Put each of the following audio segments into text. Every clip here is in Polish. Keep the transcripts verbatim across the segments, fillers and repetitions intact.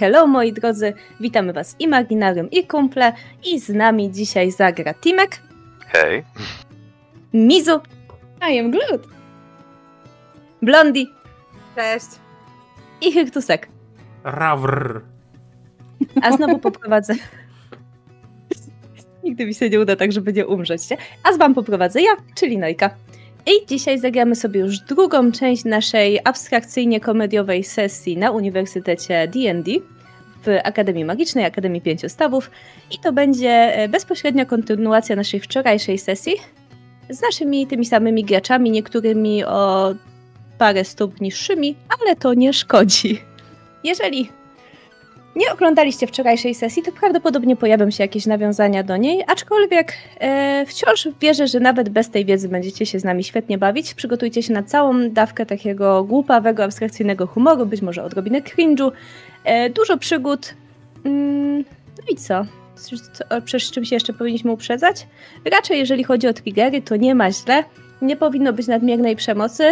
Hello moi drodzy, witamy was Imaginarium i kumple i z nami dzisiaj zagra Timek. Hej. Mizu. I am Glut. Blondi. Cześć. I Hirtusek. Rawr. A znowu poprowadzę. Nigdy mi się nie uda tak, żeby nie umrzeć, nie? A z wam poprowadzę ja, czyli Nojka. I dzisiaj zagramy sobie już drugą część naszej abstrakcyjnie komediowej sesji na Uniwersytecie D and D w Akademii Magicznej, Akademii Pięciu Stawów. I to będzie bezpośrednia kontynuacja naszej wczorajszej sesji z naszymi tymi samymi graczami, niektórymi o parę stóp niższymi, ale to nie szkodzi. Jeżeli nie oglądaliście wczorajszej sesji, to prawdopodobnie pojawią się jakieś nawiązania do niej, aczkolwiek e, wciąż wierzę, że nawet bez tej wiedzy będziecie się z nami świetnie bawić. Przygotujcie się na całą dawkę takiego głupawego, abstrakcyjnego humoru, być może odrobinę cringe'u, e, dużo przygód. Mm, no i co? Przecież czym się jeszcze powinniśmy uprzedzać? Raczej jeżeli chodzi o triggery, to nie ma źle, nie powinno być nadmiernej przemocy,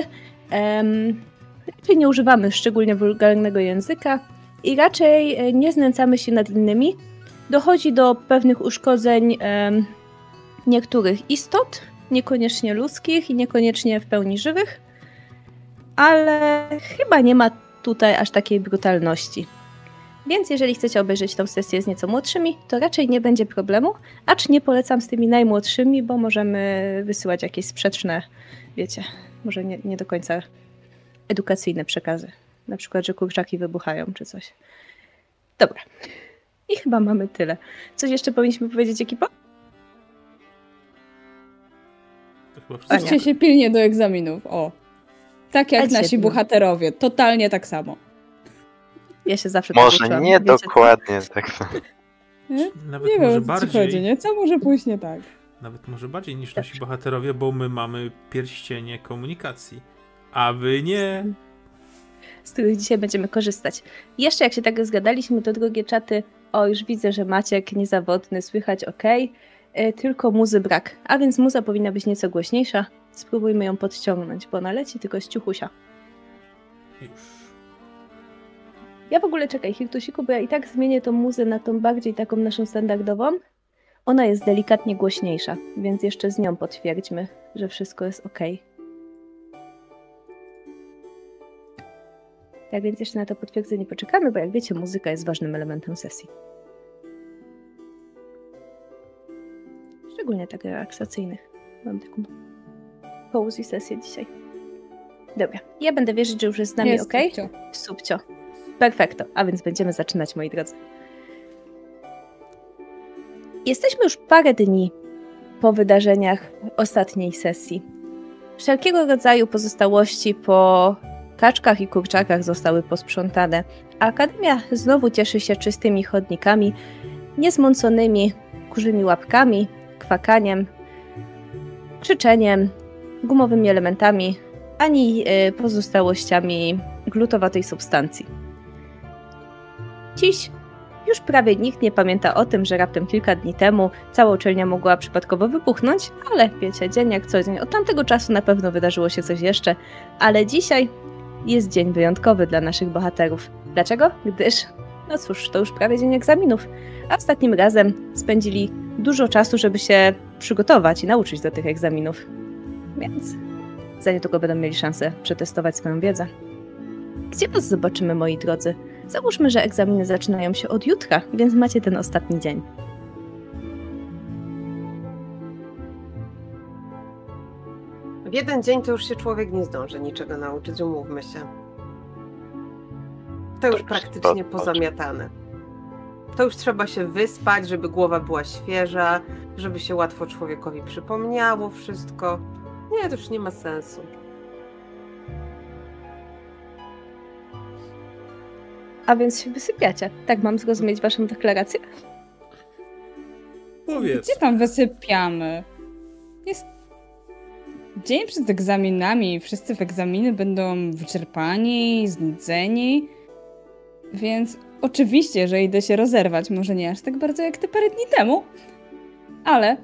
ehm, raczej nie używamy szczególnie wulgarnego języka, i raczej nie znęcamy się nad innymi. Dochodzi do pewnych uszkodzeń e, niektórych istot, niekoniecznie ludzkich i niekoniecznie w pełni żywych, ale chyba nie ma tutaj aż takiej brutalności. Więc jeżeli chcecie obejrzeć tą sesję z nieco młodszymi, to raczej nie będzie problemu, acz nie polecam z tymi najmłodszymi, bo możemy wysyłać jakieś sprzeczne, wiecie, może nie, nie do końca edukacyjne przekazy. Na przykład, że kurczaki wybuchają, czy coś. Dobra. I chyba mamy tyle. Coś jeszcze powinniśmy powiedzieć, ekipa? Uczcie się pilnie do egzaminów, o. Tak jak Ecie, nasi bohaterowie. Totalnie tak samo. Ja się zawsze może tak uczyłam, nie wiecie, dokładnie co? Tak samo. Nie, Nawet nie może wiem, bardziej... co chodzi, nie? Co może pójść nie tak? Nawet może bardziej niż nasi bohaterowie, bo my mamy pierścienie komunikacji. A wy nie... z których dzisiaj będziemy korzystać. Jeszcze jak się tak zgadaliśmy, to drugie czaty, o już widzę, że Maciek niezawodny, słychać ok, yy, tylko muzy brak, a więc muza powinna być nieco głośniejsza. Spróbujmy ją podciągnąć, bo ona leci tylko z ciuchusia. Już. Ja w ogóle, czekaj Hirtusiku, bo ja i tak zmienię tą muzę na tą bardziej taką naszą standardową. Ona jest delikatnie głośniejsza, więc jeszcze z nią potwierdźmy, że wszystko jest ok. Tak więc jeszcze na to potwierdzenie poczekamy, bo jak wiecie, muzyka jest ważnym elementem sesji. Szczególnie tak relaksacyjnych. Mam taką cozy sesję dzisiaj. Dobra, ja będę wierzyć, że już jest z nami jest ok? Subcio. Subcio. Perfekto, a więc będziemy zaczynać, moi drodzy. Jesteśmy już parę dni po wydarzeniach ostatniej sesji. Wszelkiego rodzaju pozostałości po... kaczkach i kurczakach zostały posprzątane, a Akademia znowu cieszy się czystymi chodnikami, niezmąconymi kurzymi łapkami, kwakaniem, krzyczeniem, gumowymi elementami, ani pozostałościami glutowatej substancji. Dziś już prawie nikt nie pamięta o tym, że raptem kilka dni temu cała uczelnia mogła przypadkowo wybuchnąć, ale wiecie, dzień jak co dzień, od tamtego czasu na pewno wydarzyło się coś jeszcze, ale dzisiaj... jest dzień wyjątkowy dla naszych bohaterów. Dlaczego? Gdyż, no cóż, to już prawie dzień egzaminów, a ostatnim razem spędzili dużo czasu, żeby się przygotować i nauczyć do tych egzaminów. Więc za niedługo będą mieli szansę przetestować swoją wiedzę. Gdzie was zobaczymy, moi drodzy? Załóżmy, że egzaminy zaczynają się od jutra, więc macie ten ostatni dzień. W jeden dzień to już się człowiek nie zdąży niczego nauczyć, umówmy się. To już praktycznie pozamiatane. To już trzeba się wyspać, żeby głowa była świeża, żeby się łatwo człowiekowi przypomniało wszystko. Nie, to już nie ma sensu. A więc się wysypiacie. Tak mam zrozumieć waszą deklarację? Powiedz. Gdzie tam wysypiamy? Jest dzień przed egzaminami, wszyscy w egzaminy będą wyczerpani, znudzeni, więc oczywiście, że idę się rozerwać, może nie aż tak bardzo jak te parę dni temu, ale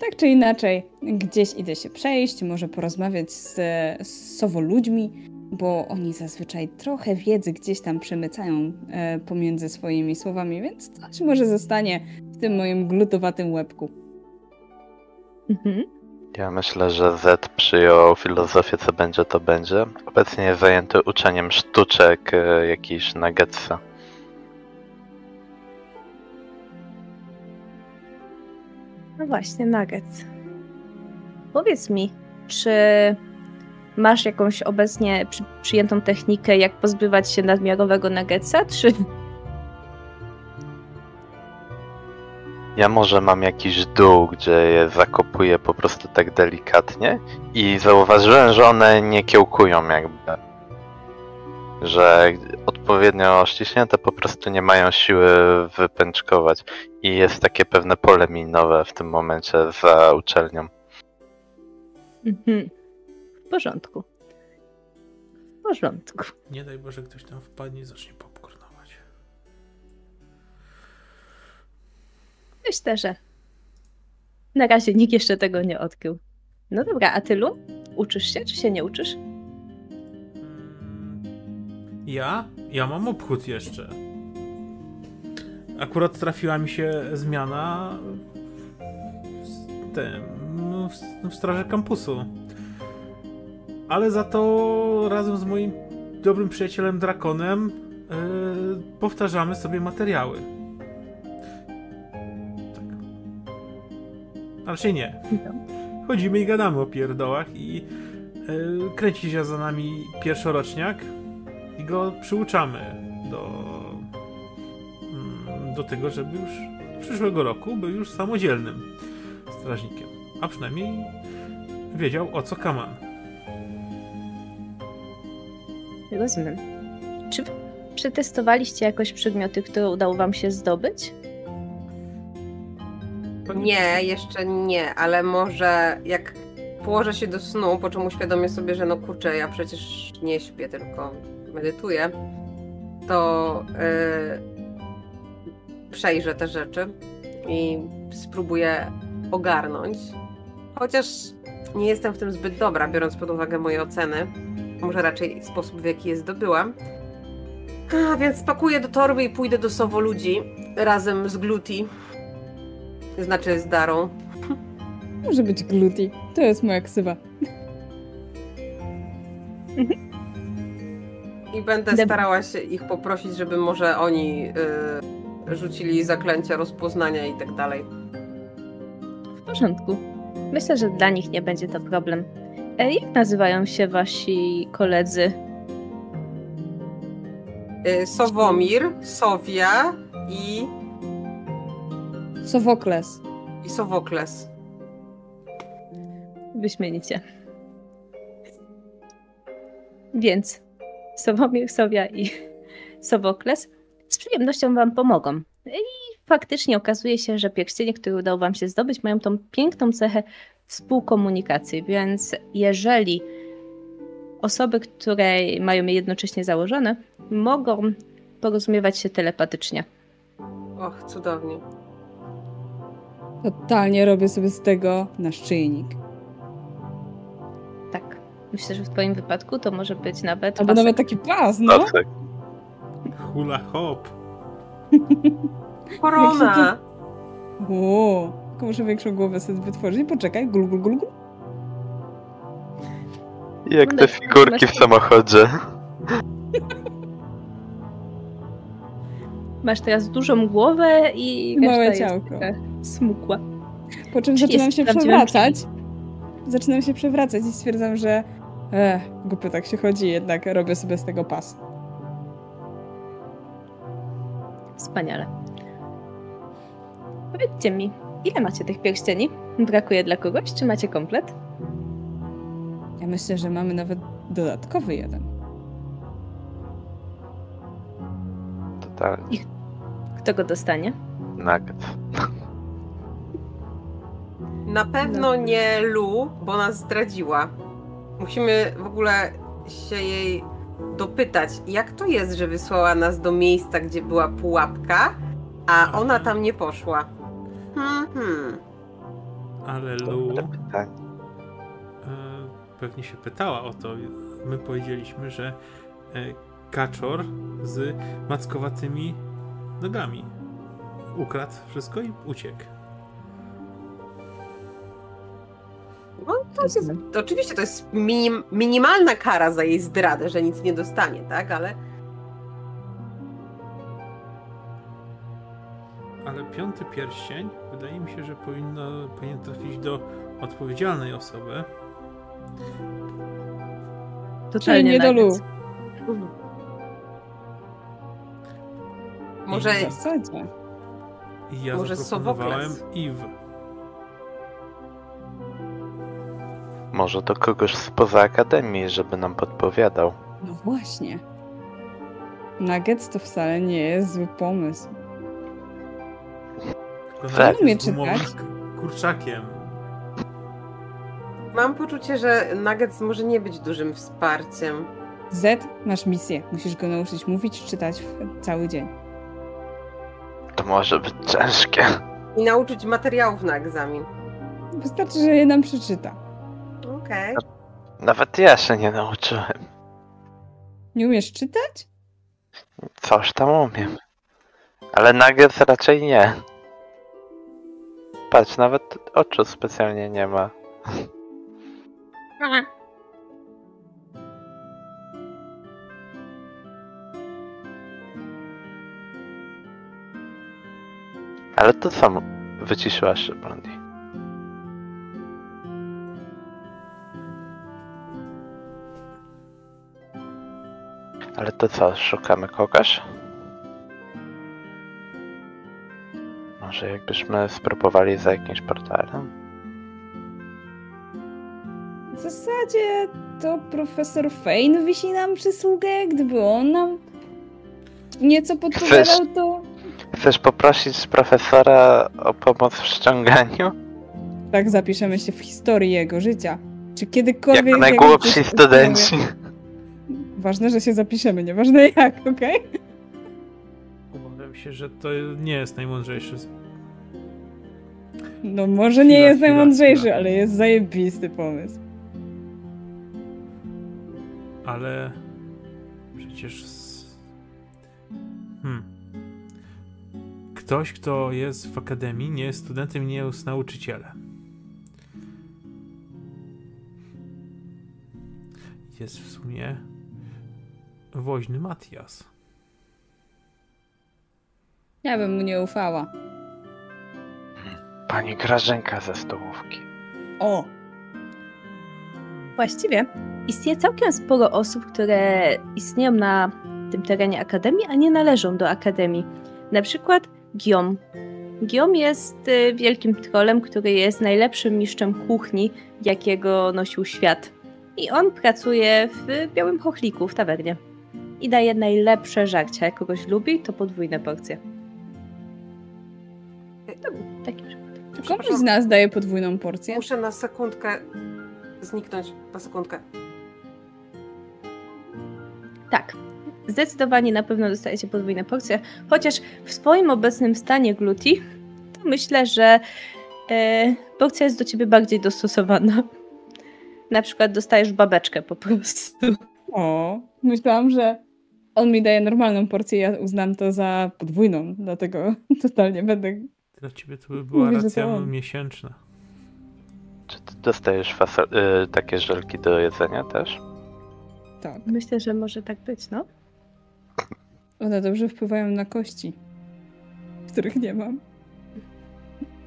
tak czy inaczej gdzieś idę się przejść, może porozmawiać z, z sowo ludźmi, bo oni zazwyczaj trochę wiedzy gdzieś tam przemycają e, pomiędzy swoimi słowami, więc coś może zostanie w tym moim glutowatym łebku. Mhm. Ja myślę, że Z przyjął filozofię, co będzie, to będzie. Obecnie jest zajęty uczeniem sztuczek e, jakichś nuggetsa. No właśnie, nuggets. Powiedz mi, czy masz jakąś obecnie przy, przyjętą technikę, jak pozbywać się nadmiarowego nuggetsa, czy... Ja może mam jakiś dół, gdzie je zakopuję po prostu tak delikatnie i zauważyłem, że one nie kiełkują jakby. Że odpowiednio ściśnięte po prostu nie mają siły wypęczkować i jest takie pewne pole minowe w tym momencie za uczelnią. Mhm. W porządku. W porządku. Nie daj Boże, ktoś tam wpadnie i zacznie popcornować. Myślę, że na razie nikt jeszcze tego nie odkrył. No dobra, a Tylu? Uczysz się, czy się nie uczysz? Ja? Ja mam obchód jeszcze. Akurat trafiła mi się zmiana w, tym, w, w straży kampusu. Ale za to razem z moim dobrym przyjacielem Drakonem yy, powtarzamy sobie materiały. Tak. Raczej nie. Chodzimy i gadamy o pierdołach i yy, kręci się za nami pierwszoroczniak i go przyuczamy do, do tego, żeby już przyszłego roku był już samodzielnym strażnikiem. A przynajmniej wiedział, o co kaman. Rozumiem. Czy przetestowaliście jakoś przedmioty, które udało wam się zdobyć? Nie, jeszcze nie, ale może jak położę się do snu, po czym uświadomię sobie, że no kurczę, ja przecież nie śpię, tylko medytuję, to yy, przejrzę te rzeczy i spróbuję ogarnąć. Chociaż nie jestem w tym zbyt dobra, biorąc pod uwagę moje oceny. Może raczej sposób, w jaki je zdobyłam. A, więc spakuję do torby i pójdę do Sowoludzi razem z Gluti. Znaczy z Darą. Może być Gluti. To jest moja ksywa. I będę starała się ich poprosić, żeby może oni yy, rzucili zaklęcia rozpoznania i tak dalej. W porządku. Myślę, że dla nich nie będzie to problem. E, jak nazywają się wasi koledzy? Yy, Sowomir, Sofia i... Sowokles. I Sowokles. Wyśmienicie. Więc Sowomir, Sowia i Sowokles z przyjemnością wam pomogą. I faktycznie okazuje się, że pierścienie, które udało wam się zdobyć, mają tą piękną cechę współkomunikacji, więc jeżeli osoby, które mają je jednocześnie założone, mogą porozumiewać się telepatycznie. Och, cudownie. Totalnie robię sobie z tego naszyjnik. Tak. Myślę, że w twoim wypadku to może być nawet Albo pasek. nawet taki pas, no. Pasek. Hula hop. Korona. O. Tylko muszę większą głowę sobie wytworzyć. Poczekaj, gul, gul, gul, gul. Jak te figurki w samochodzie. Masz teraz dużą głowę i małe ciałko. Smukła. Po czym zaczynam się przewracać. Zaczynam się przewracać i stwierdzam, że e, głupio tak się chodzi, jednak robię sobie z tego pas. Wspaniale. Powiedzcie mi, ile macie tych pierścieni? Brakuje dla kogoś? Czy macie komplet? Ja myślę, że mamy nawet dodatkowy jeden. Totalnie. I kto go dostanie? Nugget. Na pewno no. nie Lu, bo nas zdradziła. Musimy w ogóle się jej dopytać, jak to jest, że wysłała nas do miejsca, gdzie była pułapka, a ona tam nie poszła. Mhm. Ale Lu... Pytanie. Pewnie się pytała o to, my powiedzieliśmy, że kaczor z mackowatymi nogami ukradł wszystko i uciekł. No, to jest, to oczywiście to jest minim, minimalna kara za jej zdradę, że nic nie dostanie, tak? Ale... Ale piąty pierścień, wydaje mi się, że powinno, powinien trafić do odpowiedzialnej osoby. Czyli nie do Lu. Może... W zasadzie. Ja może zaproponowałem Yves. Może do kogoś spoza Akademii, żeby nam podpowiadał. No właśnie. Nuggets to wcale nie jest zły pomysł. Tak, umie czytać. Kurczakiem. Mam poczucie, że Nuggets może nie być dużym wsparciem. Z, masz misję. Musisz go nauczyć mówić, czytać cały dzień. To może być ciężkie. I nauczyć materiałów na egzamin. Wystarczy, że je nam przeczyta. Okej. Okay. Nawet ja się nie nauczyłem. Nie umiesz czytać? Coś tam umiem. Ale Nuggets raczej nie. Patrz, nawet oczu specjalnie nie ma. Ale to samo wyciszyłaś się, Blondie. Ale to co, szukamy kogoś? Może jakbyśmy spróbowali za jakimś portalem? W zasadzie to profesor Fain wisi nam przysługę, gdyby on nam nieco podpowiadał, to... Chcesz poprosić profesora o pomoc w ściąganiu? Tak, zapiszemy się w historii jego życia. Czy kiedykolwiek... Jak najgłupsi studenci. Ważne, że się zapiszemy, nieważne jak, okej? Okay? Obawiam się, że to nie jest najmądrzejszy. No może nie chwila, jest chwila, najmądrzejszy, chwila. Ale jest zajebisty pomysł. Ale... Przecież... Hmm... Ktoś, kto jest w akademii, nie jest studentem, nie jest nauczycielem. Jest w sumie woźny Matias. Ja bym mu nie ufała. Pani Grażynka ze stołówki. O! Właściwie istnieje całkiem sporo osób, które istnieją na tym terenie akademii, a nie należą do akademii. Na przykład Guillaume. Guillaume jest wielkim trolem, który jest najlepszym mistrzem kuchni, jakiego nosił świat. I on pracuje w Białym Chochliku, w tawernie. I daje najlepsze żarcia. Jak kogoś lubi, to podwójne porcje. To był taki przykład. Czy komuś z nas daje podwójną porcję? Muszę na sekundkę zniknąć. Na sekundkę. Tak. Zdecydowanie na pewno dostajecie podwójne porcje, chociaż w swoim obecnym stanie gluti, to myślę, że e, porcja jest do ciebie bardziej dostosowana. Na przykład dostajesz babeczkę po prostu. O, myślałam, że on mi daje normalną porcję, ja uznam to za podwójną, dlatego totalnie będę... Dla ciebie to by była Mówię, racja miesięczna. Czy ty dostajesz fasa- y, takie żelki do jedzenia też? Tak. Myślę, że może tak być, no. One dobrze wpływają na kości, których nie mam.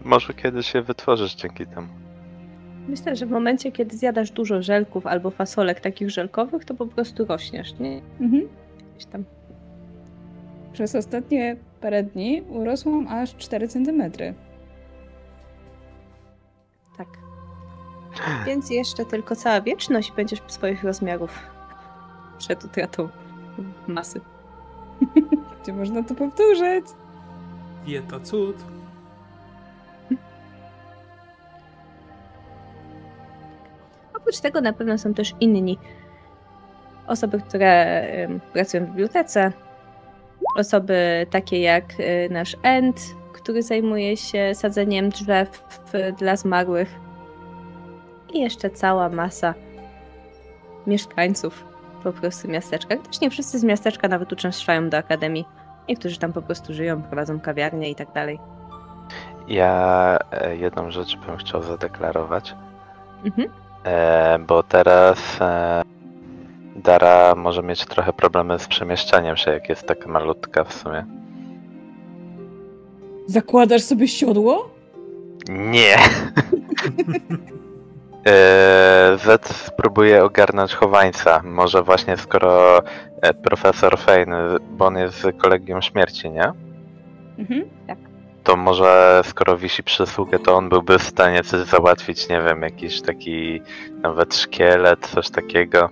Może kiedyś je wytworzysz dzięki temu. Myślę, że w momencie, kiedy zjadasz dużo żelków albo fasolek takich żelkowych, to po prostu rośniesz, nie? Mhm. Gdzieś tam. Przez ostatnie parę dni urosłam aż cztery centymetry. Tak. Więc jeszcze tylko cała wieczność będziesz swoich rozmiarów przed utratą masy. Gdzie można to powtórzyć? Dieta cud. Oprócz tego na pewno są też inni. Osoby, które y, pracują w bibliotece. Osoby takie jak y, nasz Ent, który zajmuje się sadzeniem drzew w, w, dla zmarłych. I jeszcze cała masa mieszkańców. po prostu miasteczkach. Też nie wszyscy z miasteczka nawet uczęszczają do akademii. Niektórzy tam po prostu żyją, prowadzą kawiarnie i tak dalej. Ja jedną rzecz bym chciał zadeklarować, mhm. e, bo teraz e, Dara może mieć trochę problemy z przemieszczaniem się, jak jest taka malutka w sumie. Zakładasz sobie siodło? Nie. Zet spróbuję ogarnąć chowańca. Może właśnie skoro profesor Fain, bo on jest z Kolegium Śmierci, nie? Mhm, tak. To może skoro wisi przysługę, to on byłby w stanie coś załatwić, nie wiem, jakiś taki nawet szkielet, coś takiego.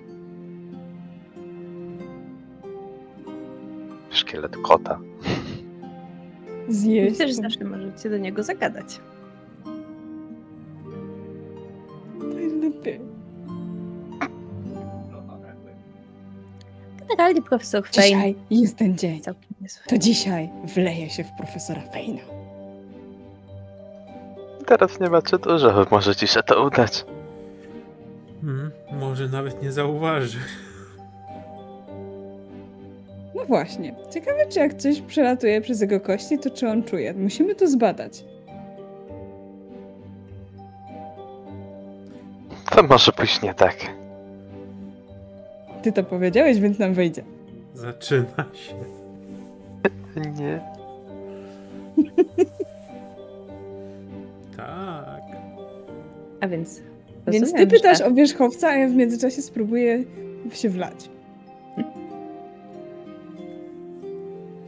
Szkielet kota. Zjeść. Też zawsze możecie do niego zagadać. Generalnie profesor Fain. Dzisiaj jest ten dzień. To dzisiaj wleje się w profesora Faina. Teraz nie macie dużo, może ci się to udać. Hmm, może nawet nie zauważy. No właśnie. Ciekawe, czy jak coś przelatuje przez jego kości, to czy on czuje? Musimy to zbadać. To może pójść nie tak. Ty to powiedziałeś, więc nam wyjdzie. Zaczyna się. Nie. Tak. A więc... Więc ty pytasz tak o wierzchowca, a ja w międzyczasie spróbuję się wlać.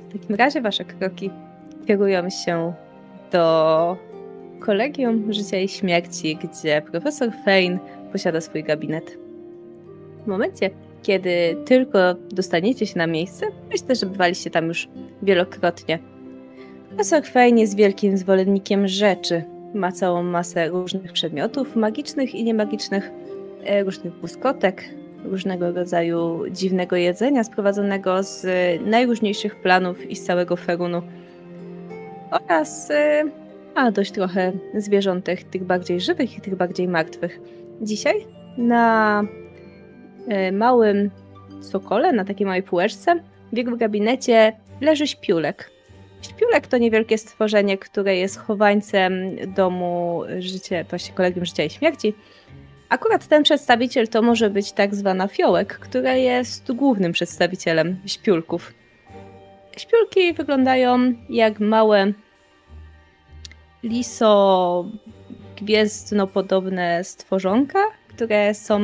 W takim razie wasze kroki kierują się do Kolegium Życia i Śmierci, gdzie profesor Fain posiada swój gabinet. W momencie, kiedy tylko dostaniecie się na miejsce, myślę, że bywaliście tam już wielokrotnie. Profesor Fain jest wielkim zwolennikiem rzeczy. Ma całą masę różnych przedmiotów, magicznych i niemagicznych, różnych błyskotek, różnego rodzaju dziwnego jedzenia sprowadzonego z najróżniejszych planów i z całego Ferunu oraz a dość trochę zwierzątek, tych bardziej żywych i tych bardziej martwych. Dzisiaj na małym sokole, na takiej małej półeczce w jego gabinecie leży Śpiulek. Śpiulek to niewielkie stworzenie, które jest chowańcem domu życia, właśnie Kolegium Życia i Śmierci. Akurat ten przedstawiciel to może być tak zwana fiołek, która jest głównym przedstawicielem śpiulków. Śpiulki wyglądają jak małe liso-gwiezdnopodobne stworzonka, które są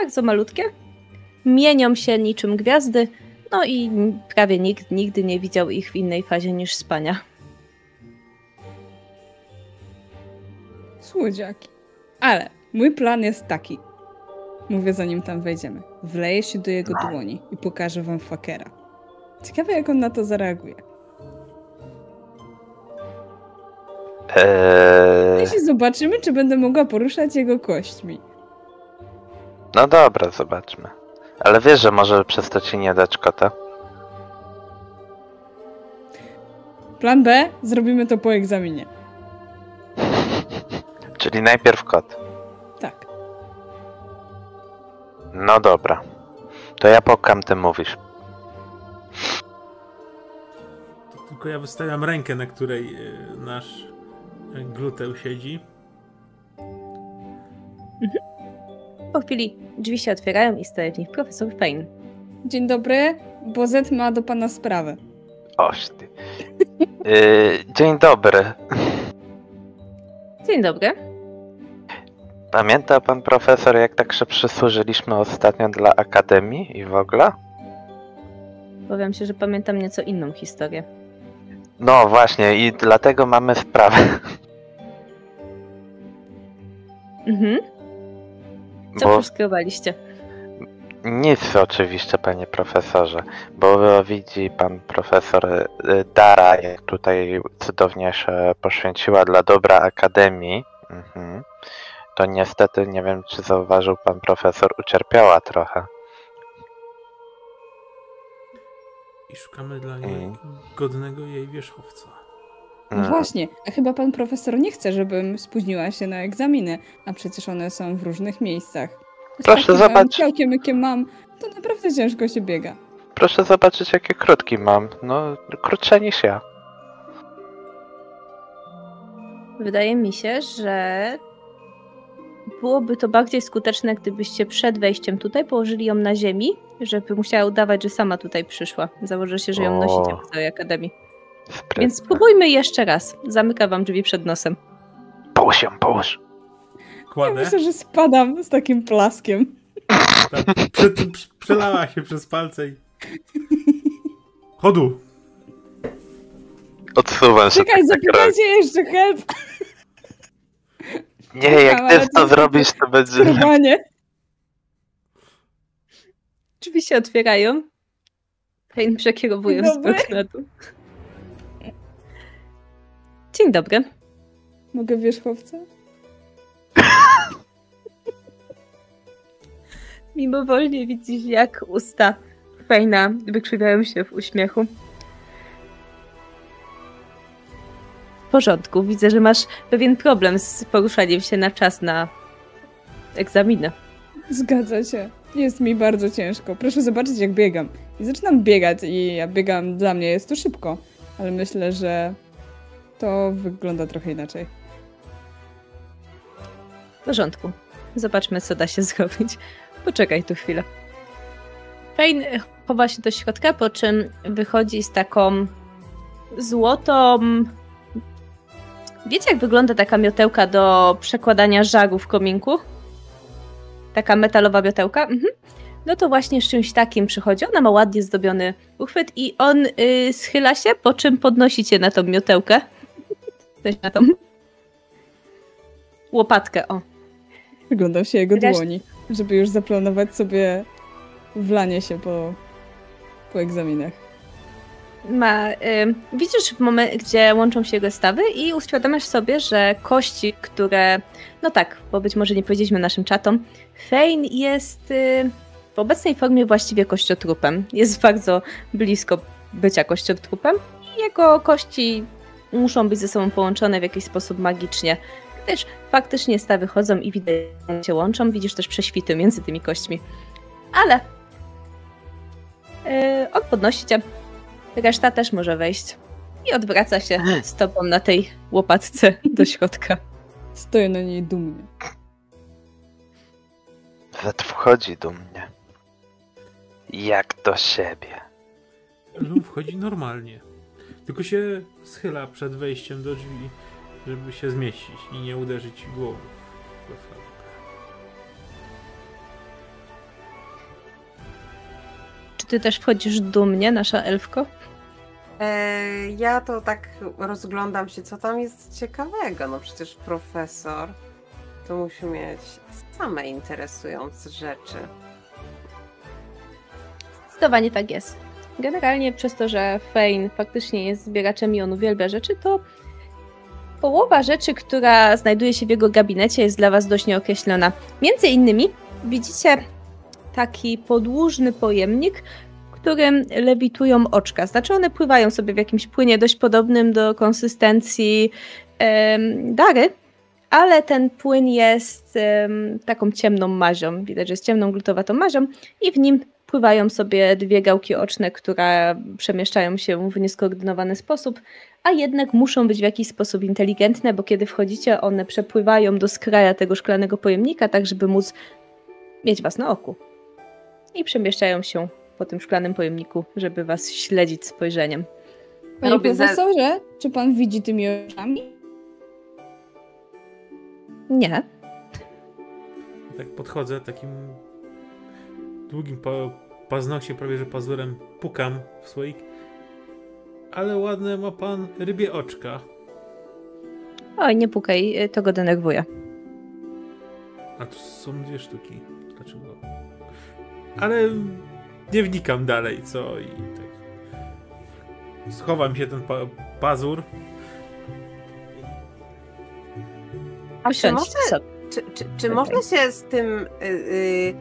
bardzo malutkie, mienią się niczym gwiazdy, no i prawie nikt nigdy nie widział ich w innej fazie niż spania. Słodziaki. Ale mój plan jest taki. Mówię, zanim tam wejdziemy. Wleję się do jego dłoni i pokażę wam fakera. Ciekawe, jak on na to zareaguje. Eee... Jeśli zobaczymy, czy będę mogła poruszać jego kośćmi. No dobra, zobaczmy. Ale wiesz, że może przez to ci nie dać kota? Plan B, zrobimy to po egzaminie. Czyli najpierw kot. Tak. No dobra. To ja pokam, ty mówisz. Tylko ja wystawiam rękę, na której nasz gluteł siedzi. Po chwili drzwi się otwierają i staje w nich profesor Fain. Dzień dobry, Bozet ma do pana sprawę. Oż ty. Yy, dzień dobry. Dzień dobry. Pamięta pan profesor, jak tak się przysłużyliśmy ostatnio dla Akademii i w ogóle? Powiem się, że pamiętam nieco inną historię. No właśnie i dlatego mamy sprawę. Mhm. Co bo... przeskrywaliście? Nic oczywiście, panie profesorze, bo widzi pan profesor Dara, jak tutaj cudownie się poświęciła dla dobra Akademii, mhm. to niestety, nie wiem czy zauważył pan profesor, ucierpiała trochę. I szukamy dla niej mm. godnego jej wierzchowca. No właśnie, a chyba pan profesor nie chce, żebym spóźniła się na egzaminy, a przecież one są w różnych miejscach. Z proszę zobaczyć. Z takim mam, to naprawdę ciężko się biega. Proszę zobaczyć, jakie krótki mam. No, krótsze niż ja. Wydaje mi się, że byłoby to bardziej skuteczne, gdybyście przed wejściem tutaj położyli ją na ziemi, żeby musiała udawać, że sama tutaj przyszła. Założę się, że ją o. nosicie w całej akademii. Sprytne. Więc spróbujmy jeszcze raz. Zamyka wam drzwi przed nosem. Połóż ją, połóż. Kładę. Ja myślę, że spadam z takim plaskiem. Tak, prze, przelała się przez palce i... Chodu! Odsuwam się. Czekaj, zapytajcie jeszcze help. Nie, jak ty to, to zrobisz, to będzie... Drzwi się otwierają. Pain przekierowują z procentu. Dzień dobry. Mogę wierzchowca? Mimowolnie widzisz, jak usta Faina wykrzywiają się w uśmiechu. W porządku, widzę, że masz pewien problem z poruszaniem się na czas na egzaminy. Zgadza się. Jest mi bardzo ciężko. Proszę zobaczyć, jak biegam. I zaczynam biegać i ja biegam, dla mnie jest to szybko, ale myślę, że to wygląda trochę inaczej. W porządku. Zobaczmy, co da się zrobić. Poczekaj tu chwilę. Fain chowa się do środka, po czym wychodzi z taką złotą... Wiecie, jak wygląda taka miotełka do przekładania żaru w kominku? Taka metalowa miotełka? Mhm. No to właśnie z czymś takim przychodzi. Ona ma ładnie zdobiony uchwyt i on yy, schyla się, po czym podnosi cię na tą miotełkę. Na tą łopatkę, o. Wyglądał się jego Rasz... dłoni, żeby już zaplanować sobie wlanie się po, po egzaminach. Ma, y, widzisz moment, gdzie łączą się jego stawy i uświadamiasz sobie, że kości, które... No tak, bo być może nie powiedzieliśmy naszym czatom. Fain jest y, w obecnej formie właściwie kościotrupem. Jest bardzo blisko bycia kościotrupem i jego kości muszą być ze sobą połączone w jakiś sposób magicznie. Też faktycznie stawy chodzą i widać, że się łączą. Widzisz też prześwity między tymi kośćmi. Ale yy, on podnosi cię. Reszta też może wejść. I odwraca się z tobą na tej łopatce do środka. Stoję na niej dumnie. Zet wchodzi dumnie. Jak do siebie. Lub wchodzi normalnie. Tylko się schyla przed wejściem do drzwi, żeby się zmieścić i nie uderzyć głową we flankę. Czy ty też wchodzisz dumnie, nasza elfko? Eee, ja to tak rozglądam się, co tam jest ciekawego. No przecież profesor to musi mieć same interesujące rzeczy. Zdecydowanie tak jest. Generalnie przez to, że Fain faktycznie jest zbieraczem i on uwielbia rzeczy, to połowa rzeczy, która znajduje się w jego gabinecie, jest dla was dość nieokreślona. Między innymi widzicie taki podłużny pojemnik, którym lewitują oczka. Znaczy one pływają sobie w jakimś płynie dość podobnym do konsystencji em, dary, ale ten płyn jest em, taką ciemną mazią. Widać, że jest ciemną, glutowatą mazią i w nim pływają sobie dwie gałki oczne, które przemieszczają się w nieskoordynowany sposób, a jednak muszą być w jakiś sposób inteligentne, bo kiedy wchodzicie, one przepływają do skraja tego szklanego pojemnika, tak żeby móc mieć was na oku. I przemieszczają się po tym szklanym pojemniku, żeby was śledzić spojrzeniem. Panie Robię profesorze, za... czy pan widzi tymi oczami? Nie. Tak podchodzę takim długim pa paznokcie, prawie że pazurem, pukam w słoik. Ale ładne ma pan rybie oczka. Oj, nie pukaj, to go denerwuje. A to są dwie sztuki. Dlaczego? Ale nie wnikam dalej, co? I tak. Schowam się ten pa pazur. A czy można, czy, czy, czy można się z tym... Yy,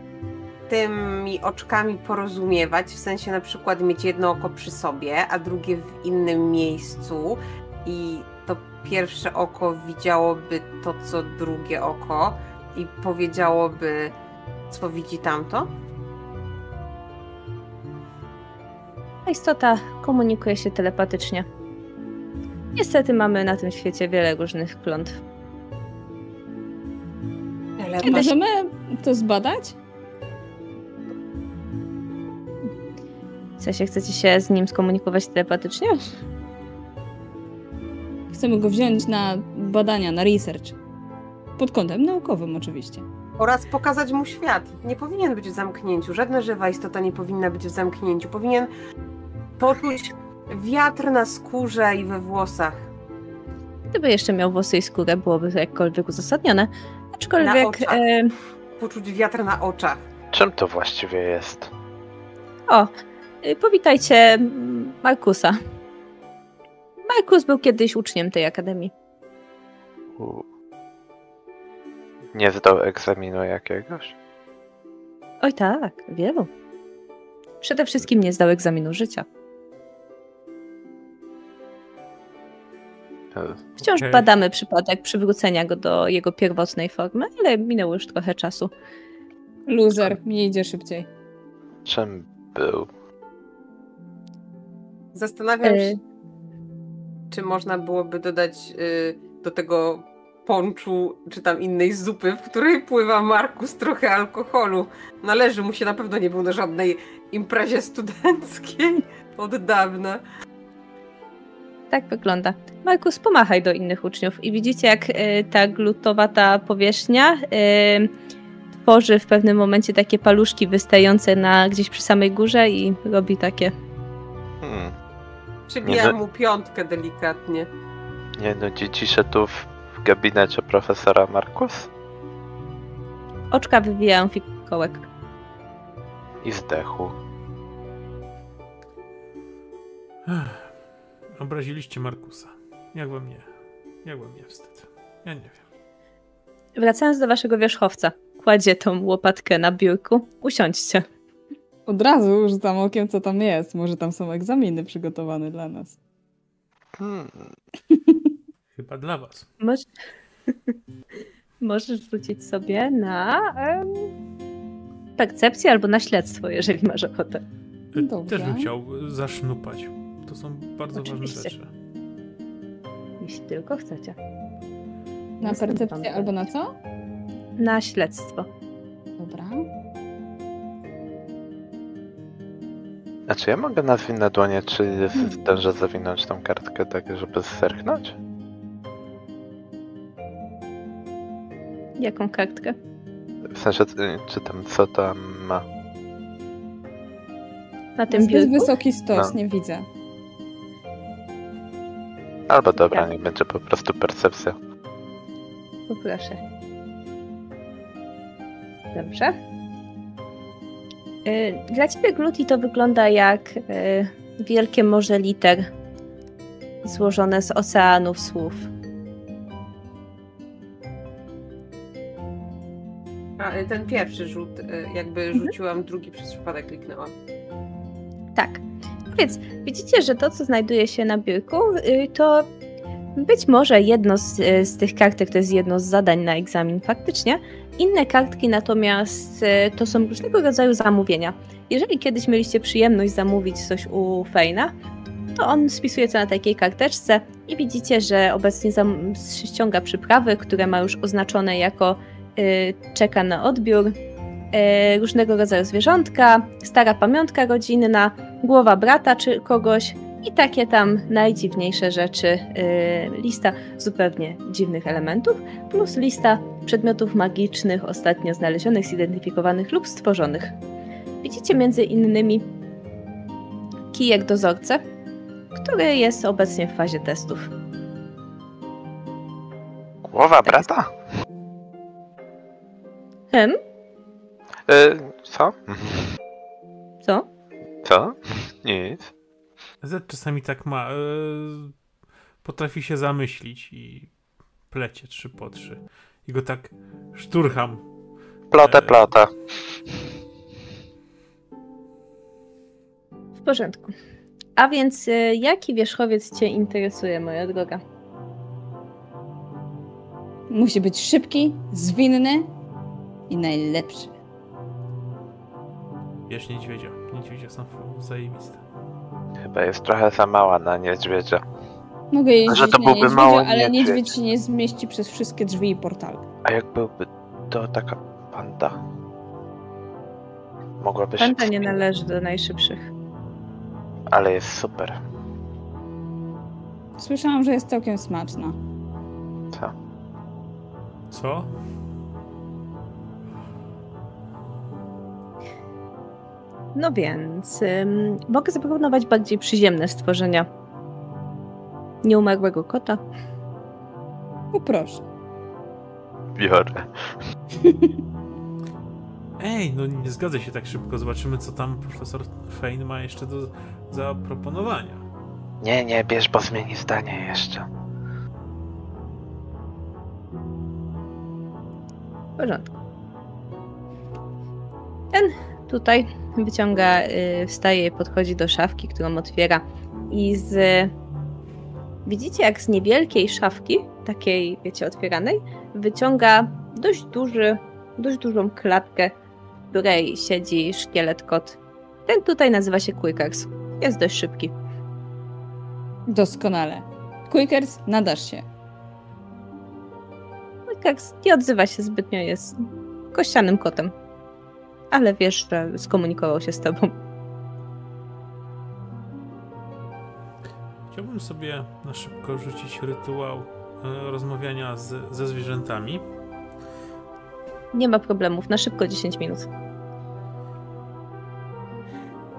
tymi oczkami porozumiewać, w sensie na przykład mieć jedno oko przy sobie, a drugie w innym miejscu i to pierwsze oko widziałoby to, co drugie oko i powiedziałoby, co widzi tamto? a istota komunikuje się telepatycznie. Niestety mamy na tym świecie wiele różnych klątw. Telepaty... Możemy to zbadać? W sensie, chcecie się z nim skomunikować telepatycznie? Chcemy go wziąć na badania, na research. Pod kątem naukowym oczywiście. Oraz pokazać mu świat. Nie powinien być w zamknięciu. Żadna żywa istota nie powinna być w zamknięciu. Powinien poczuć wiatr na skórze i we włosach. Gdyby jeszcze miał włosy i skórę, byłoby to jakkolwiek uzasadnione. Aczkolwiek... Na oczach. E... Poczuć wiatr na oczach. Czym to właściwie jest? O, powitajcie Markusa. Markus był kiedyś uczniem tej akademii. Nie zdał egzaminu jakiegoś? Oj tak, wielu. Przede wszystkim nie zdał egzaminu życia. Wciąż okay. badamy przypadek przywrócenia go do jego pierwotnej formy, ale minęło już trochę czasu. Loser, mi idzie szybciej. Czym był? Zastanawiam się, y- czy można byłoby dodać y, do tego ponczu, czy tam innej zupy, w której pływa Markus, trochę alkoholu. Należy mu się, na pewno nie był na żadnej imprezie studenckiej od dawna. Tak wygląda. Markus, pomachaj do innych uczniów i widzicie, jak y, ta glutowata powierzchnia y, tworzy w pewnym momencie takie paluszki wystające na gdzieś przy samej górze i robi takie... Hmm. Przybijam mu piątkę delikatnie. Nie nudzi ci się tu w gabinecie profesora Markus? Oczka wywijają fikołek. I zdechł. Ech. Obraziliście Markusa. Jak wam nie? Jak wam nie wstyd? Ja nie wiem. Wracając do waszego wierzchowca, kładzie tą łopatkę na biurku. Usiądźcie. Od razu już tam okiem, co tam jest. Może tam są egzaminy przygotowane dla nas. Hmm. Chyba dla was. Moż... Możesz wrzucić sobie na um, percepcję albo na śledztwo, jeżeli masz ochotę. Dobrze. Też bym chciał zasznupać. To są bardzo Oczywiście. ważne rzeczy. Jeśli tylko chcecie. Na percepcję albo na co? Na śledztwo. Dobra. A czy ja mogę na zwinne dłonie, czy zdążę zawinąć tą kartkę tak, żeby zerknąć? Jaką kartkę? W sensie, czy tam co tam ma? Na tym biurku? Jest wysoki stos, no. Nie widzę. Albo dobra, tak. Niech będzie po prostu percepcja. Poproszę. Dobrze. Dla ciebie, Gluti, to wygląda jak wielkie morze liter złożone z oceanów słów. A ten pierwszy rzut, jakby rzuciłam, mhm. drugi przez przypadek kliknęłam. Tak. Więc widzicie, że to, co znajduje się na biurku, to być może jedno z, z tych kartek to jest jedno z zadań na egzamin faktycznie. Inne kartki natomiast to są różnego rodzaju zamówienia. Jeżeli kiedyś mieliście przyjemność zamówić coś u Faina, to on spisuje to na takiej karteczce i widzicie, że obecnie zam- ściąga przyprawy, które ma już oznaczone jako y, czeka na odbiór, y, różnego rodzaju zwierzątka, stara pamiątka rodzinna, głowa brata czy kogoś i takie tam najdziwniejsze rzeczy. Yy, lista zupełnie dziwnych elementów plus lista przedmiotów magicznych ostatnio znalezionych, zidentyfikowanych lub stworzonych. Widzicie między innymi kijek dozorcę, który jest obecnie w fazie testów. Głowa brata? Hem? Yy, co? Co? Co? Nic. Z czasami tak ma. Yy, potrafi się zamyślić i plecie trzy po trzy. I go tak szturcham. Plotę, plotę. W porządku. A więc y, jaki wierzchowiec cię interesuje, moja droga? Musi być szybki, zwinny i najlepszy. Wiesz, niedźwiedzia. Niedźwiedzia są zajebiste. Chyba jest trochę za mała na niedźwiedzia. Mogę jeździć to byłby na niedźwiedzia, ale niedźwiedź. niedźwiedź się nie zmieści przez wszystkie drzwi i portale. A jak byłby to taka panda? Mogłaby panda się... Panda nie należy do najszybszych. Ale jest super. Słyszałam, że jest całkiem smaczna. Co? Co? No więc, ym, mogę zaproponować bardziej przyziemne stworzenia. Nieumarłego kota. Poproszę. Biorę. Ej, no nie zgadzaj się tak szybko. Zobaczymy, co tam profesor Fain ma jeszcze do zaproponowania. Nie, nie, bierz, bo zmieni zdanie jeszcze. W porządku. Ten tutaj wyciąga, wstaje i podchodzi do szafki, którą otwiera. I z... Widzicie, jak z niewielkiej szafki, takiej, wiecie, otwieranej, wyciąga dość duży, dość dużą klatkę, w której siedzi szkielet kot. Ten tutaj nazywa się Quickers. Jest dość szybki. Doskonale. Quickers, nadasz się. Quickers nie odzywa się zbytnio, jest kościanym kotem. Ale wiesz, że skomunikował się z tobą. Chciałbym sobie na szybko rzucić rytuał rozmawiania z, ze zwierzętami. Nie ma problemów, na szybko dziesięć minut.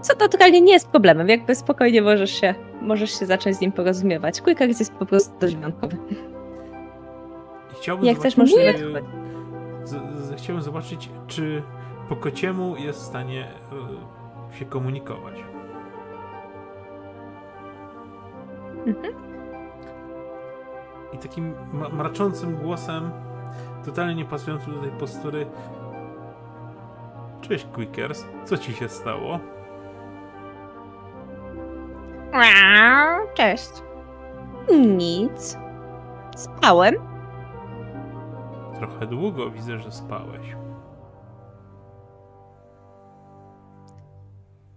Co totalnie nie jest problemem, jakby spokojnie możesz się, możesz się zacząć z nim porozumiewać. Quickers jest po prostu dość wyjątkowy. Jak chcesz, możesz nawet Chciałbym zobaczyć, czy po kociemu jest w stanie y, się komunikować. Mhm. I takim ma- marczącym głosem, totalnie niepasującym do tej postury. Cześć, Quickers, co ci się stało? Cześć. Nic. Spałem. Trochę długo widzę, że spałeś.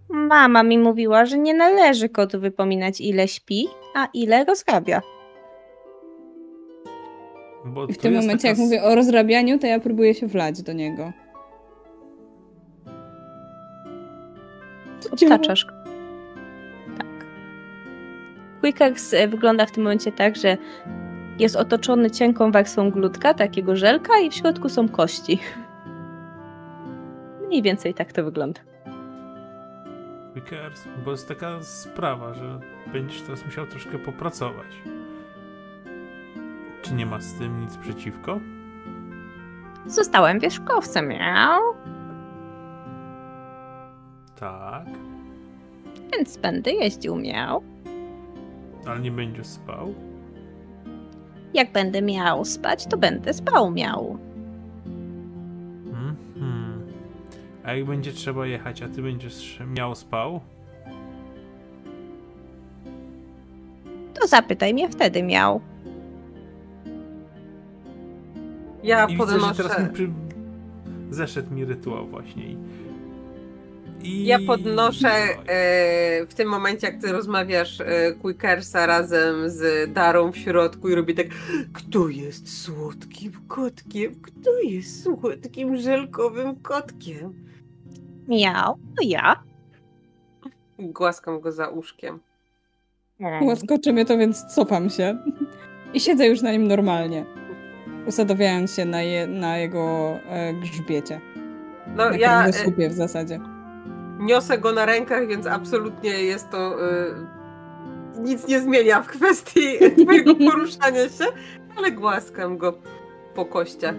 Mama mi mówiła, że nie należy kotu wypominać, ile śpi, a ile rozrabia. Bo I w tym momencie, taka... jak mówię o rozrabianiu, to ja próbuję się wlać do niego. Obtaczasz. Tak. Quickers wygląda w tym momencie tak, że jest otoczony cienką warstwą glutka, takiego żelka, i w środku są kości. Mniej więcej tak to wygląda. Quickers, bo jest taka sprawa, że będziesz teraz musiał troszkę popracować. Czy nie ma z tym nic przeciwko? Zostałem wierzchowcem, miał. Tak. Więc będę jeździł, miał. Ale nie będziesz spał? Jak będę miał spać, to będę spał, miał. A jak będzie trzeba jechać, a ty będziesz miał spał? To zapytaj mnie wtedy, miał. Ja I widzę, że teraz mi przy... zeszedł mi rytuał właśnie. I... Ja podnoszę e, w tym momencie, jak ty rozmawiasz e, Quickersa razem z Darą w środku i robię tak: kto jest słodkim kotkiem? Kto jest słodkim żelkowym kotkiem? Miał, to ja. Głaskam go za uszkiem. Łaskoczy mnie to, więc cofam się. I siedzę już na nim normalnie. Usadowiając się na, je, na jego e, grzbiecie. No na ja... słupie w zasadzie. Niosę go na rękach, więc absolutnie jest to... Y, nic nie zmienia w kwestii twojego poruszania się, ale głaskam go po kościach.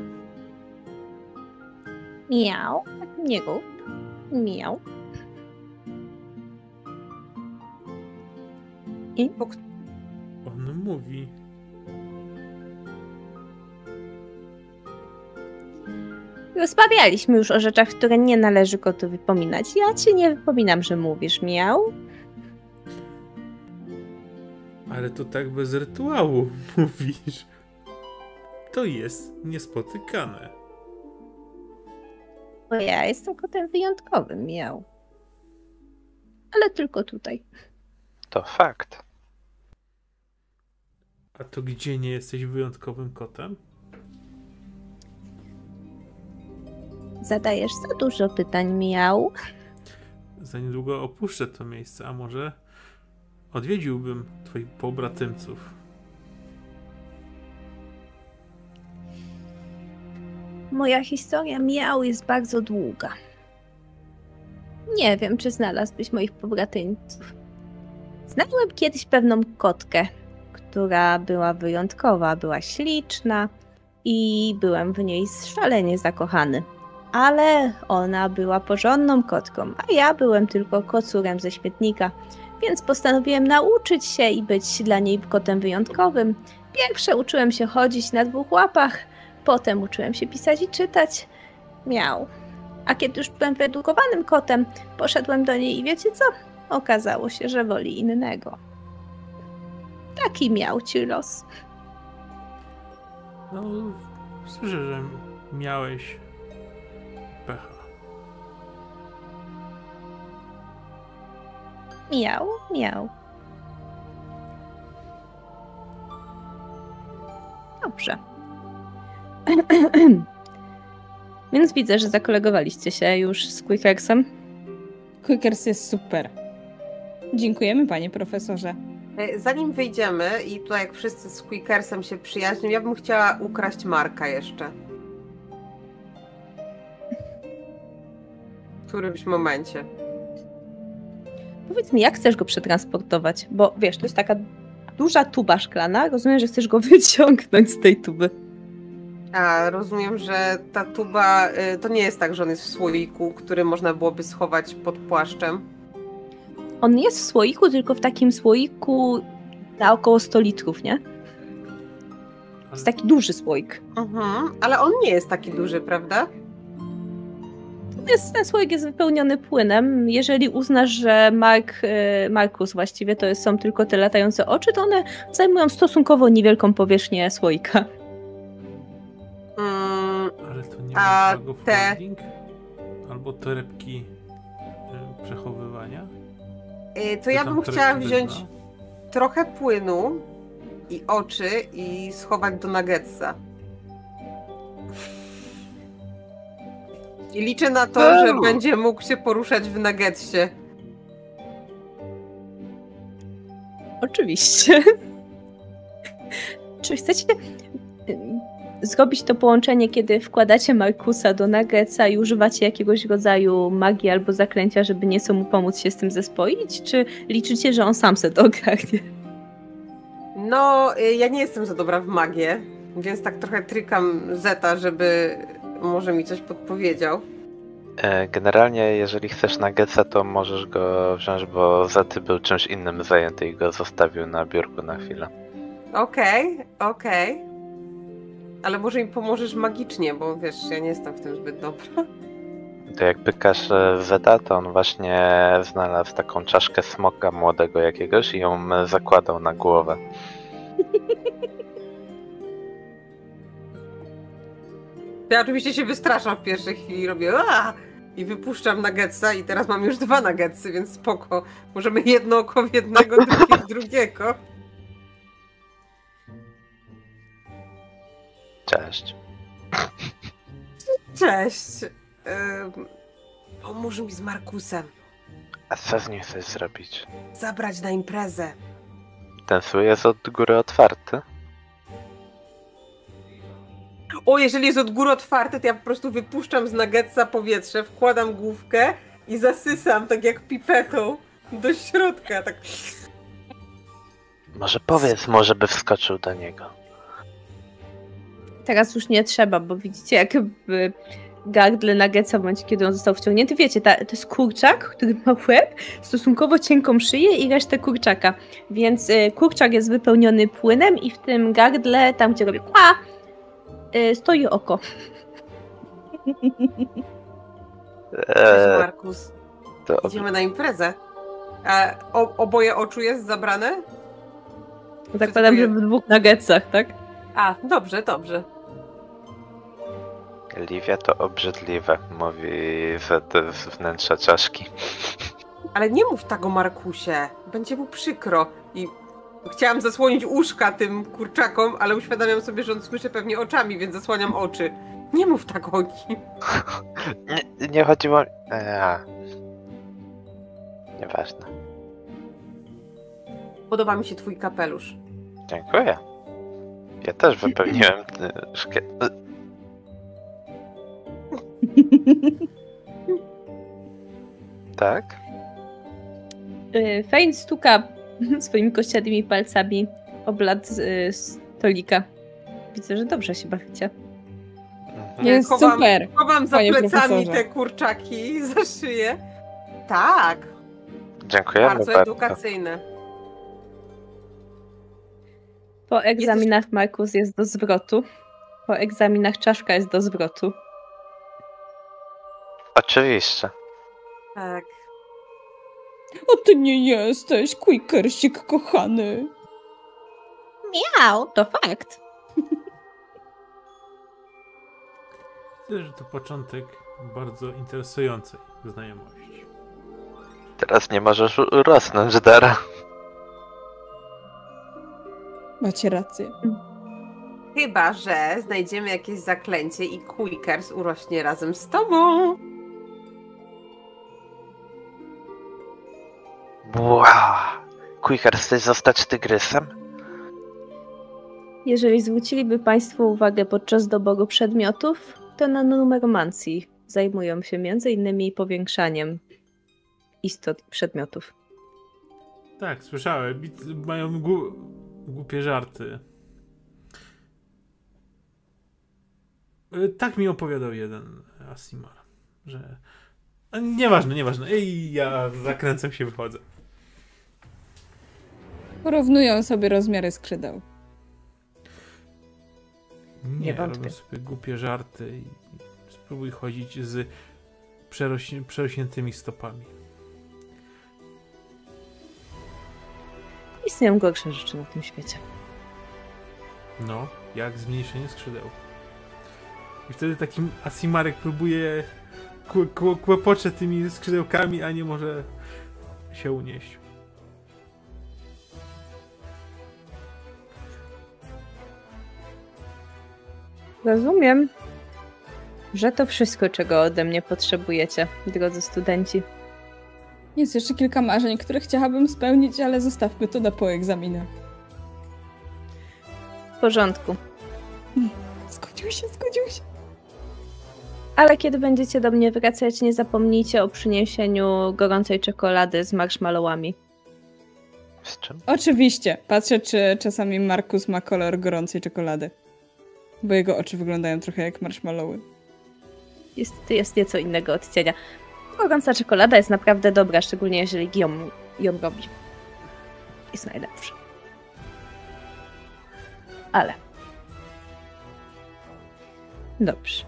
Miał, niego. Miał. I? On mówi. Rozmawialiśmy już o rzeczach, które nie należy kotu wypominać. Ja ci nie wypominam, że mówisz, miał. Ale to tak bez rytuału mówisz. To jest niespotykane. Bo ja jestem kotem wyjątkowym, miał. Ale tylko tutaj. To fakt. A to gdzie nie jesteś wyjątkowym kotem? Zadajesz za dużo pytań, miał. Za niedługo opuszczę to miejsce, a może odwiedziłbym twoich pobratymców. Moja historia, miał, jest bardzo długa. Nie wiem, czy znalazłbyś moich pobratyńców. Znalazłem kiedyś pewną kotkę, która była wyjątkowa, była śliczna i byłem w niej szalenie zakochany. Ale ona była porządną kotką, a ja byłem tylko kocurem ze śmietnika, więc postanowiłem nauczyć się i być dla niej kotem wyjątkowym. Pierwsze uczyłem się chodzić na dwóch łapach, potem uczyłem się pisać i czytać. Miał. A kiedy już byłem wyedukowanym kotem, poszedłem do niej i wiecie co? Okazało się, że woli innego. Taki miał ci los. No, słyszę, że miałeś pecha. Miał, miał. Dobrze. Więc widzę, że zakolegowaliście się już z Quickersem. Quickers jest super. Dziękujemy, panie profesorze. Zanim wyjdziemy i tutaj jak wszyscy z Quickersem się przyjaźnią, ja bym chciała ukraść Marka jeszcze. W którymś momencie. Powiedz mi, jak chcesz go przetransportować? Bo wiesz, to jest taka duża tuba szklana. Rozumiem, że chcesz go wyciągnąć z tej tuby. A, rozumiem, że ta tuba, to nie jest tak, że on jest w słoiku, który można byłoby schować pod płaszczem. On jest w słoiku, tylko w takim słoiku na około sto litrów, nie? To jest taki duży słoik. Mhm, ale on nie jest taki duży, prawda? Jest, ten słoik jest wypełniony płynem. Jeżeli uznasz, że Mark, Markus właściwie to są tylko te latające oczy, to one zajmują stosunkowo niewielką powierzchnię słoika. Mm, ale to nie ma te... albo torebki y, przechowywania? Y, to Czy ja bym chciała wziąć bywa? trochę płynu i oczy i schować do nuggetsa. I liczę na to, no. że będzie mógł się poruszać w nuggetsie. Oczywiście. Czy chcecie zrobić to połączenie, kiedy wkładacie Markusa do nuggetsa i używacie jakiegoś rodzaju magii albo zaklęcia, żeby nieco mu pomóc się z tym zespoić? Czy liczycie, że on sam se to ogarnie? No, ja nie jestem za dobra w magię, więc tak trochę trykam Zeta, żeby może mi coś podpowiedział. Generalnie, jeżeli chcesz nuggetsa, to możesz go wziąć, bo Zety był czymś innym zajęty i go zostawił na biurku na chwilę. Okej, okay, okej. Okay. Ale może mi pomożesz magicznie, bo wiesz, ja nie jestem w tym zbyt dobra. To jak pykasz Zeta, to on właśnie znalazł taką czaszkę smoka młodego jakiegoś i ją zakładał na głowę. Ja oczywiście się wystraszam w pierwszej chwili i robię aaa! I wypuszczam nuggetsa i teraz mam już dwa nuggetsy, więc spoko. Możemy jedno oko w jednego, drugie w drugiego. Cześć. Cześć. Ym, pomóż mi z Markusem. A co z nim chcesz zrobić? Zabrać na imprezę. Ten stół jest od góry otwarty. O, jeżeli jest od góry otwarty, to ja po prostu wypuszczam z nuggetsa powietrze, wkładam główkę i zasysam, tak jak pipetą, do środka. Tak. Może powiedz mu, żeby wskoczył do niego. Teraz już nie trzeba, bo widzicie, jak gardle nuggetsa w momencie, kiedy on został wciągnięty. Wiecie, ta, to jest kurczak, który ma łeb, stosunkowo cienką szyję i resztę kurczaka. Więc y, kurczak jest wypełniony płynem i w tym gardle, tam gdzie robię kła, y, stoi oko. Eee, Markus, to... idziemy na imprezę. E, o, oboje oczu jest zabrane? Zakładam, że w dwóch nuggetsach, tak? A, dobrze, dobrze. Livia to obrzydliwe, mówi z wnętrza czaszki. Ale nie mów tak o Markusie, będzie mu przykro. I chciałam zasłonić uszka tym kurczakom, ale uświadamiam sobie, że on słyszy pewnie oczami, więc zasłaniam oczy. Nie mów tak o nim. Nie, nie chodzi o... A. Nieważne. Podoba mi się twój kapelusz. Dziękuję. Ja też wypełniłem szkiet... Tak? Fain stuka swoimi kościanymi palcami o blat stolika. Widzę, że dobrze się bawicie. Mhm. Jest chowam, super. Chowam za plecami profesorze. Te kurczaki za szyję. Tak. Dziękujemy bardzo. Bardzo edukacyjne. Po egzaminach Markus jest do zwrotu. Po egzaminach czaszka jest do zwrotu. Oczywiście. Tak. O, ty nie jesteś Quickersik kochany. Miał, to fakt. Myślę, że to początek bardzo interesującej znajomości. Teraz nie możesz rosnąć, Dara. Macie rację. Chyba że znajdziemy jakieś zaklęcie i Quickers urośnie razem z tobą. Wow! Quickers, chcesz zostać tygrysem? Jeżeli zwróciliby państwo uwagę podczas doboru przedmiotów, to na numeromancji zajmują się między innymi powiększaniem istot przedmiotów. Tak, słyszałem. Mają gu... głupie żarty. Tak mi opowiadał jeden Asimar, że... Nieważne, nieważne. Ej, ja zakręcam się, wychodzę. Porównują sobie rozmiary skrzydeł. Nie, nie robią sobie głupie żarty i spróbuj chodzić z przerośn- przerośniętymi stopami. Istnieją gorsze rzeczy na tym świecie. No, jak zmniejszenie skrzydeł. I wtedy taki Asimarek próbuje kłopocze tymi skrzydełkami, a nie może się unieść. Rozumiem, że to wszystko, czego ode mnie potrzebujecie, drodzy studenci. Jest jeszcze kilka marzeń, które chciałabym spełnić, ale zostawmy to na po egzaminach. W porządku. Zgodził się, zgodził się. Ale kiedy będziecie do mnie wracać, nie zapomnijcie o przyniesieniu gorącej czekolady z marshmallowami. Z czym? Oczywiście. Patrzę, czy czasami Markus ma kolor gorącej czekolady. Bo jego oczy wyglądają trochę jak marshmallowy. Jest, jest nieco innego odcienia. Gorąca czekolada jest naprawdę dobra, szczególnie jeżeli Guillaume ją robi. Jest najlepsza. Ale. Dobrze.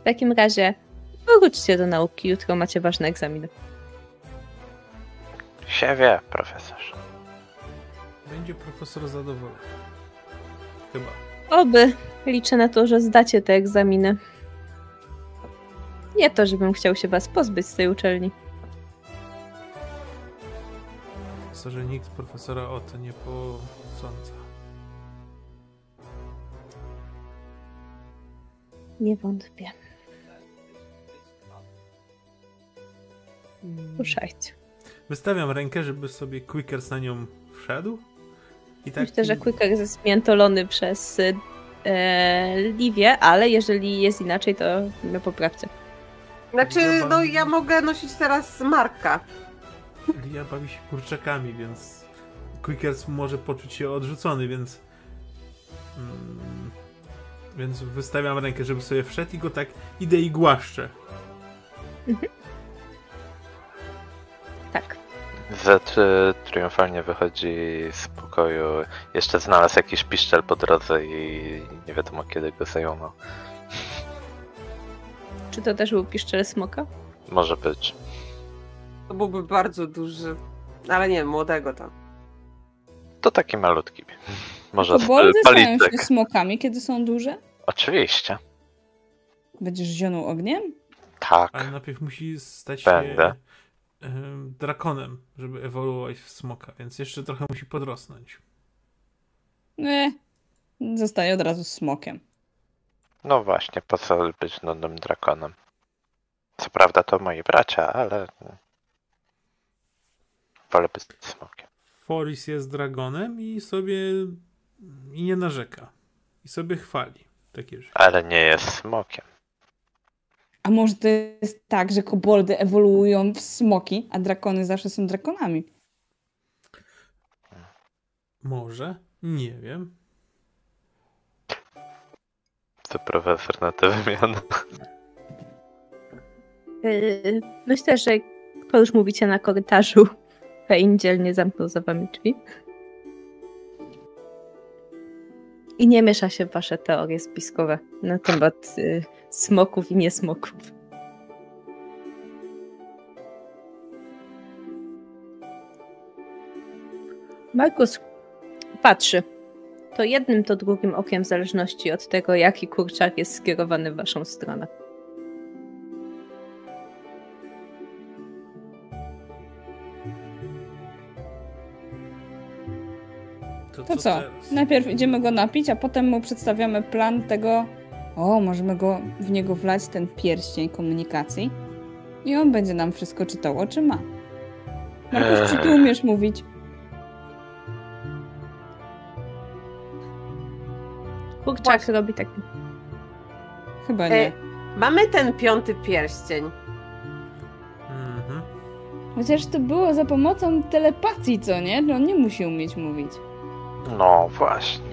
W takim razie wróćcie do nauki, jutro macie ważne egzaminy. Się wie, profesorze. Będzie profesor zadowolony. Chyba. Oby. Liczę na to, że zdacie te egzaminy. Nie to, żebym chciał się was pozbyć z tej uczelni. Profesorze, nikt profesora o to nie posądza. Nie wątpię. Ruszajcie. Wystawiam rękę, żeby sobie Quickers na nią wszedł. I tak... Myślę, że Quickers jest miętolony przez e, Livię, ale jeżeli jest inaczej, to mnie poprawcie. Znaczy, no ja mogę nosić teraz Marka. Lia bawi się kurczakami, więc Quickers może poczuć się odrzucony, więc... Mm, więc wystawiam rękę, żeby sobie wszedł i go tak idę i głaszczę. Mhm. Tak. Zet triumfalnie wychodzi z pokoju. Jeszcze znalazł jakiś piszczel po drodze i nie wiadomo kiedy go zajął. Czy to też był piszczel smoka? Może być. To byłby bardzo duży, ale nie młodego tam. To taki malutki. Może boldy stają się smokami, kiedy są duże? Oczywiście. Będziesz zionął ogniem? Tak. Ale najpierw musi stać się... Będę. drakonem, żeby ewoluować w smoka, więc jeszcze trochę musi podrosnąć. Nie, zostaje od razu smokiem. No właśnie, po co być nudnym drakonem? Co prawda to moi bracia, ale wolę być smokiem. Foris jest dragonem i sobie i nie narzeka. I sobie chwali takie rzeczy. Ale nie jest smokiem. A może to jest tak, że koboldy ewoluują w smoki, a drakony zawsze są drakonami? Może? Nie wiem. To profesor na tę wymianę. Myślę, że to już mówicie na korytarzu. Fain dzielnie zamknął za wami drzwi. I nie miesza się w wasze teorie spiskowe na temat y, smoków i niesmoków. Markus patrzy to jednym, to drugim okiem w zależności od tego, jaki kurczak jest skierowany w waszą stronę. To co? Teraz? Najpierw idziemy go napić, a potem mu przedstawiamy plan tego... O, możemy go w niego wlać ten pierścień komunikacji i on będzie nam wszystko czytał, o czym ma. Markus, eee. czy ty umiesz mówić? Kurczak robi tak. Chyba nie. E, mamy ten piąty pierścień. Mhm. Chociaż to było za pomocą telepatii, co nie? No on nie musi umieć mówić. No właśnie.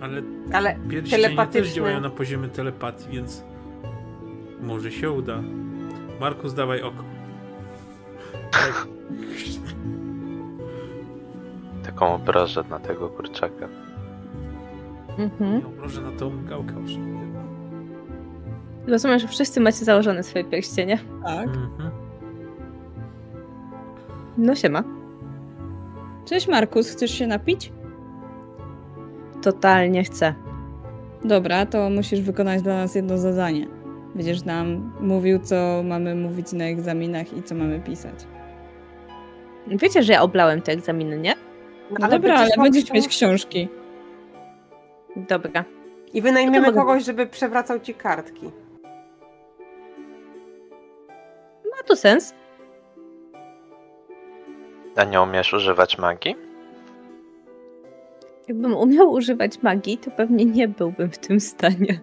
Ale, Ale pierścienie też działają na poziomie telepatii, więc może się uda. Markus, dawaj oko. Tak. Taką obrażę na tego kurczaka. Mhm. Nie obrażę na tą gałkę oszczędną. Rozumiem, że wszyscy macie założone swoje pierścienie. Tak. Mhm. No siema. Cześć Markus, chcesz się napić? Totalnie chcę. Dobra, to musisz wykonać dla nas jedno zadanie. Będziesz nam mówił, co mamy mówić na egzaminach i co mamy pisać. Wiecie, że ja oblałem te egzaminy, nie? No, ale dobra, ale będziesz mieć książki. Dobra. I wynajmiemy no kogoś, żeby przewracał ci kartki. Ma to sens. A nie umiesz używać magii? Jakbym umiał używać magii, to pewnie nie byłbym w tym stanie.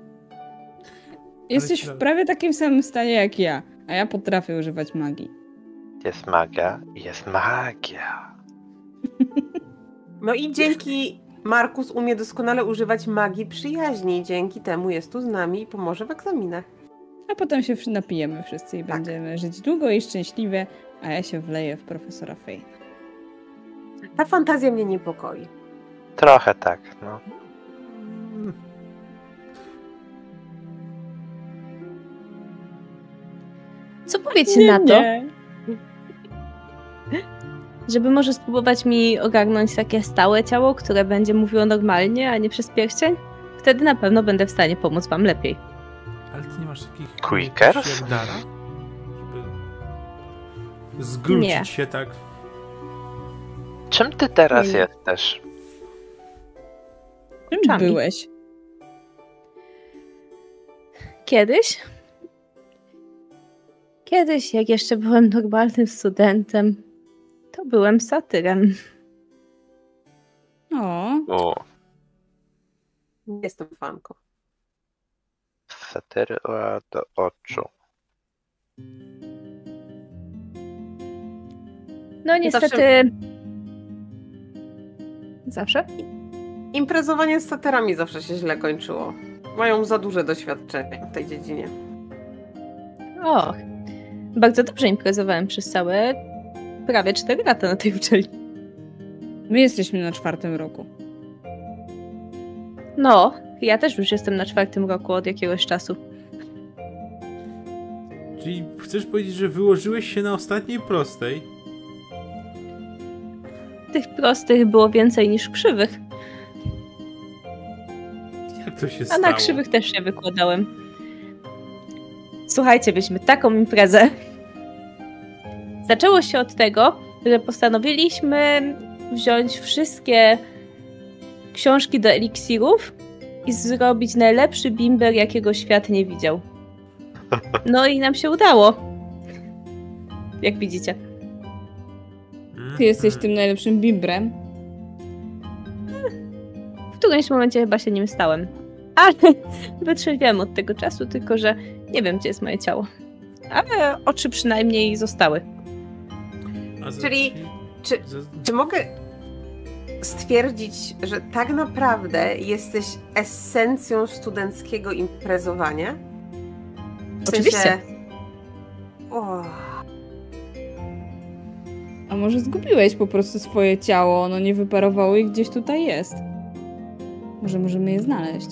Jesteś w prawie takim samym stanie jak ja, a ja potrafię używać magii. Jest magia, jest magia. No i dzięki Markus umie doskonale używać magii przyjaźni. Dzięki temu jest tu z nami i pomoże w egzaminach. A potem się napijemy wszyscy i tak. Będziemy żyć długo i szczęśliwie, a ja się wleję w profesora Faina. Ta fantazja mnie niepokoi. Trochę tak, no. Co powiecie nie, na to? Nie. Żeby może spróbować mi ogarnąć takie stałe ciało, które będzie mówiło normalnie, a nie przez pierścień? Wtedy na pewno będę w stanie pomóc wam lepiej. Ale ty nie masz takich... Quickers? Żeby zglucić nie. się tak. Czym ty teraz nie. jesteś? Czym byłeś? Kiedyś? Kiedyś, jak jeszcze byłem normalnym studentem, to byłem satyrem. O. o. Jestem fanką. Satyra do oczu. No niestety... Zawsze? Zawsze? Imprezowanie z saterami zawsze się źle kończyło. Mają za duże doświadczenie w tej dziedzinie. Och, bardzo dobrze imprezowałem przez całe prawie cztery lata na tej uczelni. My jesteśmy na czwartym roku. No, ja też już jestem na czwartym roku od jakiegoś czasu. Czyli chcesz powiedzieć, że wyłożyłeś się na ostatniej prostej? Tych prostych było więcej niż krzywych. To się stało. A na krzywych też się wykładałem. Słuchajcie, byliśmy taką imprezę. Zaczęło się od tego, że postanowiliśmy wziąć wszystkie książki do eliksirów i zrobić najlepszy bimber, jakiego świat nie widział. No i nam się udało. Jak widzicie. Ty jesteś tym najlepszym bimbrem. W którymś momencie chyba się nim stałem. Ale wytrzeźwiałem od tego czasu, tylko że nie wiem, gdzie jest moje ciało. Ale oczy przynajmniej zostały. Za... Czyli czy, czy mogę stwierdzić, że tak naprawdę jesteś esencją studenckiego imprezowania? W sensie... Oczywiście. O... A może zgubiłeś po prostu swoje ciało, ono nie wyparowało i gdzieś tutaj jest? Może możemy je znaleźć?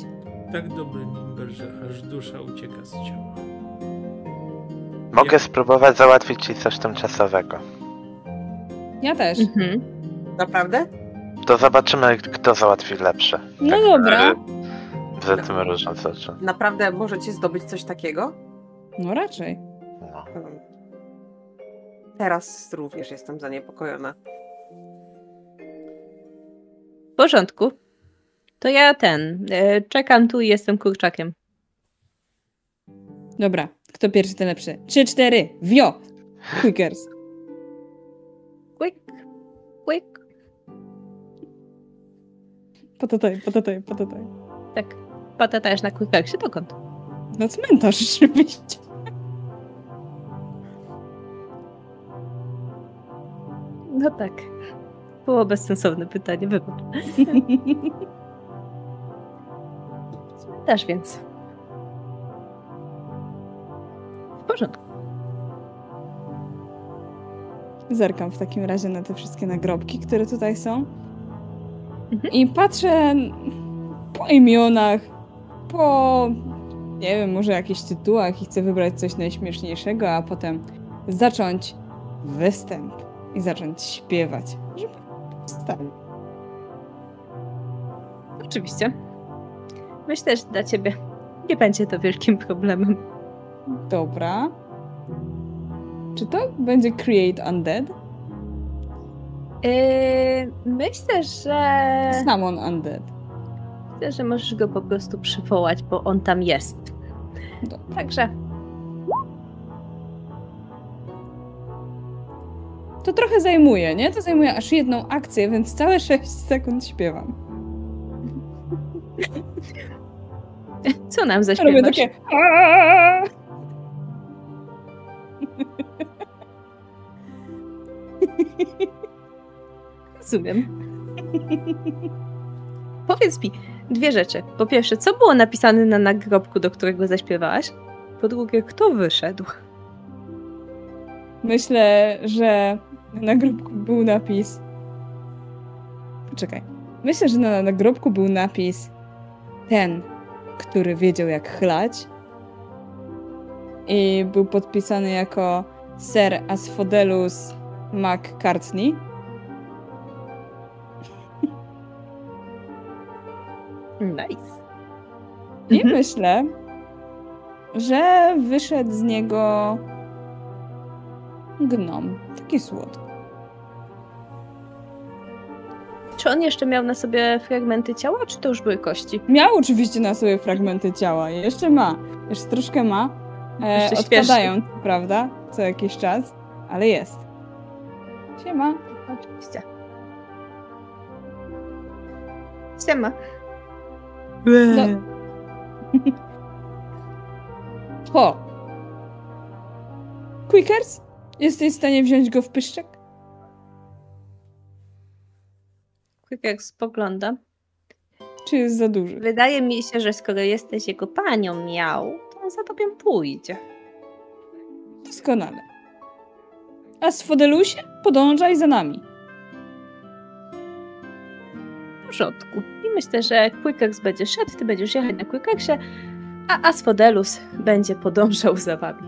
Tak dobry bimber, że aż dusza ucieka z ciała. Mogę ja... spróbować załatwić ci coś tymczasowego. Ja też. Mhm. Naprawdę? To zobaczymy, kto załatwi lepsze. No tak, dobra. Za tym różne rzeczy. Naprawdę możecie zdobyć coś takiego? No raczej. No. Teraz również jestem zaniepokojona. W porządku. To ja ten. E, czekam tu i jestem kurczakiem. Dobra. Kto pierwszy, ten lepszy. Trzy, cztery. Wio! Quickers. Quick. Quick. Patataj, patataj, patataj. Tak. Patatajesz na Quickersie. Dokąd? Na cmentarz oczywiście. No tak. Było bezsensowne pytanie, wybacz. Cmentarz więc. W porządku. Zerkam w takim razie na te wszystkie nagrobki, które tutaj są. Mhm. I patrzę po imionach, po nie wiem, może jakichś tytułach i chcę wybrać coś najśmieszniejszego, a potem zacząć występ. I zacząć śpiewać, żeby wstali. Oczywiście. Myślę, że dla ciebie nie będzie to wielkim problemem. Dobra. Czy to będzie Create Undead? Yy, myślę, że... Summon Undead. Myślę, że możesz go po prostu przywołać, bo on tam jest. Dobra. Także... To trochę zajmuje, nie? To zajmuje aż jedną akcję, więc całe sześć sekund śpiewam. Co nam zaśpiewasz? Robię takie... Rozumiem. Powiedz mi dwie rzeczy. Po pierwsze, co było napisane na nagrobku, do którego zaśpiewałaś? Po drugie, kto wyszedł? Myślę, że... Na nagrobku był napis... Poczekaj. Myślę, że na nagrobku był napis ten, który wiedział jak chlać i był podpisany jako Sir Asfodelus McCartney. Nice. I myślę, że wyszedł z niego gnom. Taki słodki. Czy on jeszcze miał na sobie fragmenty ciała, czy to już były kości? Miał oczywiście na sobie fragmenty ciała. Jeszcze ma. Jeszcze troszkę ma. E, jeszcze odpadają, świeższy. Prawda? Co jakiś czas. Ale jest. Siema. Oczywiście. Siema. No. Ho. Quickers? Jesteś w stanie wziąć go w pyszczek? Quickers spogląda. Czy jest za duży? Wydaje mi się, że skoro jesteś jego panią miał, to on za tobą pójdzie. Doskonale. A z Fodelusie podążaj za nami. W porządku. I myślę, że Quickers będzie szedł, ty będziesz jechać na Quickersie, a Asfodelus będzie podążał za wami.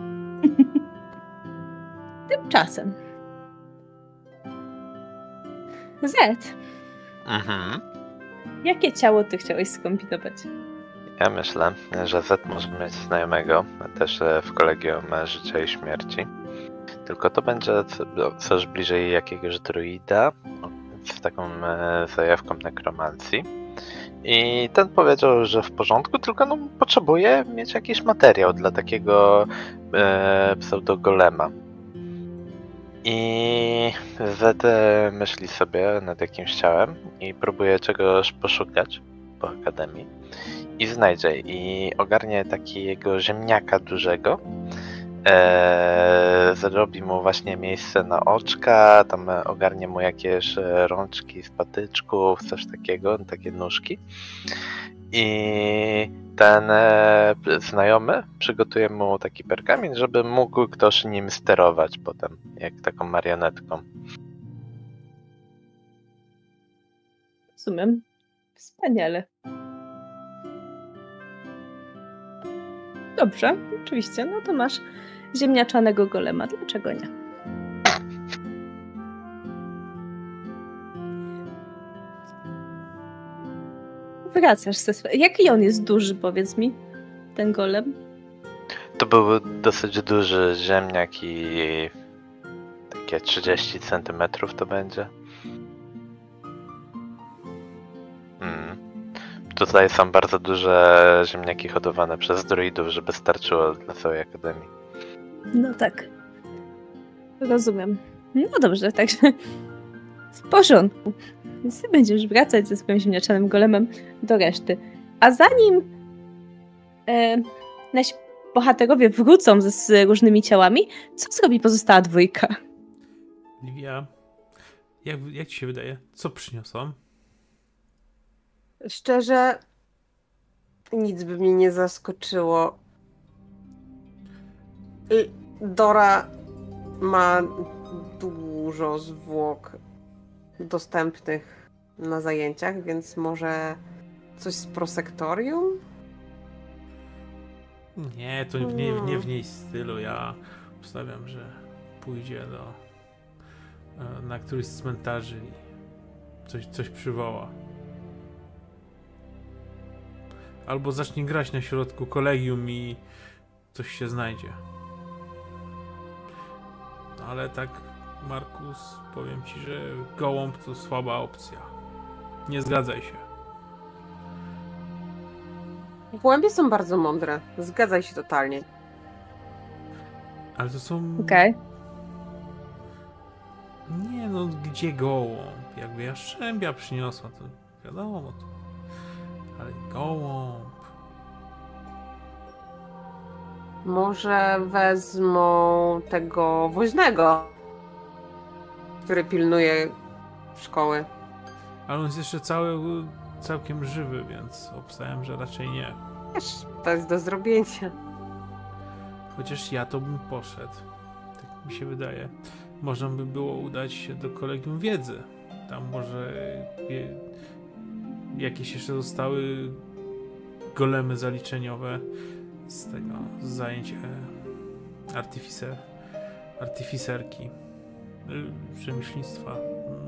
Tymczasem. Z. Aha. Jakie ciało ty chciałeś skombinować? Ja myślę, że Z może mieć znajomego, też w Kolegium Życia i Śmierci, tylko to będzie coś bliżej jakiegoś druida z taką zajawką nekromancji. I ten powiedział, że w porządku, tylko no, potrzebuje mieć jakiś materiał dla takiego e, pseudogolema. I Zedy myśli sobie nad jakimś ciałem i próbuje czegoś poszukać po akademii. I znajdzie i ogarnie takiego ziemniaka dużego. Eee, zrobi mu właśnie miejsce na oczka, tam ogarnie mu jakieś rączki z patyczków, coś takiego, takie nóżki. I ten e, znajomy przygotuje mu taki pergamin, żeby mógł ktoś nim sterować potem, jak taką marionetką. Rozumiem. Wspaniale. Dobrze, oczywiście, no to masz ziemniaczanego golema, dlaczego nie? Wracasz ze swe... Jaki on jest duży, powiedz mi, ten golem? To był dosyć duży ziemniak i takie trzydzieści centymetrów to będzie. Tutaj są bardzo duże ziemniaki hodowane przez druidów, żeby starczyło dla całej akademii. No tak. Rozumiem. No dobrze, także w porządku. Więc ty będziesz wracać ze swoim ziemniaczanym golemem do reszty. A zanim e, nasi bohaterowie wrócą z, z różnymi ciałami, co zrobi pozostała dwójka? Ja... Jak, jak ci się wydaje? Co przyniosą? Szczerze, nic by mnie nie zaskoczyło. Dora ma dużo zwłok dostępnych na zajęciach, więc może coś z prosektorium? Nie, to nie, nie w niej stylu. Ja obstawiam, że pójdzie do, na któryś z cmentarzy i coś, coś przywoła. Albo zacznie grać na środku kolegium i coś się znajdzie. Ale tak, Markus, powiem ci, że gołąb to słaba opcja. Nie zgadzaj się. Gołębie są bardzo mądre. Zgadzaj się totalnie. Ale to są... Okej. Okay. Nie no, gdzie gołąb? Jakby jaszczębia przyniosła, to wiadomo to. Ale gołąb... Może wezmą tego woźnego, który pilnuje szkoły. Ale on jest jeszcze cały, całkiem żywy, więc obstawiam, że raczej nie. Wiesz, to jest do zrobienia. Chociaż ja to bym poszedł. Tak mi się wydaje. Można by było udać się do Kolegium Wiedzy. Tam może... Jakieś jeszcze zostały golemy zaliczeniowe z tego z zajęć artyficer, artyficerki, rzemieślnictwa,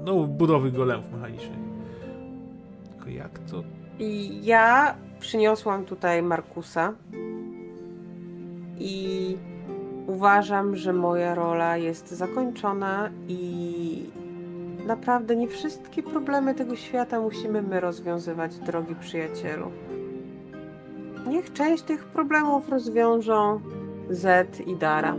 no budowy golemów mechanicznych. Tylko jak to? Ja przyniosłam tutaj Markusa i uważam, że moja rola jest zakończona i naprawdę nie wszystkie problemy tego świata musimy my rozwiązywać, drogi przyjacielu. Niech część tych problemów rozwiążą Zed i Dara.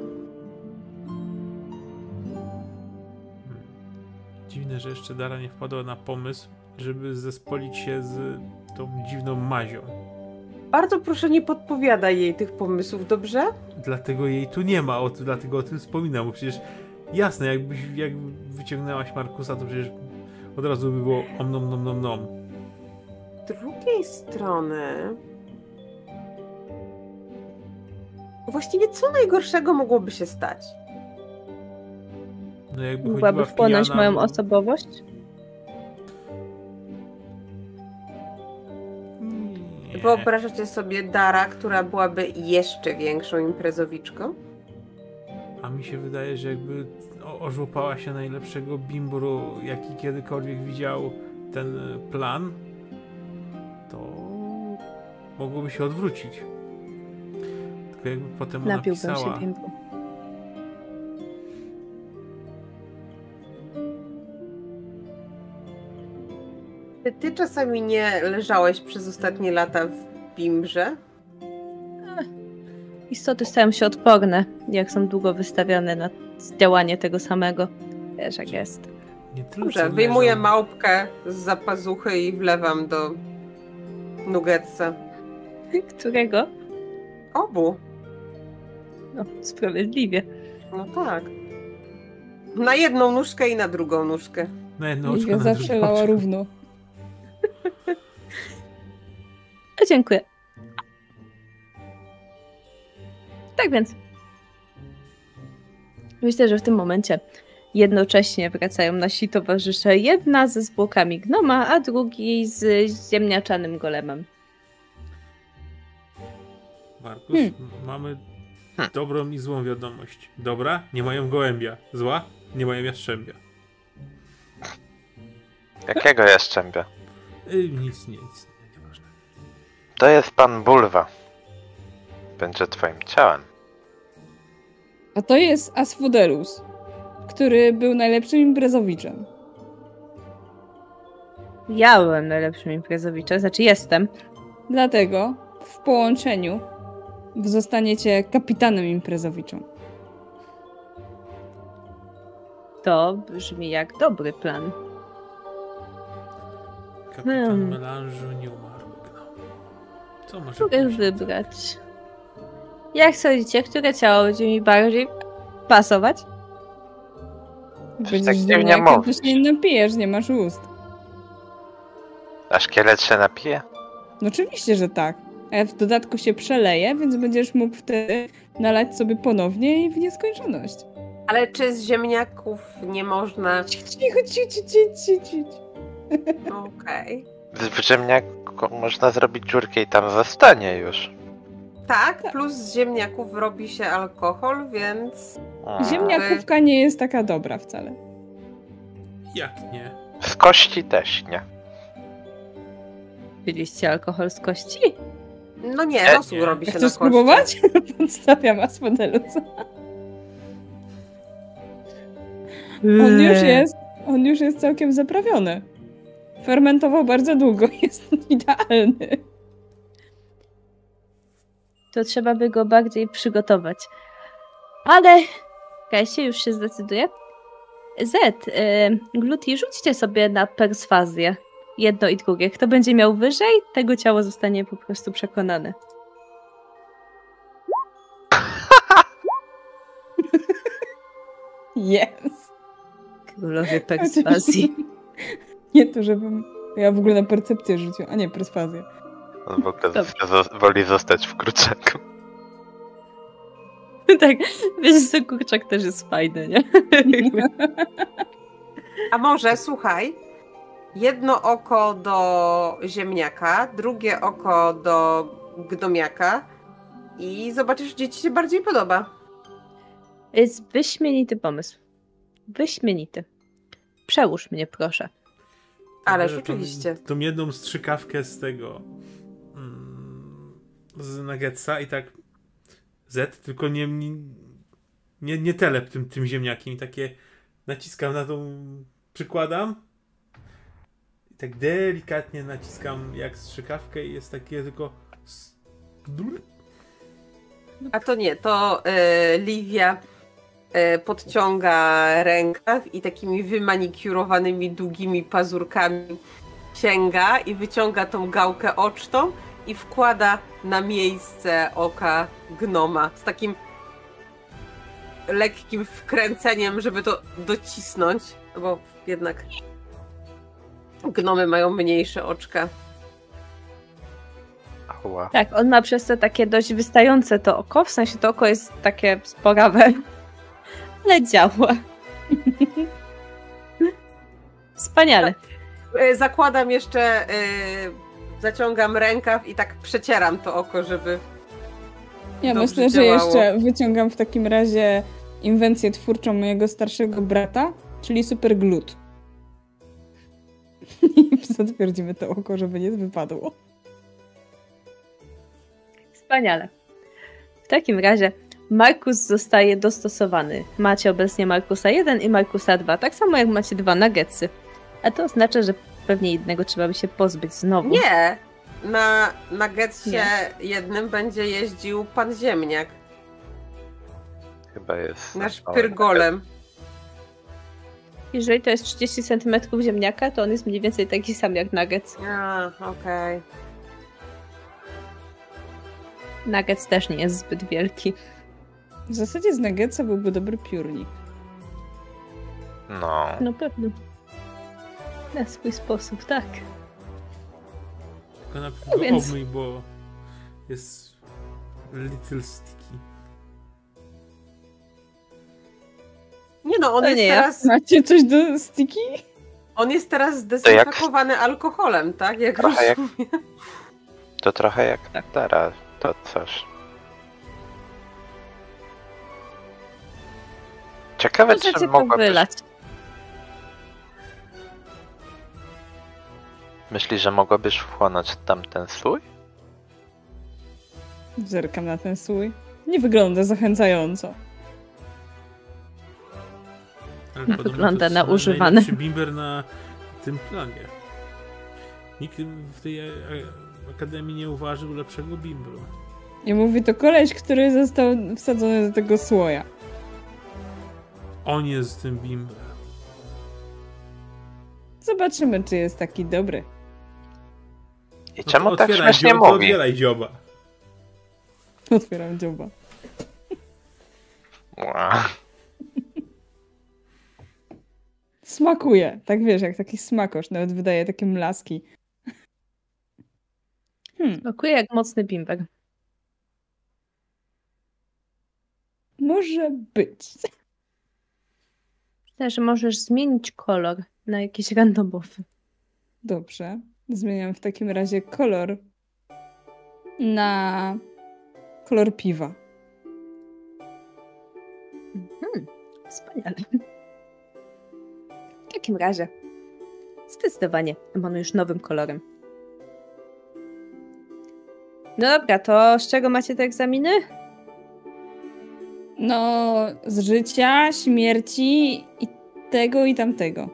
Dziwne, że jeszcze Dara nie wpadła na pomysł, żeby zespolić się z tą dziwną mazią. Bardzo proszę, nie podpowiadaj jej tych pomysłów, dobrze? Dlatego jej tu nie ma, o to, dlatego o tym wspominam, bo przecież jasne, jakbyś, jak wyciągnęłaś Markusa, to przecież od razu by było om nom nom nom nom. Z drugiej strony... Właściwie co najgorszego mogłoby się stać? No jakby mogłaby wpłynąć na moją osobowość? Nie. Wyobrażacie sobie Dara, która byłaby jeszcze większą imprezowiczką? A mi się wydaje, że jakby ożłopała się najlepszego bimbru, jaki kiedykolwiek widział ten plan, to mogłoby się odwrócić. Tylko jakby potem ona pisała... Napiłbym się bimbru. Czy ty czasami nie leżałeś przez ostatnie lata w bimbrze? Istoty stają się odporne, jak są długo wystawiane na działanie tego samego. Wiesz, jak jest. Nie tylko Dobrze, wyjmuję leżą. małpkę z zapazuchy i wlewam do nuggetsa. Którego? Obu. No, sprawiedliwie. No tak. Na jedną nóżkę i na drugą nóżkę. Na jedną nóżkę, na zawsze lała równo. Dziękuję. Tak więc. Myślę, że w tym momencie jednocześnie wracają nasi towarzysze. Jedna ze zwłokami gnoma, a drugi z ziemniaczanym golemem. Markus, hmm. mamy ha. dobrą i złą wiadomość. Dobra, nie mają gołębia. Zła, nie mają jastrzębia. Jakiego jastrzębia? Y, nic, nic. Nieważne. To jest pan Bulwa. Będzie twoim ciałem. A to jest Asfodelus, który był najlepszym imprezowiczem. Ja byłem najlepszym imprezowiczem, znaczy jestem. Dlatego w połączeniu zostaniecie kapitanem imprezowiczem. To brzmi jak dobry plan. Kapitan hmm. melanżu nie umarł. Co może wybrać? Jak sądzicie, które ciało będzie mi bardziej pasować? Będziesz tak nie jak jakby się nie napijesz, nie masz ust. A szkielet się napije? No oczywiście, że tak. A w dodatku się przeleje, więc będziesz mógł wtedy nalać sobie ponownie i w nieskończoność. Ale czy z ziemniaków nie można... Cicho, cicho, cicho, cicho. Okej. W ziemniaku można zrobić dziurkę i tam zostanie już. Tak, plus z ziemniaków robi się alkohol, więc... Ziemniakówka nie jest taka dobra wcale. Jak nie? Z kości też nie. Piliście alkohol z kości? No nie, e, rosół nie. robi się ja na kości. Spróbować? Podstawiam Asfodelusa. On już jest, on już jest całkiem zaprawiony. Fermentował bardzo długo, jest idealny. To trzeba by go bardziej przygotować. Ale Kajsie już się zdecyduje. Z, yy, Gluti, rzućcie sobie na perswazję. Jedno i drugie. Kto będzie miał wyżej, tego ciało zostanie po prostu przekonane. Yes. Królowie perswazji. Nie to, żebym... Ja w ogóle na percepcję rzuciła, a nie perswazję. On w ogóle woli zostać w kurczaku. Tak, wiesz, że kurczak też jest fajny, nie? A może, słuchaj, jedno oko do ziemniaka, drugie oko do gnomiaka i zobaczysz, gdzie ci się bardziej podoba. Jest wyśmienity pomysł. Wyśmienity. Przełóż mnie, proszę. Ależ oczywiście. Tą, tą jedną strzykawkę z tego... z nuggetsa i tak Z, tylko nie nie, nie telep tym, tym ziemniakiem i takie naciskam na tą, przykładam i tak delikatnie naciskam jak strzykawkę i jest takie tylko a to nie, to yy, Livia yy, podciąga rękaw i takimi wymanikiurowanymi długimi pazurkami sięga i wyciąga tą gałkę oczną i wkłada na miejsce oka gnoma z takim lekkim wkręceniem, żeby to docisnąć, bo jednak gnomy mają mniejsze oczka. Ała. Tak, on ma przez to takie dość wystające to oko, w sensie to oko jest takie sporawe, ale działa. Wspaniale. Zakładam jeszcze... Yy... Zaciągam rękaw i tak przecieram to oko, żeby ja myślę, że działało. Jeszcze wyciągam w takim razie inwencję twórczą mojego starszego brata, czyli superglut. I zatwierdzimy to oko, żeby nie wypadło. Wspaniale. W takim razie Markus zostaje dostosowany. Macie obecnie Markusa jeden i Markusa dwa, tak samo jak macie dwa nuggetsy. A to oznacza, że Pewnie jednego trzeba by się pozbyć znowu. Nie! Na, na getcie nie. jednym będzie jeździł pan Ziemniak. Chyba jest. Nasz Pyrgolem. Jeżeli to jest trzydzieści centymetrów ziemniaka, to on jest mniej więcej taki sam jak Nuggets. A, okej. Okay. Nuggets też nie jest zbyt wielki. W zasadzie z Nuggetsa byłby dobry piórnik. No. No pewno. Na swój sposób, tak. Tylko na pewno no więc... obmyj, bo jest little sticky. Nie no, on to jest nie teraz... Macie coś do sticky? On jest teraz zdezynfekowany jak... alkoholem, tak? Jak trochę jak... To trochę jak tak. teraz. To coś. Ciekawe, możecie czy mogłabyś... wylać. Myślisz, że mogłabyś wchłonąć tamten słój? Zerkam na ten słój. Nie wygląda zachęcająco. Ale no, wygląda na używany. Najlepszy bimber na tym planie. Nikt w tej akademii nie uważał lepszego bimbru. I mówi to koleś, który został wsadzony do tego słoja. On jest z tym bimbrem. Zobaczymy, czy jest taki dobry. I czemu no tak śmiesznie dzioba, mówi? Otwieraj dzioba. Otwieram dzioba. Smakuje. Tak wiesz, jak taki smakosz. Nawet wydaje takie mlaski. Hmm. Smakuje jak mocny bimbek. Może być. Też możesz zmienić kolor na jakiś randomowy. Dobrze. Zmieniam w takim razie kolor na kolor piwa. Mhm. Wspaniale. W takim razie zdecydowanie emanujesz nowym kolorem. No dobra, to z czego macie te egzaminy? No, z życia, śmierci i tego i tamtego.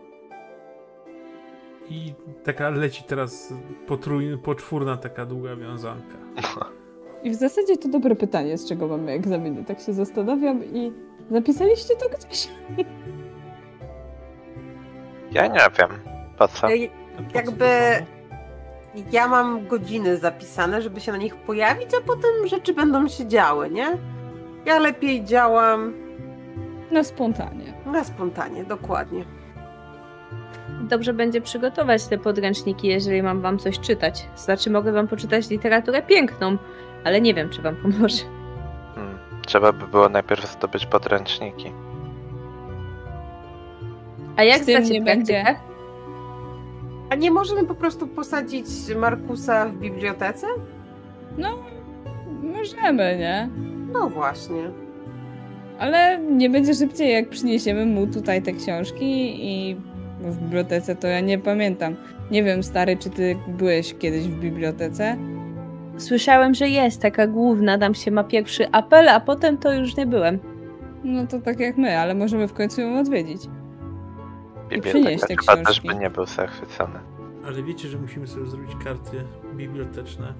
I taka leci teraz potrój, poczwórna taka długa wiązanka. I w zasadzie to dobre pytanie, z czego mamy egzaminy. Tak się zastanawiam i zapisaliście to gdzieś? Ja nie wiem. Po co? Ej, jakby... Ja mam godziny zapisane, żeby się na nich pojawić, a potem rzeczy będą się działy, nie? Ja lepiej działam... Na spontanie. Na spontanie, dokładnie. Dobrze będzie przygotować te podręczniki, jeżeli mam wam coś czytać. Znaczy, mogę wam poczytać literaturę piękną, ale nie wiem, czy wam pomoże. Hmm, trzeba by było najpierw zdobyć podręczniki. A jak znacie będzie? A nie możemy po prostu posadzić Markusa w bibliotece? No, możemy, nie? No właśnie. Ale nie będzie szybciej, jak przyniesiemy mu tutaj te książki i w bibliotece to ja nie pamiętam. Nie wiem, stary, czy ty byłeś kiedyś w bibliotece? Słyszałem, że jest taka główna, tam się ma pierwszy apel, a potem to już nie byłem. No to tak jak my, ale możemy w końcu ją odwiedzić. Biblioteka chyba też by nie był zachwycony. Ale wiecie, że musimy sobie zrobić karty biblioteczne.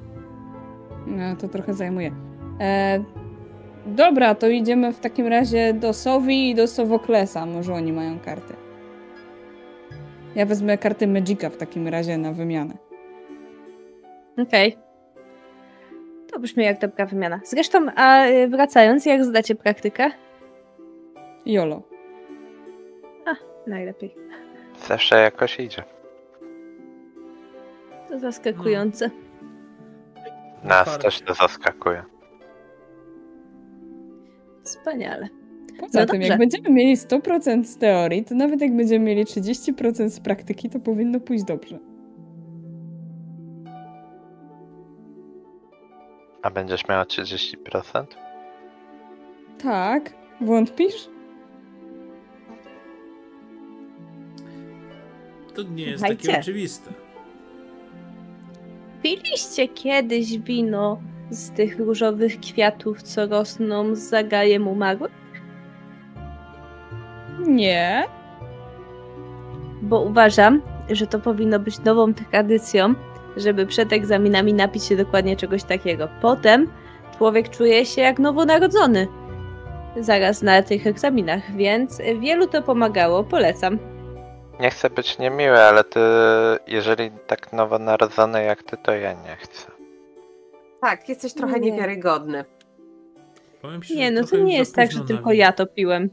No to trochę zajmuje. E, dobra, to idziemy w takim razie do Sowii i do Sowoklesa. Może oni mają karty. Ja wezmę karty Magica w takim razie na wymianę. Okej. Okay. To brzmi jak dobra wymiana. Zresztą, a wracając, jak zdacie praktykę? Jolo. Najlepiej. Zawsze jakoś idzie. To zaskakujące. No. Nas Parę. też to zaskakuje. Wspaniale. Poza no tym, dobrze. Jak będziemy mieli sto procent z teorii, to nawet jak będziemy mieli trzydzieści procent z praktyki, to powinno pójść dobrze. A będziesz miała trzydzieści procent? Tak. Wątpisz? To nie jest Słuchajcie. takie oczywiste. Piliście kiedyś wino z tych różowych kwiatów, co rosną z zagajem umarłych? Nie. Bo uważam, że to powinno być nową tradycją, żeby przed egzaminami napić się dokładnie czegoś takiego. Potem człowiek czuje się jak nowonarodzony zaraz na tych egzaminach, więc wielu to pomagało, polecam. Nie chcę być niemiły, ale ty, jeżeli tak nowonarodzony jak ty, to ja nie chcę. Tak, jesteś trochę nie. niewiarygodny. Powiem ci, nie, no to nie jest tak, że tylko ja to piłem.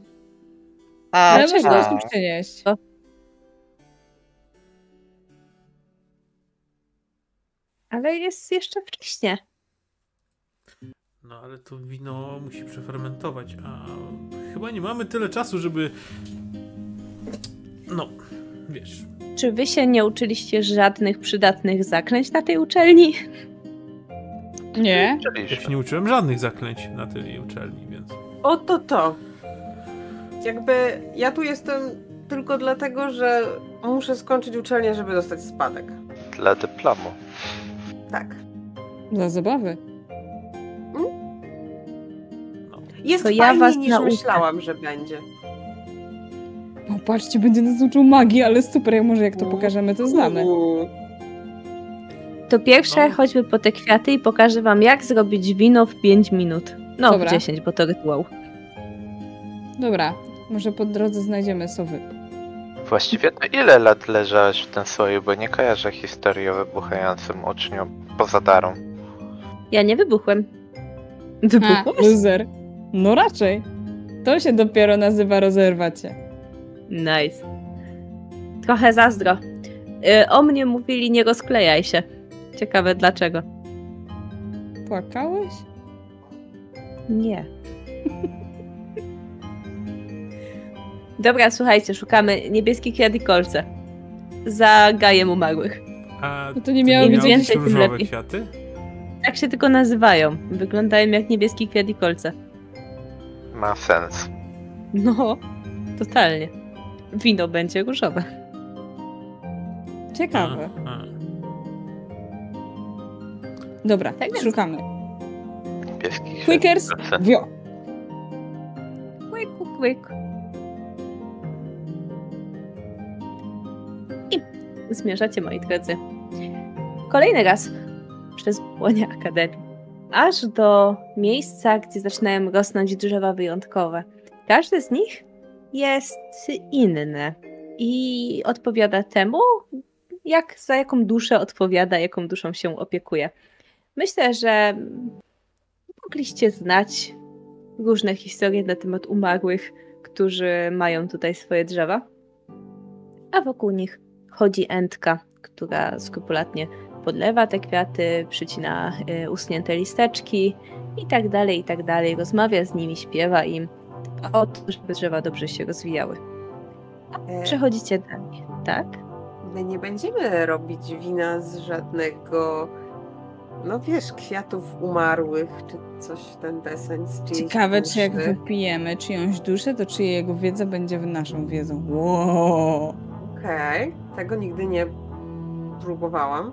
A, ale możesz go z tym przynieść. Ale jest jeszcze wcześnie. No ale to wino musi przefermentować, a chyba nie mamy tyle czasu, żeby... No, wiesz. Czy wy się nie uczyliście żadnych przydatnych zaklęć na tej uczelni? Nie. Ja się nie uczyłem żadnych zaklęć na tej uczelni, więc... O to to. Jakby ja tu jestem tylko dlatego, że muszę skończyć uczelnię, żeby dostać spadek. Dla dyplomu. Tak. Dla zabawy. Hmm? No. Jest to fajniej, ja was niż nauczę. Myślałam, że będzie. No patrzcie, będzie nas uczył magii, ale super, jak może jak to pokażemy, to znamy. To pierwsze, no. Chodźmy po te kwiaty i pokażę wam, jak zrobić wino w pięć minut. No, dobra. W dziesięć, bo to rytuał. Dobra, może po drodze znajdziemy sowy. Właściwie to ile lat leżałeś w tym słoju, bo nie kojarzę historii o wybuchającym uczniu poza Darą. Ja nie wybuchłem. Wybuchłeś? Loser. No raczej. To się dopiero nazywa rozerwacie. Nice. Trochę zazdro. Yy, o mnie mówili, nie rozklejaj się. Ciekawe dlaczego. Płakałeś? Nie. Dobra, słuchajcie, szukamy niebieskie kwiaty kolce. Za gajem umarłych. A no to nie miało być więcej, tym lepiej. Kwiaty? Tak się tylko nazywają. Wyglądają jak niebieski kwiat i kolce. Ma sens. No, totalnie. Wino będzie różowe. Ciekawe. A, a. Dobra, tak więc szukamy. Niebieski kwiat. Quickers, wio. Quick, quick. Zmierzacie, moi drodzy. Kolejny raz przez błonie Akademii. Aż do miejsca, gdzie zaczynają rosnąć drzewa wyjątkowe. Każde z nich jest inne i odpowiada temu, jak, za jaką duszę odpowiada, jaką duszą się opiekuje. Myślę, że mogliście znać różne historie na temat umarłych, którzy mają tutaj swoje drzewa, a wokół nich chodzi entka, która skrupulatnie podlewa te kwiaty, przycina y, usunięte listeczki i tak dalej, i tak dalej. Rozmawia z nimi, śpiewa im o to, żeby drzewa dobrze się rozwijały. A przechodzicie dalej, tak? My nie będziemy robić wina z żadnego, no wiesz, kwiatów umarłych, czy coś w ten deseń. Ciekawe, duszy. Czy jak wypijemy czyjąś duszę, to czy jego wiedza będzie naszą wiedzą. Wow. Okej, okay. Tego nigdy nie próbowałam.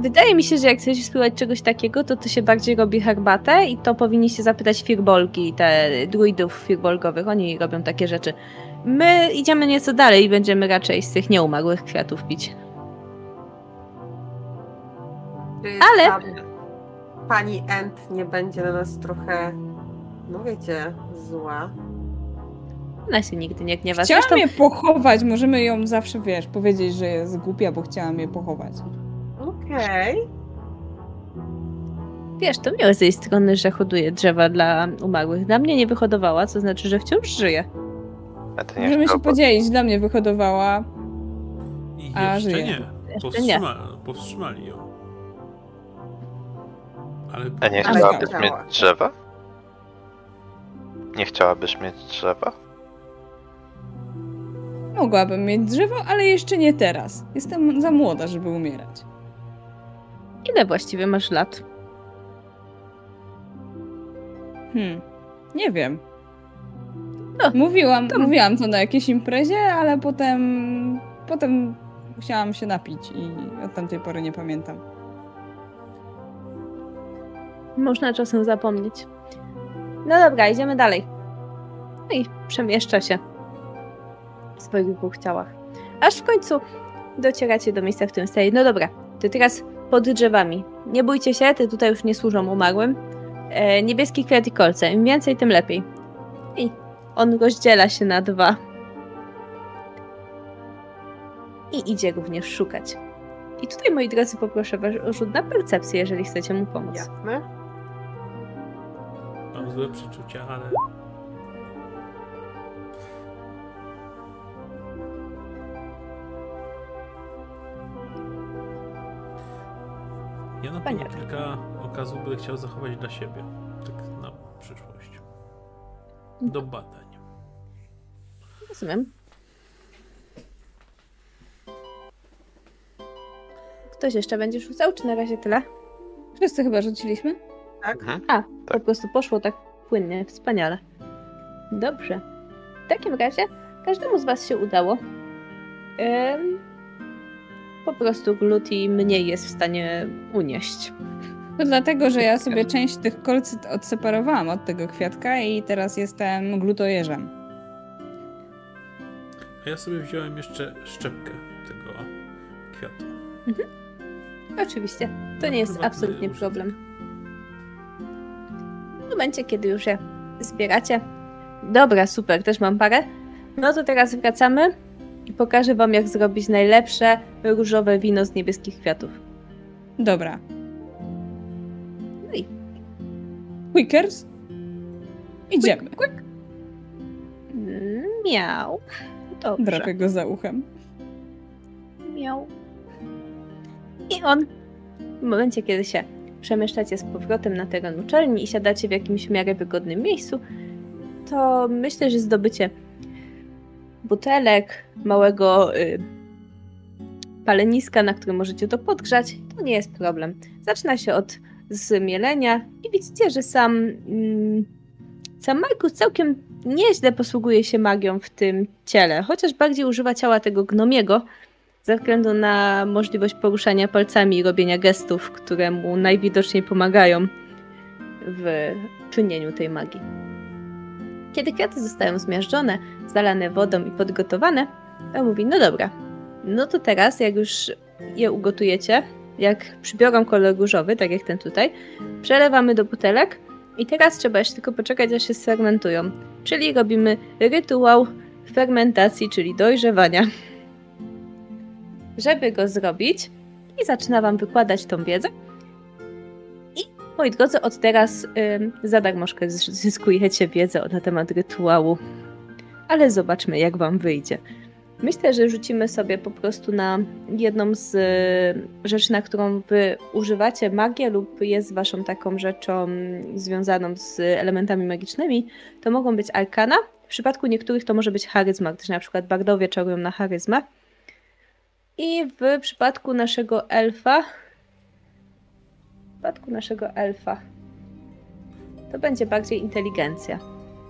Wydaje mi się, że jak chcesz spływać czegoś takiego, to to się bardziej robi herbatę i to powinniście zapytać firbolgi, te druidów firbolgowych, oni robią takie rzeczy. My idziemy nieco dalej i będziemy raczej z tych nieumarłych kwiatów pić. Czy ale ta pani Ent nie będzie na nas trochę, no wiecie, zła? Ona się nigdy nie gniewa. Chciałam Zresztą... je pochować, możemy ją zawsze, wiesz, powiedzieć, że jest głupia, bo chciałam je pochować. Okej. Okay. Wiesz, to miłe z jej strony, że hoduje drzewa dla umarłych. Dla mnie nie wyhodowała, co znaczy, że wciąż żyje. Możemy się podzielić, dla mnie wyhodowała, I a jeszcze żyje. Nie. Powstrzyma... nie, powstrzymali ją. Ale... A nie chciałabyś a mieć drzewa? Nie chciałabyś mieć drzewa? Mogłabym mieć drzewo, ale jeszcze nie teraz. Jestem za młoda, żeby umierać. Ile właściwie masz lat? Hmm, nie wiem. No, mówiłam, to... mówiłam to na jakiejś imprezie, ale potem, potem musiałam się napić i od tamtej pory nie pamiętam. Można czasem zapomnieć. No dobra, idziemy dalej. No i przemieszcza się w swoich dwóch ciałach. aż w końcu docieracie do miejsca, w którym stali. No dobra, to teraz pod drzewami. Nie bójcie się, te tutaj już nie służą umarłym. E, niebieski kwiat i kolce. Im więcej, tym lepiej. I on rozdziela się na dwa. I idzie również szukać. I tutaj, moi drodzy, poproszę was o rzut na percepcję, jeżeli chcecie mu pomóc. Jasne. Mam złe przeczucia, ale... Ja na pewno kilka okazów bym chciał zachować dla siebie. Tak na przyszłość. Do badań. Rozumiem. Ktoś jeszcze będzie rzucał, czy na razie tyle? Wszyscy chyba rzuciliśmy? Tak. A, po prostu poszło tak płynnie, wspaniale. Dobrze. W takim razie każdemu z was się udało. Ym... Po prostu Gluti mniej jest w stanie unieść. To dlatego, że ja sobie część tych kolcyt odseparowałam od tego kwiatka i teraz jestem glutojeżem. A ja sobie wziąłem jeszcze szczepkę tego kwiatu. Mhm. Oczywiście. To nie jest absolutnie problem. W momencie, kiedy już je zbieracie. Dobra, super, też mam parę. No to teraz wracamy. I pokażę wam, jak zrobić najlepsze różowe wino z niebieskich kwiatów. Dobra. No i... Quickers? Idziemy. Quick, quick. Miał. Dobrze. Drapię go za uchem. Miał. I on w momencie, kiedy się przemieszczacie z powrotem na teren uczelni i siadacie w jakimś w miarę wygodnym miejscu, to myślę, że zdobycie butelek, małego y, paleniska, na którym możecie to podgrzać, to nie jest problem. Zaczyna się od zmielenia i widzicie, że sam y, sam Markus całkiem nieźle posługuje się magią w tym ciele, chociaż bardziej używa ciała tego gnomiego ze względu na możliwość poruszania palcami i robienia gestów, które mu najwidoczniej pomagają w czynieniu tej magii. Kiedy kwiaty zostają zmiażdżone, zalane wodą i podgotowane, on mówi, no dobra, no to teraz jak już je ugotujecie, jak przybiorą kolor różowy, tak jak ten tutaj, przelewamy do butelek i teraz trzeba jeszcze tylko poczekać, aż się sfermentują. Czyli robimy rytuał fermentacji, czyli dojrzewania. Żeby go zrobić i zaczyna wam wykładać tą wiedzę. Moi drodzy, od teraz ym, za darmożkę zyskujecie wiedzę na temat rytuału, ale zobaczmy, jak wam wyjdzie. Myślę, że rzucimy sobie po prostu na jedną z y, rzeczy, na którą wy używacie magię lub jest waszą taką rzeczą związaną z elementami magicznymi. To mogą być arkana, w przypadku niektórych to może być charyzma, gdyż na przykład bardowie czarują na charyzmę. I w przypadku naszego elfa... W przypadku naszego elfa to będzie bardziej inteligencja.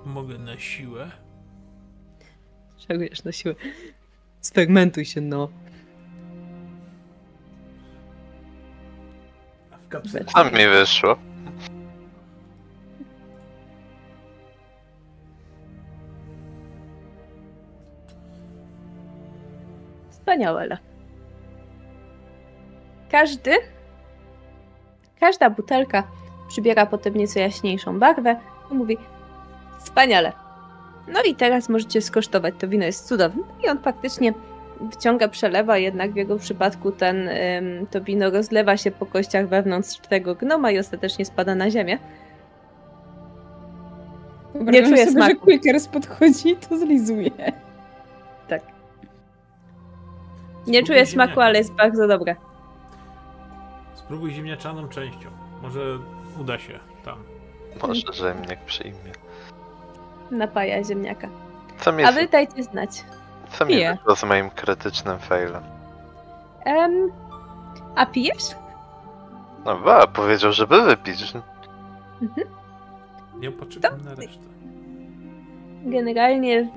Mogę na siłę? Czekujesz na siłę? Sfermentuj się, no. A w kapsule... A mi wyszło. Wspaniałe. Każdy... Każda butelka przybiera potem nieco jaśniejszą barwę i mówi wspaniale. No i teraz możecie skosztować, to wino jest cudowne. I on faktycznie wciąga, przelewa, jednak w jego przypadku ten, to wino rozlewa się po kościach wewnątrz tego gnoma i ostatecznie spada na ziemię. Dobra, nie czuję smaku. Że Quickers podchodzi i to zlizuje. Tak. Nie czuję smaku, ale jest bardzo dobre. Spróbuj ziemniaczaną częścią. Może uda się tam. Może ziemniak przyjmie. Napaja ziemniaka. Co mi, a wy dajcie znać. Co mi wyszło z moim krytycznym failem? Um, a pijesz? No ba, powiedział, żeby wypić. Mhm. Nie poczekam to... na resztę. Generalnie w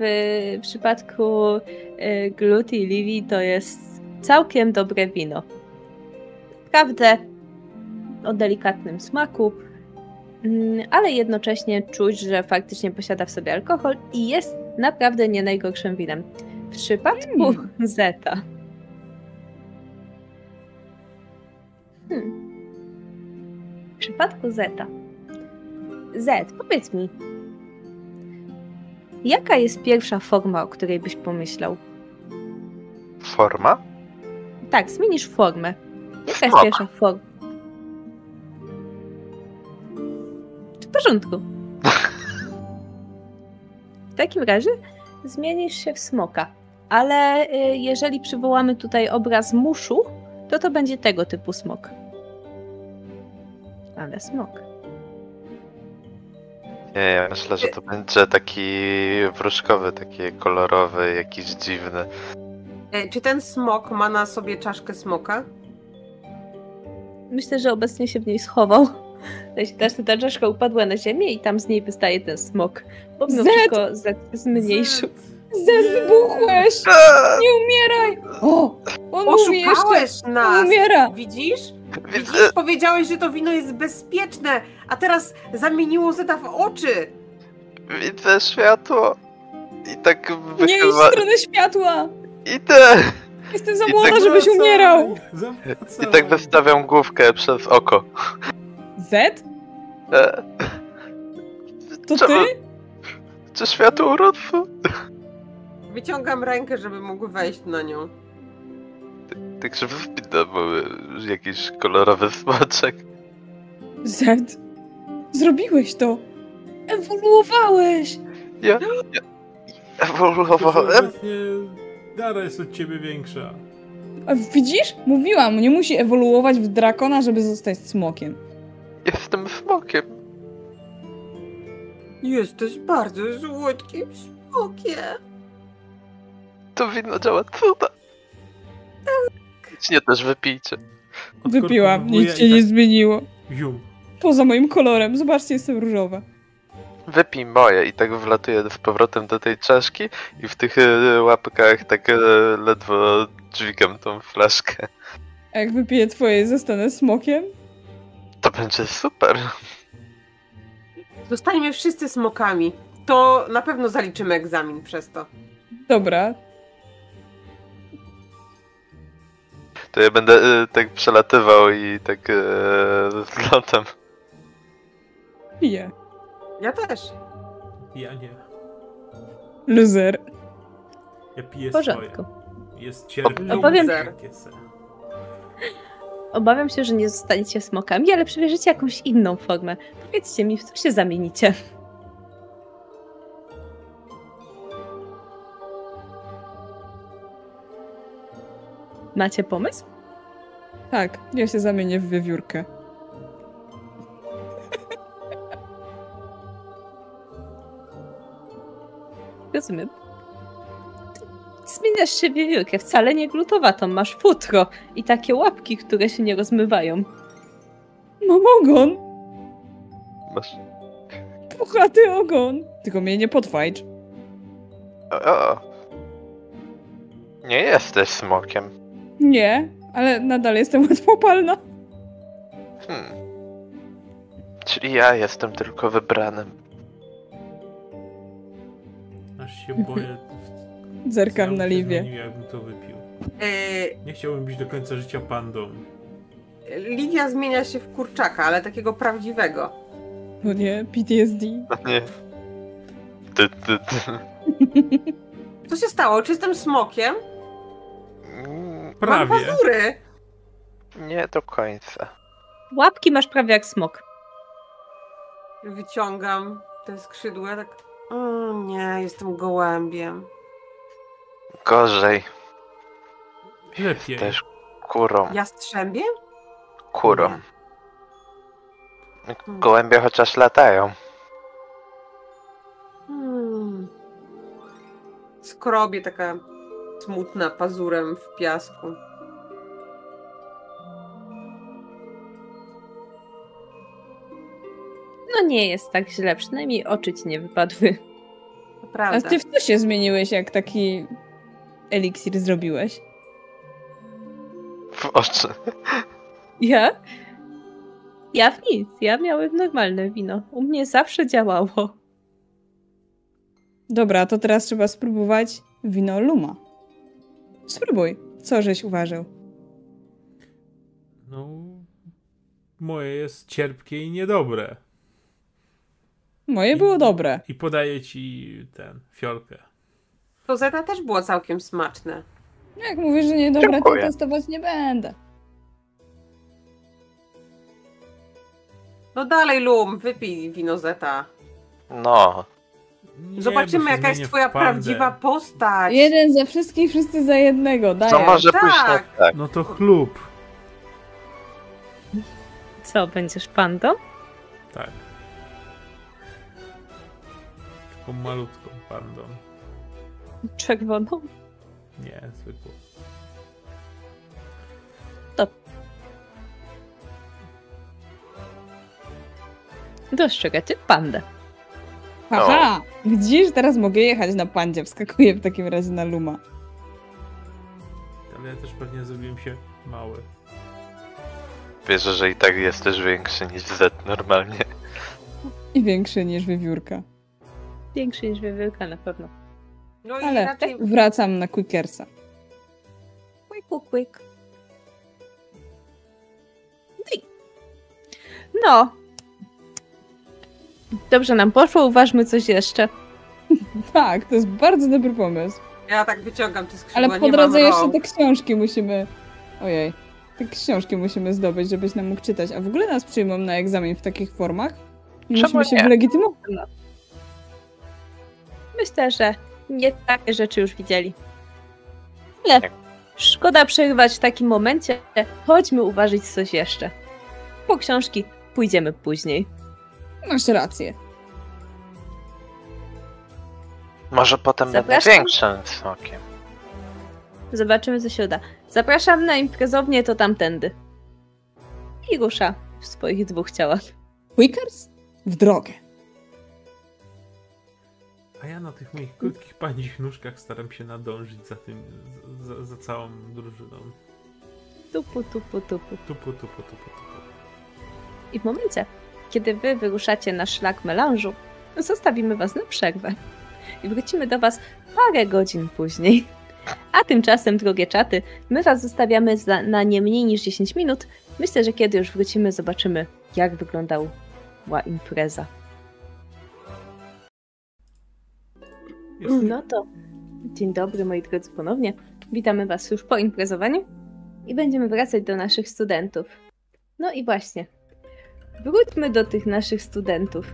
przypadku Gluti i Livi to jest całkiem dobre wino. Naprawdę o delikatnym smaku, ale jednocześnie czuć, że faktycznie posiada w sobie alkohol i jest naprawdę nie najgorszym winem. W przypadku hmm. Zeta. Hmm. W przypadku Zeta. Zet, powiedz mi, jaka jest pierwsza forma, o której byś pomyślał? Forma? Tak, zmienisz formę. Jaka jest pierwsza forma? W porządku. W takim razie zmienisz się w smoka. Ale y, jeżeli przywołamy tutaj obraz muszu, to to będzie tego typu smok. Ale smok. Nie, ja myślę, że to będzie taki wróżkowy, taki kolorowy, jakiś dziwny. Czy ten smok ma na sobie czaszkę smoka? Myślę, że obecnie się w niej schował. Teraz ta czaszka upadła na ziemię i tam z niej wystaje ten smok. Bo mimo wszystko Zet zmniejszył. Zet, wybuchłeś! Nie umieraj! O, on oszukałeś nas! On umiera! Widzisz? Widzisz? Powiedziałeś, że to wino jest bezpieczne, a teraz zamieniło Zeta w oczy! Widzę światło i tak wychywa... Nie idź w stronę światła! Idę! Jestem za młoda, tak... żebyś umierał! I tak wystawiam główkę przez oko. Zet? E... To Czemu... ty? Czy światło urosło? Wyciągam rękę, żeby mógł wejść na nią. Tak, żeby wpinam jakiś kolorowy smaczek. Zet, zrobiłeś to! Ewoluowałeś! Ja... ja... ewoluowałem? Dara jest od ciebie większa. A widzisz? Mówiłam, nie musi ewoluować w drakona, żeby zostać smokiem. Jestem smokiem. Jesteś bardzo słodkim smokiem. To wino działa cuda. Tak. Nie, też wypijcie. Wypiłam, nic się tak... nie zmieniło. Jum. Poza moim kolorem, zobaczcie, jestem różowa. Wypij moje i tak wlatuję z powrotem do tej czaszki i w tych łapkach tak ledwo dźwigam tą flaszkę. A jak wypiję twoje i zostanę smokiem? To będzie super. Zostaniemy wszyscy smokami. To na pewno zaliczymy egzamin przez to. Dobra. To ja będę tak przelatywał i tak z lotem. Piję. Ja też. Ja nie. Loser. Ja piję swoje. Jest cierpliwy. Obawiam... Obawiam się, że nie zostaniecie smokami, ale przybierzecie jakąś inną formę. Powiedzcie mi, w co się zamienicie. Macie pomysł? Tak, ja się zamienię w wiewiórkę. Rozumiem. Zmieniasz się w wiewiórkę, wcale nie glutowatą, masz futro i takie łapki, które się nie rozmywają. Mam ogon! Masz... Puchaty ogon! Tylko mnie nie potwajcz. O, o. Nie jesteś smokiem. Nie, ale nadal jestem łatwopalna. Hmm. Czyli ja jestem tylko wybranym. Aż się boję. Zerkam na Liwię. Nie, jakbym to wypił. Nie chciałbym być do końca życia pandą. Livia zmienia się w kurczaka, ale takiego prawdziwego. No nie, P T S D. No nie. Ty, ty, ty. Co się stało? Czy jestem smokiem? Prawie. Mam pazury. Nie do końca. Łapki masz prawie jak smok. Wyciągam te skrzydła, tak... O nie, jestem gołębiem. Gorzej. Lepiej. Jesteś kurą. Jastrzębie? Kurą. Hmm. Gołębie chociaż latają. Hmm. Skrobie taka smutna pazurem w piasku. No nie jest tak źle, przynajmniej oczy ci nie wypadły. To prawda. A ty w co się zmieniłeś, jak taki eliksir zrobiłeś? W oczy. Ja? Ja w nic. Ja miałem normalne wino. U mnie zawsze działało. Dobra, to teraz trzeba spróbować wino Luma. Spróbuj. Co żeś uważał? No... Moje jest cierpkie i niedobre. Moje I, było dobre. I podaję ci ten, fiolkę. Rozeta też było całkiem smaczne. Jak mówisz, że niedobre, dziękuję, to testować nie będę. No dalej, Lum, wypij wino Zeta. No. Nie, zobaczymy, jaka jest twoja prawdziwa postać. Jeden za wszystkich, wszyscy za jednego. Daję. Co może tak. Pójść nie tak? No to chlub. Co, będziesz pandą? Tak. Taką malutką pandą. Czerwoną? Nie, zwykłą. Stop. Dostrzegacie pandę. Aha! No. Widzisz? Teraz mogę jechać na pandzie. Wskakuję w takim razie na Luma. Ale ja też pewnie zrobiłem się mały. Wierzę, że i tak jest też większy niż Z normalnie. I większy niż wiewiórka. Większy niż wiewiórka na pewno. No i ale raczej... wracam na Quickersa. Quick, quick. No. Dobrze nam poszło, uważmy coś jeszcze. Tak, to jest bardzo dobry pomysł. Ja tak wyciągam te skrzydła, ale po drodze jeszcze te książki musimy... Ojej. Te książki musimy zdobyć, żebyś nam mógł czytać. A w ogóle nas przyjmą na egzamin w takich formach? I musimy się wylegitymować. Myślę, że nie takie rzeczy już widzieli. Ale szkoda przerywać w takim momencie. Chodźmy uważać coś jeszcze. Po książki pójdziemy później. Masz rację. Może potem będę większym smokiem. Zobaczymy, co się uda. Zapraszam na imprezownię, to tamtędy. I rusza w swoich dwóch ciałach. Quickers w drogę. A ja na tych moich krótkich pandzich nóżkach staram się nadążyć za tym, za, za całą drużyną. Tupu, tupu, tupu. Tupu, tupu, tupu, tupu. I w momencie, kiedy wy wyruszacie na szlak melanżu, zostawimy was na przerwę. I wrócimy do was parę godzin później. A tymczasem, drogie czaty, my was zostawiamy za, na nie mniej niż dziesięć minut. Myślę, że kiedy już wrócimy, zobaczymy, jak wyglądała impreza. No to dzień dobry, moi drodzy, ponownie. Witamy was już po imprezowaniu i będziemy wracać do naszych studentów. No i właśnie, wróćmy do tych naszych studentów.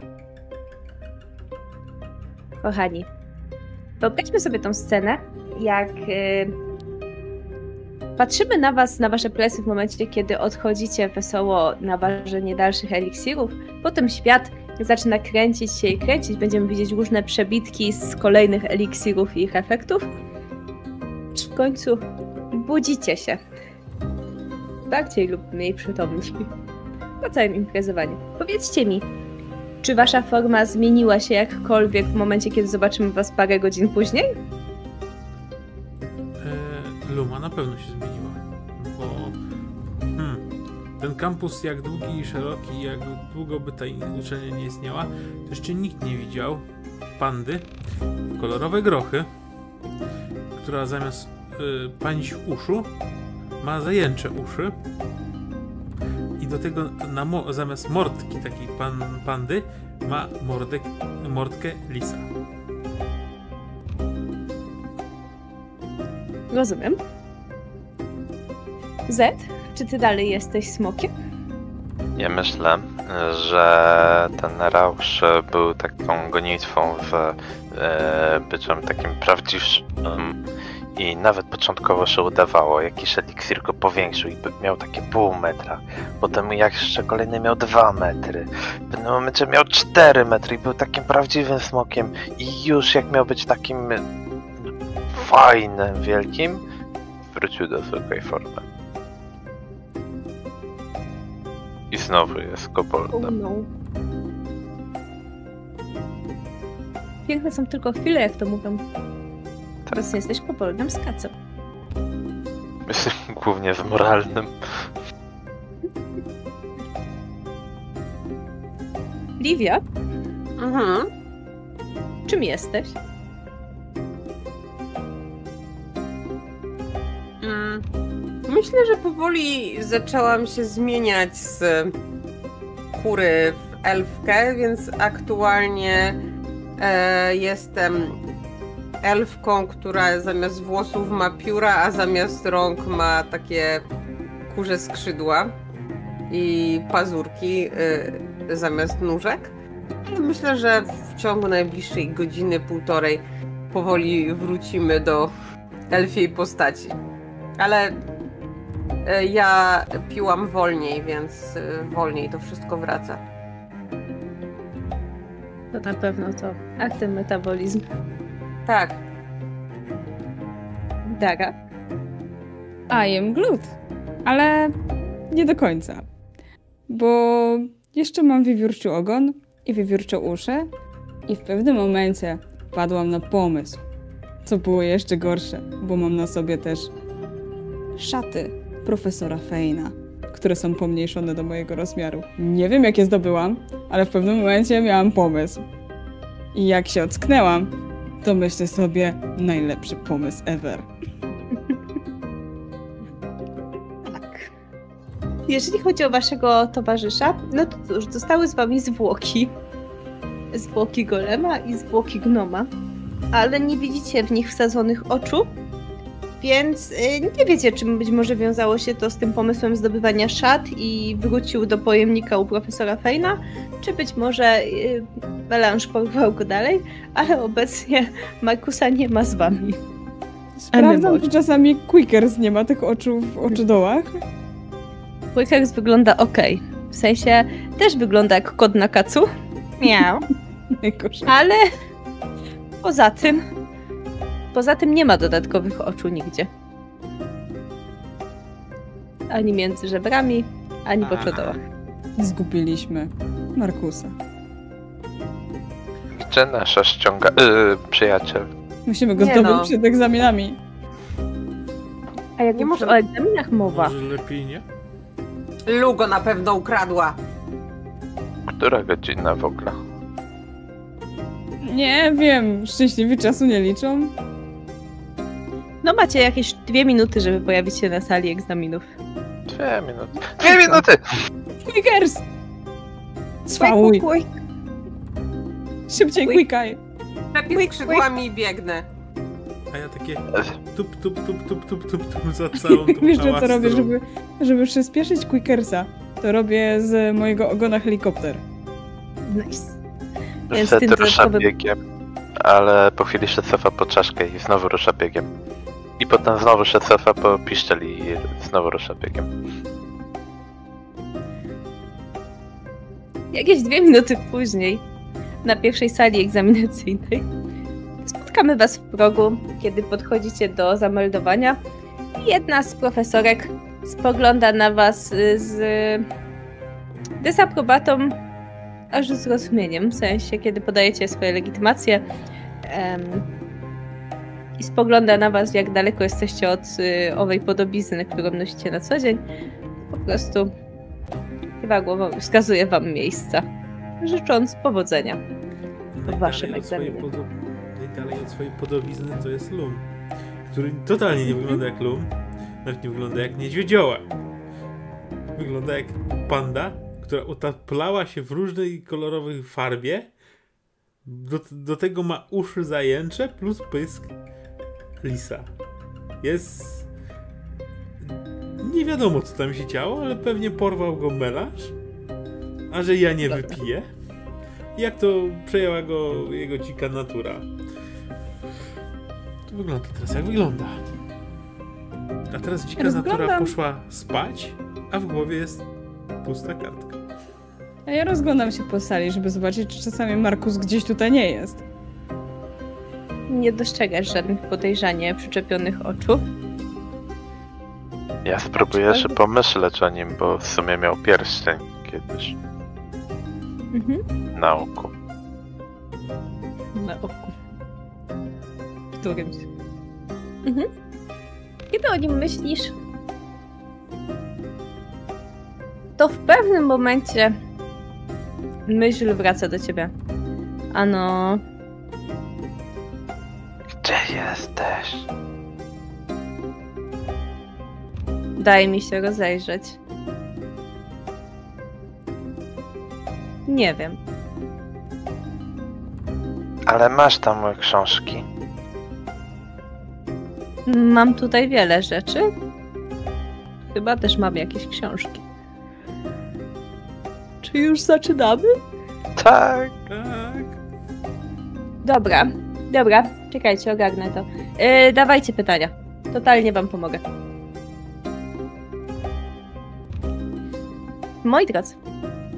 Kochani, wyobraźmy sobie tą scenę, jak yy, patrzymy na was, na wasze plecy w momencie, kiedy odchodzicie wesoło na ważenie dalszych eliksirów, potem świat zaczyna kręcić się i kręcić, będziemy widzieć różne przebitki z kolejnych eliksirów i ich efektów. W końcu budzicie się. Bardziej lub mniej przytomni. Po całym imprezowaniu. Powiedzcie mi, czy wasza forma zmieniła się jakkolwiek w momencie, kiedy zobaczymy was parę godzin później? Luma na pewno się zmieniła, bo hmm, ten kampus, jak długi i szeroki, jak długo by ta uczelnia nie istniała, to jeszcze nikt nie widział pandy w kolorowe grochy, która zamiast y, pańć uszu ma zajęcze uszy i do tego na mo zamiast mordki takiej pan pandy ma mordek, mordkę lisa. Rozumiem. Zed, czy ty dalej jesteś smokiem? Ja myślę, że ten Rausz był taką gonitwą w e, byciu takim prawdziwszym i nawet początkowo się udawało. Jakiś eliksir go powiększył i miał takie pół metra. Potem jak jeszcze kolejny miał dwa metry. W pewnym momencie miał cztery metry i był takim prawdziwym smokiem i już jak miał być takim... fajnym, wielkim, wrócił do zwykłej formy. I znowu jest koboldem. Oh no. Piękne są tylko chwile, jak to mówią. Teraz tak. Jesteś koboldem z kacem. Jestem głównie z moralnym. Livia? Mhm. Czym jesteś? myślę, że powoli zaczęłam się zmieniać z kury w elfkę, więc aktualnie e, jestem elfką, która zamiast włosów ma pióra, a zamiast rąk ma takie kurze skrzydła i pazurki e, zamiast nóżek. Myślę, że w ciągu najbliższej godziny, półtorej powoli wrócimy do elfiej postaci. Ale ja piłam wolniej, więc wolniej to wszystko wraca. To na pewno to aktywny metabolizm. Tak. Daga. I am glut. Ale nie do końca. Bo jeszcze mam wiewiórczy ogon i wiewiórcze uszy i w pewnym momencie padłam na pomysł, co było jeszcze gorsze, bo mam na sobie też szaty profesora Faina, które są pomniejszone do mojego rozmiaru. Nie wiem, jak je zdobyłam, ale w pewnym momencie miałam pomysł. I jak się ocknęłam, to myślę sobie, najlepszy pomysł ever. Tak. Jeżeli chodzi o waszego towarzysza, no to cóż, zostały z wami zwłoki. Zwłoki golema i zwłoki gnoma, ale nie widzicie w nich wsadzonych oczu, więc nie wiecie, czy być może wiązało się to z tym pomysłem zdobywania szat i wrócił do pojemnika u profesora Faina, czy być może melanż porwał go dalej, ale obecnie Markusa nie ma z wami. Sprawdzam, czy czasami Quickers nie ma tych oczu w oczodołach. Quickers wygląda ok, w sensie też wygląda jak kot na kacu. Miał. Ale poza tym, poza tym nie ma dodatkowych oczu nigdzie. Ani między żebrami, ani w oczodołach. Zgubiliśmy Markusa. Gdzie nasza ściąga... Yy, przyjaciel? Musimy go nie zdobyć no. przed egzaminami. A jak nie może o egzaminach mowa? Może lepiej nie? Lugo na pewno ukradła. Która godzina w ogóle? Nie wiem, szczęśliwi czasu nie liczą. No macie jakieś dwie minuty, żeby pojawić się na sali egzaminów. Dwie minuty. Dwie minuty! Quickers! Swałuj! Szybciej quickaj! Lepiej skrzydłami biegnę. A ja takie tup, tup, tup, tup, tup, tup, tup za całą tą wiesz, że co robię, żeby, żeby przyspieszyć Quickersa. To robię z mojego ogona helikopter. Nice. Rusza, to rusza biegiem, ale po chwili się cofa po czaszkę i znowu rusza biegiem. I potem znowu się cofa po piszczel i znowu rusza biegiem. Jakieś dwie minuty później, na pierwszej sali egzaminacyjnej, spotkamy was w progu, kiedy podchodzicie do zameldowania. Jedna z profesorek spogląda na was z dezaprobatą, aż z rozumieniem, w sensie, kiedy podajecie swoje legitymacje um, i spogląda na was, jak daleko jesteście od y, owej podobizny, którą nosicie na co dzień. Po prostu chyba głową wskazuje wam miejsca, życząc powodzenia w waszym egzaminie. Najdalej od swojej podobizny to jest lum, który totalnie nie wygląda jak lum. Nawet nie wygląda jak niedźwiedzioła. Wygląda jak panda, która utaplała się w różnej kolorowej farbie. Do, do tego ma uszy zajęcze plus pysk lisa. Jest... Nie wiadomo, co tam się działo, ale pewnie porwał go melarz. A że ja nie wypiję. Jak to przejęła go jego dzika natura. To wygląda teraz jak wygląda. A teraz dzika rozglądam. Natura poszła spać, a w głowie jest pusta kartka. A ja rozglądam się po sali, żeby zobaczyć, czy czasami Markus gdzieś tutaj nie jest. Nie dostrzegasz żadnych podejrzanie przyczepionych oczu. Ja spróbuję jeszcze pomyśleć o nim, bo w sumie miał pierścień kiedyś. Mhm. Na oku. Na oku. W którymś. Mhm. Kiedy o nim myślisz, to w pewnym momencie myśl wraca do ciebie. Ano... Gdzie jesteś? Daj mi się rozejrzeć. Nie wiem. Ale masz tam moje książki. Mam tutaj wiele rzeczy. Chyba też mam jakieś książki. Czy już zaczynamy? Tak. Tak. Dobra, dobra. Czekajcie, ogarnę to. Yy, dawajcie pytania. Totalnie wam pomogę. Moi drodzy,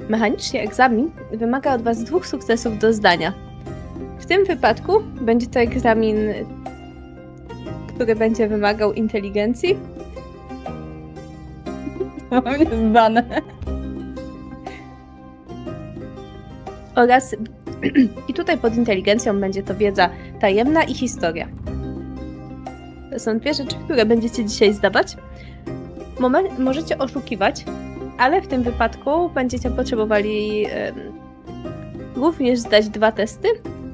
mechanicznie egzamin wymaga od was dwóch sukcesów do zdania. W tym wypadku będzie to egzamin, który będzie wymagał inteligencji. To mam niezbane. Oraz, i tutaj pod inteligencją będzie to wiedza tajemna i historia. To są dwie rzeczy, które będziecie dzisiaj zdawać. Moment, możecie oszukiwać, ale w tym wypadku będziecie potrzebowali yy, również zdać dwa testy,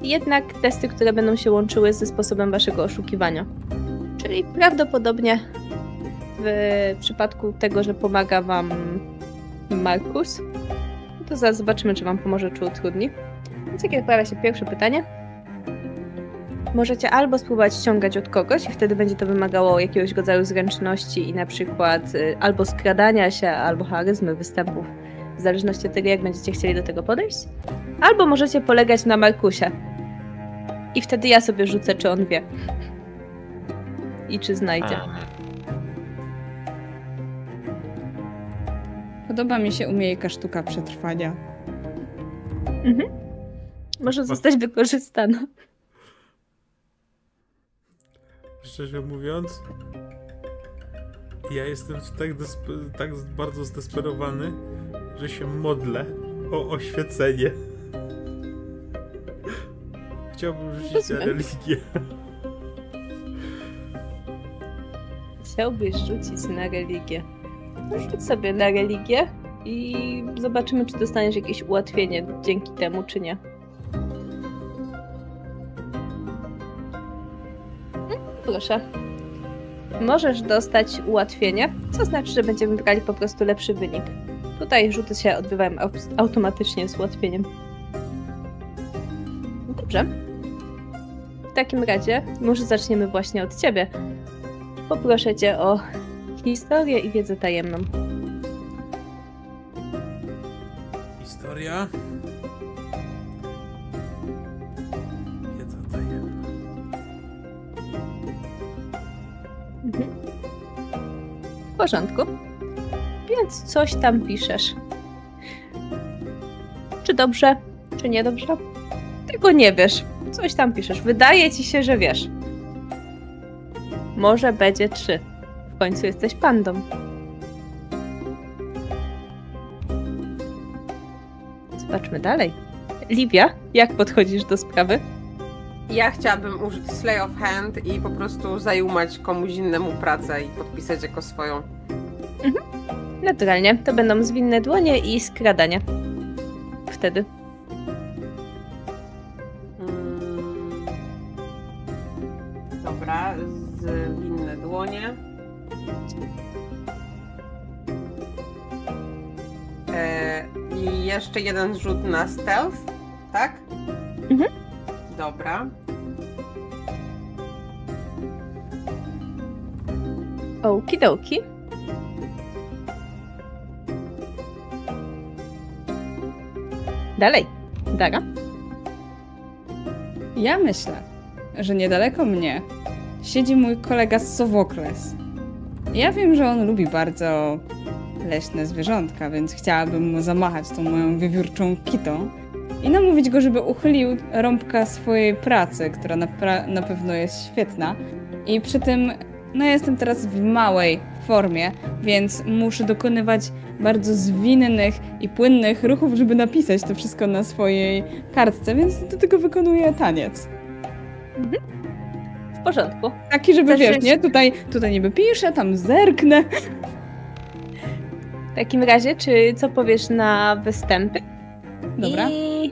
jednak testy, które będą się łączyły ze sposobem waszego oszukiwania. Czyli prawdopodobnie w przypadku tego, że pomaga wam Markus, to zaraz zobaczymy, czy wam pomoże, czy utrudni. Więc jak pojawia się pierwsze pytanie, możecie albo spróbować ściągać od kogoś i wtedy będzie to wymagało jakiegoś rodzaju zręczności i na przykład y, albo skradania się, albo charyzmy, występów, w zależności od tego, jak będziecie chcieli do tego podejść. Albo możecie polegać na Markusie. I wtedy ja sobie rzucę, czy on wie. I czy znajdzie. Podoba mi się umiejka sztuka przetrwania. Mhm. Może zostać wykorzystana. Szczerze mówiąc, ja jestem tak, tak bardzo zdesperowany, że się modlę o oświecenie. Chciałbym rzucić na religię. Chciałbyś rzucić na religię. Rzuć sobie na religię i zobaczymy, czy dostaniesz jakieś ułatwienie dzięki temu, czy nie. Proszę. Możesz dostać ułatwienie, co znaczy, że będziemy brali po prostu lepszy wynik. Tutaj rzuty się odbywają automatycznie z ułatwieniem. Dobrze. W takim razie może zaczniemy właśnie od ciebie. Poproszę cię o historię i wiedzę tajemną. Historia? Wiedza tajemna. Mhm. W porządku. Więc coś tam piszesz. Czy dobrze, czy niedobrze? Tylko nie wiesz. Coś tam piszesz. Wydaje ci się, że wiesz. Może będzie trzy. W końcu jesteś pandą. Zobaczmy dalej. Livia, jak podchodzisz do sprawy? Ja chciałabym użyć slay of hand i po prostu zajumać komuś innemu pracę i podpisać jako swoją. Mhm. Naturalnie. To będą zwinne dłonie i skradanie. Wtedy. Hmm. Dobra, zwinne dłonie. E, I jeszcze jeden rzut na stealth, tak? Mhm. Dobra. Okidoki. Dalej, Daga. Ja myślę, że niedaleko mnie siedzi mój kolega z Sowokles. Ja wiem, że on lubi bardzo leśne zwierzątka, więc chciałabym mu zamachać tą moją wywiórczą kitą i namówić go, żeby uchylił rąbka swojej pracy, która na, pra na pewno jest świetna. I przy tym, no ja jestem teraz w małej formie, więc muszę dokonywać bardzo zwinnych i płynnych ruchów, żeby napisać to wszystko na swojej kartce, więc do tego wykonuję taniec. Mhm. W porządku. Taki, żeby Zaczyń... wiesz, nie? Tutaj, tutaj niby piszę, tam zerknę. W takim razie, czy co powiesz na występy? Dobra. I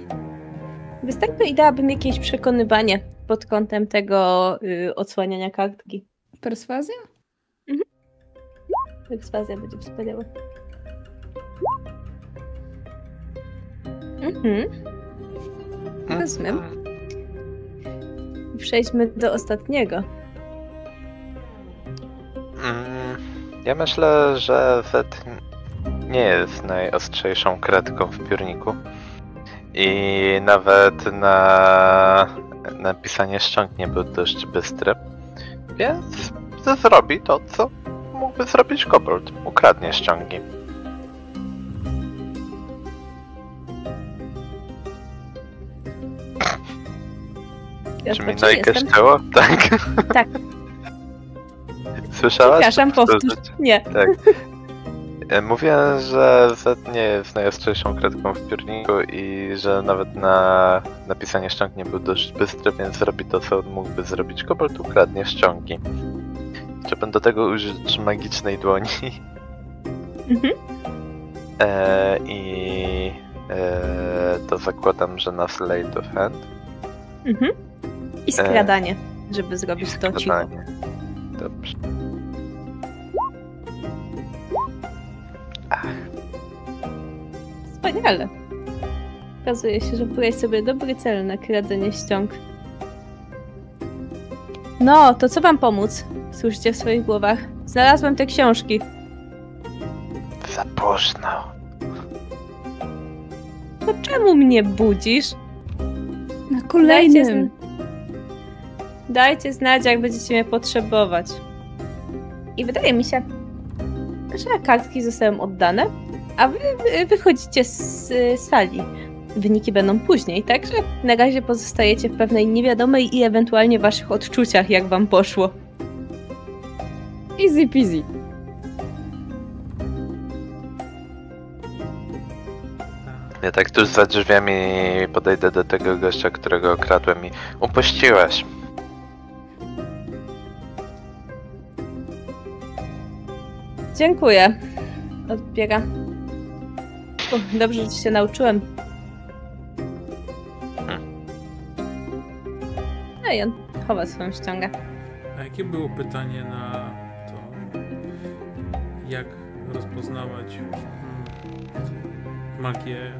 występy i dałabym jakieś przekonywanie pod kątem tego yy, odsłaniania kartki. Perswazja? Mhm. perswazja będzie wspaniała. Mhm. Wezmę. Przejdźmy do ostatniego. Ja myślę, że Wet nie jest najostrzejszą kredką w piórniku. I nawet na napisanie szczątk nie był dość bystry. Więc zrobi to, co mógłby zrobić kobold. Ukradnie szczątki. Ja czy mi Nojkę ścięło? Tak. Tak. Słyszałaś? Przepraszam, powtórz. Nie. Tak. Mówiłem, że Zet nie jest najostrzejszą kredką w piórniku i że nawet na napisanie szczątk nie był dość bystry, więc zrobi to, co mógłby zrobić kobold, ukradnie szczątki. Trzeba do tego użyć magicznej dłoni. Mhm. E, I e, to zakładam, że na Slate of Hand. Mhm. I skradanie, e, żeby zrobić to cicho. Dobrze. Ach. Wspaniale. Okazuje się, że wybrałeś sobie dobry cel na kradzenie ściąg. No, to co wam pomóc? Słyszycie w swoich głowach. Znalazłem te książki. Za późno. To czemu mnie budzisz? Na kolejnym. Dajcie, dajcie znać, jak będziecie mnie potrzebować. I wydaje mi się, że kartki zostały oddane, a wy wychodzicie z sali. Wyniki będą później, także na razie pozostajecie w pewnej niewiadomej i ewentualnie waszych odczuciach, jak wam poszło. Easy peasy. Ja tak tuż za drzwiami podejdę do tego gościa, którego okradłem i upuściłaś. Dziękuję. Odbiega. U, dobrze, że ci się nauczyłem. No i on chowa swoją ściągę. A jakie było pytanie na to, jak rozpoznawać magię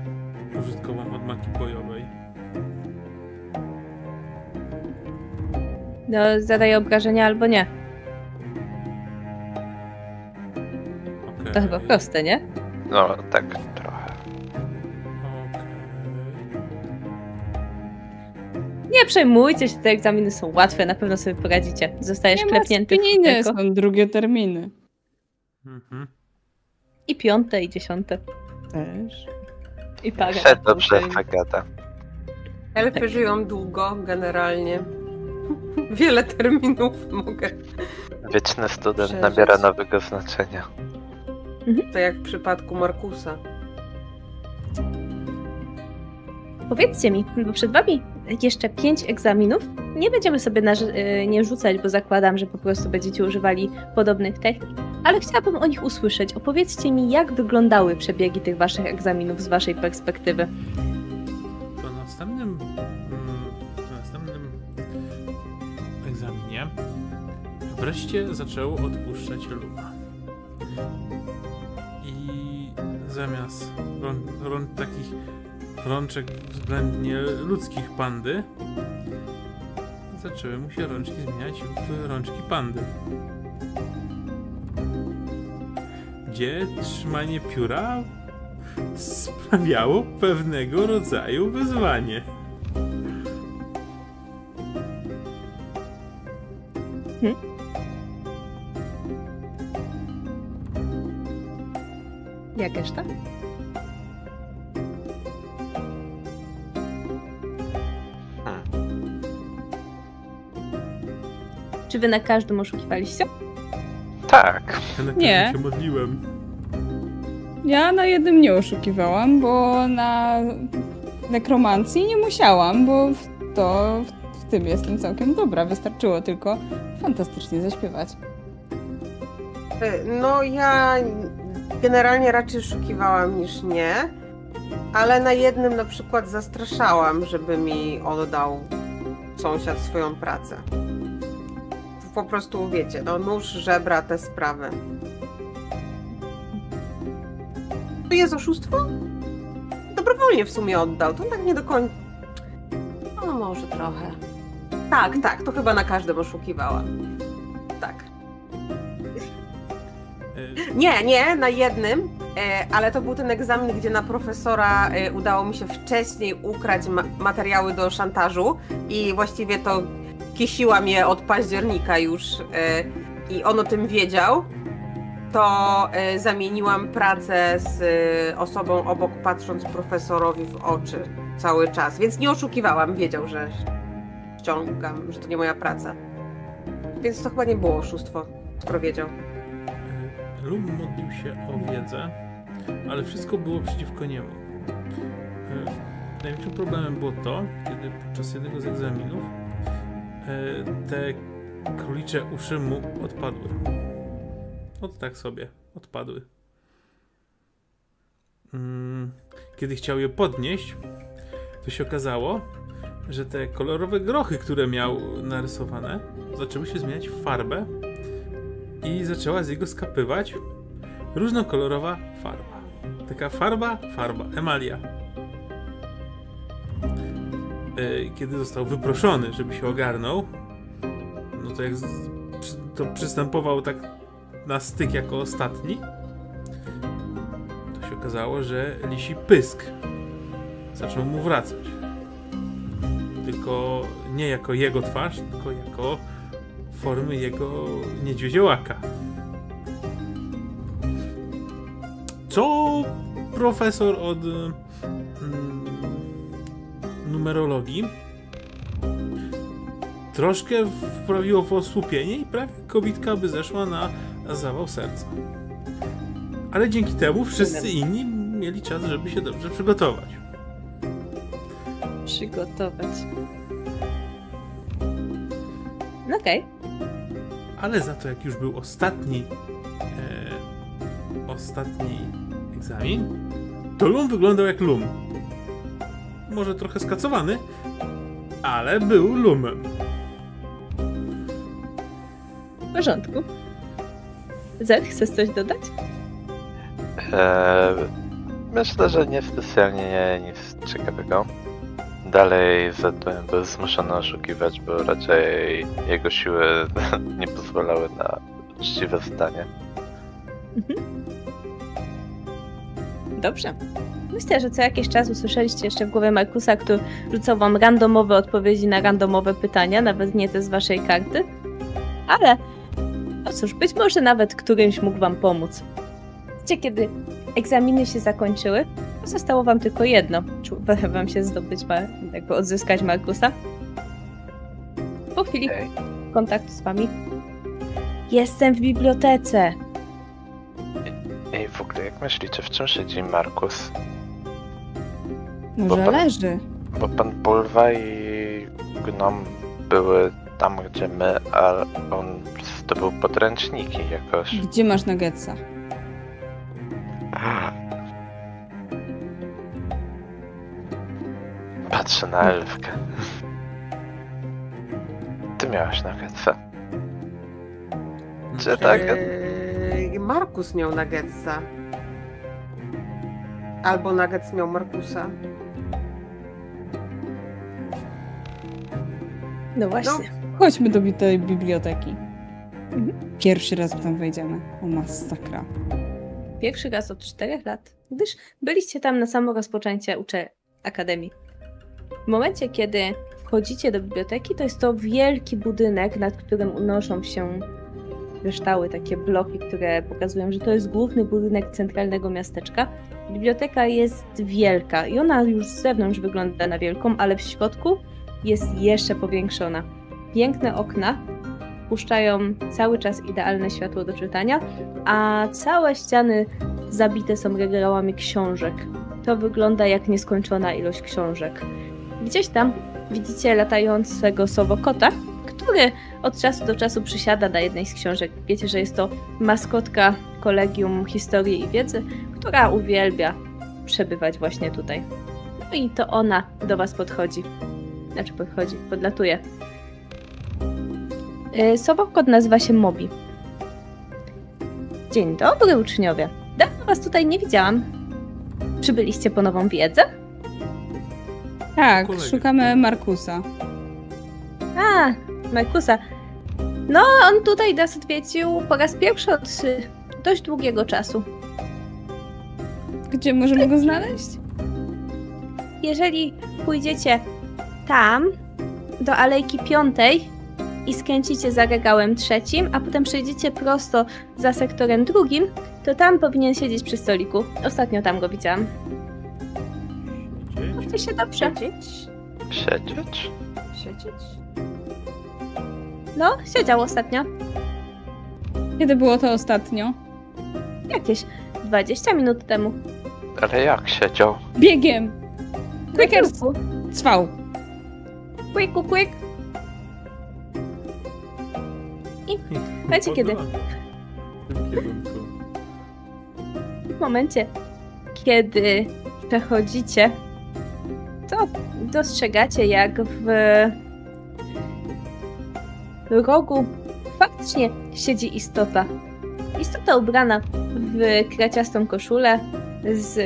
użytkową od magii bojowej? No, zadaję obrażenia albo nie. Okay. To chyba proste, nie? No, tak trochę. Okay. Nie przejmujcie się, te egzaminy są łatwe, na pewno sobie poradzicie. Zostajesz klepnięty. Nie, są drugie terminy. Mhm. I piąte, i dziesiąte. Też. I parę. Przed dobrze, Agata. Elfy tak żyją długo, generalnie. Wiele terminów mogę. Wieczny student przeżyć. Nabiera nowego znaczenia. Mhm. To jak w przypadku Markusa. Powiedzcie mi, bo przed wami jeszcze pięć egzaminów. Nie będziemy sobie nie rzucać, bo zakładam, że po prostu będziecie używali podobnych technik, ale chciałabym o nich usłyszeć. Opowiedzcie mi, jak wyglądały przebiegi tych waszych egzaminów z waszej perspektywy. Po następnym, po następnym egzaminie wreszcie zaczęło odpuszczać luba. I zamiast rąd, rąd takich rączek względnie ludzkich pandy, zaczęły mu się rączki zmieniać w rączki pandy. Gdzie trzymanie pióra sprawiało pewnego rodzaju wyzwanie. Hmm? Jakież tak? Czy wy na każdym oszukiwaliście? Tak. Ja na nie. Się modliłem. Ja na jednym nie oszukiwałam, bo na nekromancji nie musiałam, bo w to w tym jestem całkiem dobra. Wystarczyło tylko fantastycznie zaśpiewać. No ja generalnie raczej oszukiwałam niż nie, ale na jednym na przykład zastraszałam, żeby mi oddał sąsiad swoją pracę. Po prostu, wiecie, no nóż, żebra, te sprawy. To jest oszustwo? Dobrowolnie w sumie oddał, to tak nie do końca... No może trochę. Tak, tak, to chyba na każdym oszukiwała. Tak. Nie, nie, na jednym, ale to był ten egzamin, gdzie na profesora udało mi się wcześniej ukraść ma- materiały do szantażu i właściwie to kiesiłam je od października już i on o tym wiedział. To zamieniłam pracę z osobą obok, patrząc profesorowi w oczy cały czas, więc nie oszukiwałam, wiedział, że ściągam, że to nie moja praca. Więc to chyba nie było oszustwo, skoro wiedział. Lub modlił się o wiedzę, ale wszystko było przeciwko niemu. Największym problemem było to, kiedy podczas jednego z egzaminów te królicze uszy mu odpadły. Od tak sobie, odpadły. Kiedy chciał je podnieść, to się okazało, że te kolorowe grochy, które miał narysowane, zaczęły się zmieniać w farbę i zaczęła z niego skapywać różnokolorowa farba. Taka farba, farba, emalia. Kiedy został wyproszony, żeby się ogarnął, no to jak to przystępował tak na styk jako ostatni, to się okazało, że lisi pysk zaczął mu wracać. Tylko nie jako jego twarz, tylko jako formy jego niedźwiedziołaka. Co profesor od mm, numerologii troszkę wprawiło w osłupienie i prawie kobitka by zeszła na zawał serca. Ale dzięki temu wszyscy inni mieli czas, żeby się dobrze przygotować. Przygotować. Okej. Okay. Ale za to, jak już był ostatni e, ostatni egzamin, to Lum wyglądał jak Lum. Może trochę skacowany, ale był Lumem. W porządku. Zed, chcesz coś dodać? Eee, myślę, że niespecjalnie nic ciekawego. Dalej Zed był zmuszony oszukiwać, bo raczej jego siły nie pozwalały na uczciwe zdanie. Dobrze. Myślę, że co jakiś czas usłyszeliście jeszcze w głowie Markusa, który rzucał wam randomowe odpowiedzi na randomowe pytania, nawet nie te z waszej karty. Ale, no cóż, być może nawet którymś mógł wam pomóc. Wiecie, kiedy egzaminy się zakończyły, zostało wam tylko jedno. Czy uda wam się zdobyć, jakby odzyskać Markusa? Po chwili kontaktu z wami. Jestem w bibliotece. Ej, w ogóle jak myślicie, w czym siedzi Markus? Może bo pan, leży. Bo pan Bulwa i Gnom były tam, gdzie my, a on zdobył podręczniki jakoś. Gdzie masz nuggetsa? Patrzę na elfkę. Ty miałaś nuggetsa. Czy tak? Eee, Markus miał nuggetsa. Albo nuggets miał Markusa. No właśnie. No. Chodźmy do tej biblioteki. Pierwszy raz tam wejdziemy. O masakra. Pierwszy raz od czterech lat, gdyż byliście tam na samo rozpoczęcie uczelni akademii. W momencie, kiedy wchodzicie do biblioteki, to jest to wielki budynek, nad którym unoszą się kryształy, takie bloki, które pokazują, że to jest główny budynek centralnego miasteczka. Biblioteka jest wielka i ona już z zewnątrz wygląda na wielką, ale w środku jest jeszcze powiększona. Piękne okna puszczają cały czas idealne światło do czytania, a całe ściany zabite są regałami książek. To wygląda jak nieskończona ilość książek. Gdzieś tam widzicie latającego sowokota, który od czasu do czasu przysiada na jednej z książek. Wiecie, że jest to maskotka Kolegium Historii i Wiedzy, która uwielbia przebywać właśnie tutaj. No i to ona do was podchodzi. Znaczy podchodzi, podlatuje. Sowokot nazywa się Mobi. Dzień dobry, uczniowie. Dawno was tutaj nie widziałam. Przybyliście po nową wiedzę? Tak, Kolegium. Szukamy Markusa. A, Markusa. No, on tutaj nas odwiedził po raz pierwszy od dość długiego czasu. Gdzie możemy go znaleźć? Jeżeli pójdziecie tam, do Alejki Piątej i skręcicie za regałem trzecim, a potem przejdziecie prosto za sektorem drugim, to tam powinien siedzieć przy stoliku. Ostatnio tam go widziałam. Bawcie się dobrze. Siedzieć? Siedzieć? Siedzieć? No, siedział ostatnio. Kiedy było to ostatnio? Jakieś dwadzieścia minut temu. Ale jak siedział? Biegiem! Quickers! Cwał! Quick, quick! I wiecie kiedy? W momencie, kiedy przechodzicie, to dostrzegacie, jak w rogu faktycznie siedzi istota. Istota ubrana w kraciastą koszulę z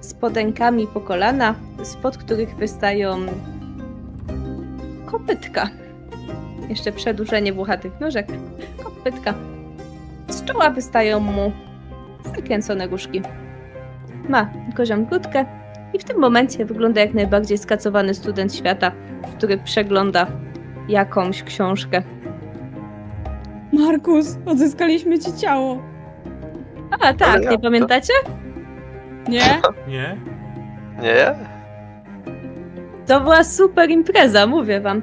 spodenkami po kolana, spod których wystają kopytka. Jeszcze przedłużenie włochatych nóżek. Kopytka. Z czoła wystają mu zakręcone różki. Ma kozią grudkę i w tym momencie wygląda jak najbardziej skacowany student świata, który przegląda jakąś książkę. Markus, odzyskaliśmy ci ciało. A tak, nie pamiętacie? Nie? Nie? Nie? To była super impreza, mówię wam.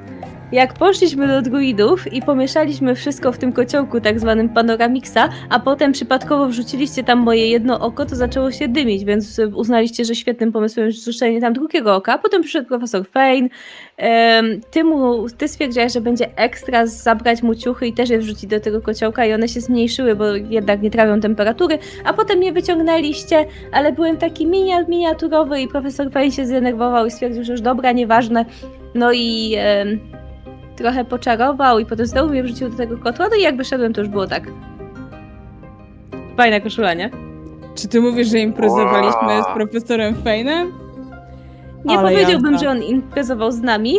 Jak poszliśmy do druidów i pomieszaliśmy wszystko w tym kociołku tak zwanym Panoramiksa, a potem przypadkowo wrzuciliście tam moje jedno oko, to zaczęło się dymić, więc uznaliście, że świetnym pomysłem jest wrzucenie tam drugiego oka. Potem przyszedł profesor Fain. Ty, mu, ty stwierdziłaś, że będzie ekstra zabrać mu ciuchy i też je wrzucić do tego kociołka i one się zmniejszyły, bo jednak nie trawią temperatury, a potem je wyciągnęliście, ale byłem taki miniaturowy i profesor Fain się zdenerwował i stwierdził, że już dobra, nieważne. No i... Em, trochę poczarował i potem znowu mnie wrzucił do tego kotła, no i jak wyszedłem, to już było tak. Fajna koszula, nie? Czy ty mówisz, że imprezowaliśmy z profesorem Fainem? Nie Ale powiedziałbym, jazda. Że on imprezował z nami.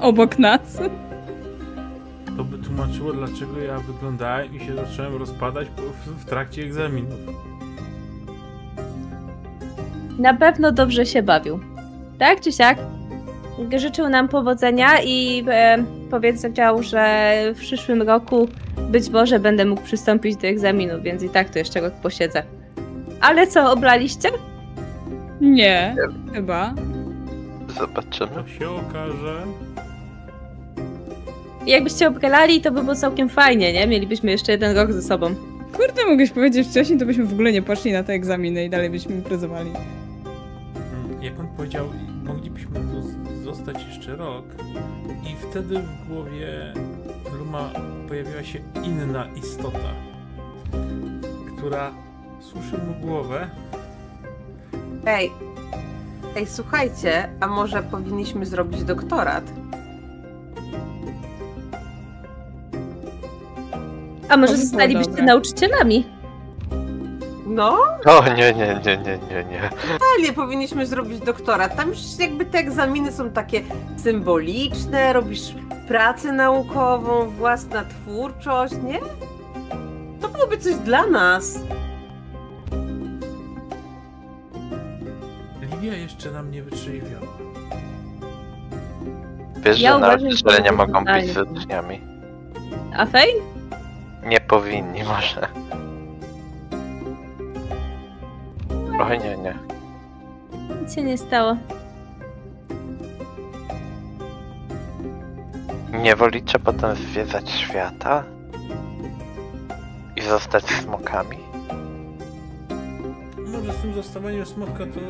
Obok nas. To by tłumaczyło, dlaczego ja wyglądałem i się zacząłem rozpadać w trakcie egzaminów. Na pewno dobrze się bawił. Tak czy siak? Życzył nam powodzenia i e, powiedział, że w przyszłym roku być może będę mógł przystąpić do egzaminu, więc i tak to jeszcze rok posiedzę. Ale co, oblaliście? Nie, nie. Chyba. Zobaczymy. To się okaże. Jakbyście obralali, to by było całkiem fajnie, nie? Mielibyśmy jeszcze jeden rok ze sobą. Kurde, mogłeś powiedzieć wcześniej, to byśmy w ogóle nie poszli na te egzaminy i dalej byśmy imprezowali. Jak on powiedział, moglibyśmy zostać jeszcze rok i wtedy w głowie Luma pojawiła się inna istota, która suszy mu głowę. Ej, ej, słuchajcie, a może powinniśmy zrobić doktorat? A może zostalibyście nauczycielami? No? O nie, nie, nie, nie, nie, nie. Ale powinniśmy zrobić doktorat. Tam już jakby te egzaminy są takie symboliczne, robisz pracę naukową, własna twórczość, nie? To byłoby coś dla nas. Ligia jeszcze nam nie wytrzeźwiała. Wiesz, ja że nauczyciele nie mogą być zręczniami. A Fej? Nie powinni, może. O nie, nie. Nic się nie stało. Nie wolicie potem zwiedzać świata? I zostać smokami? Może z tym zostawaniem smoka to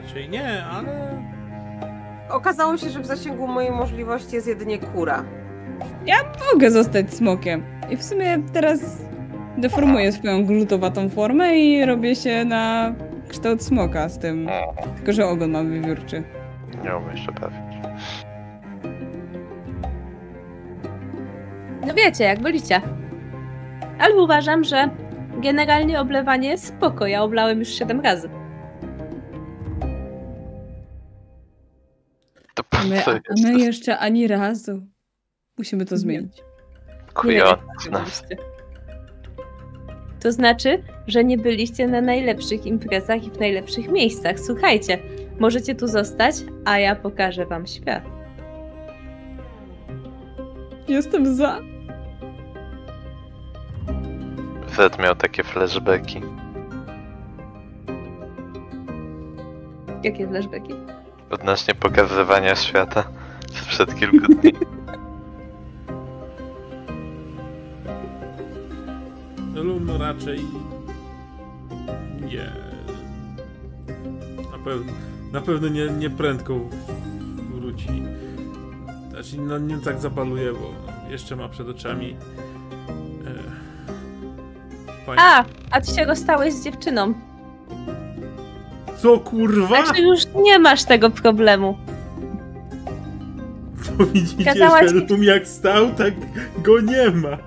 raczej nie, ale... Okazało się, że w zasięgu mojej możliwości jest jedynie kura. Ja mogę zostać smokiem. I w sumie teraz... Deformuję swoją grzutowatą formę i robię się na kształt smoka z tym. Tylko, że ogon mam wywiórczy. Nie umiem jeszcze bawić. No wiecie, jak wolicie. Ale uważam, że generalnie oblewanie spoko, ja oblałem już siedem razy. To po my, co jest? My jeszcze ani razu. Musimy to zmienić. Kujotne. To znaczy, że nie byliście na najlepszych imprezach i w najlepszych miejscach. Słuchajcie, możecie tu zostać, a ja pokażę wam świat. Jestem za. Zed miał takie flashbacki. Jakie flashbacki? Odnośnie pokazywania świata sprzed kilku dni. Lub raczej nie. Na pewno, na pewno nie, nie prędko wróci. Znaczy, no nie tak zapaluje, bo jeszcze ma przed oczami. Pani. A, a ty się rozstałeś z dziewczyną. Co kurwa? Znaczy już nie masz tego problemu. To widzicie, Kazałaś... że Lum jak stał, tak go nie ma.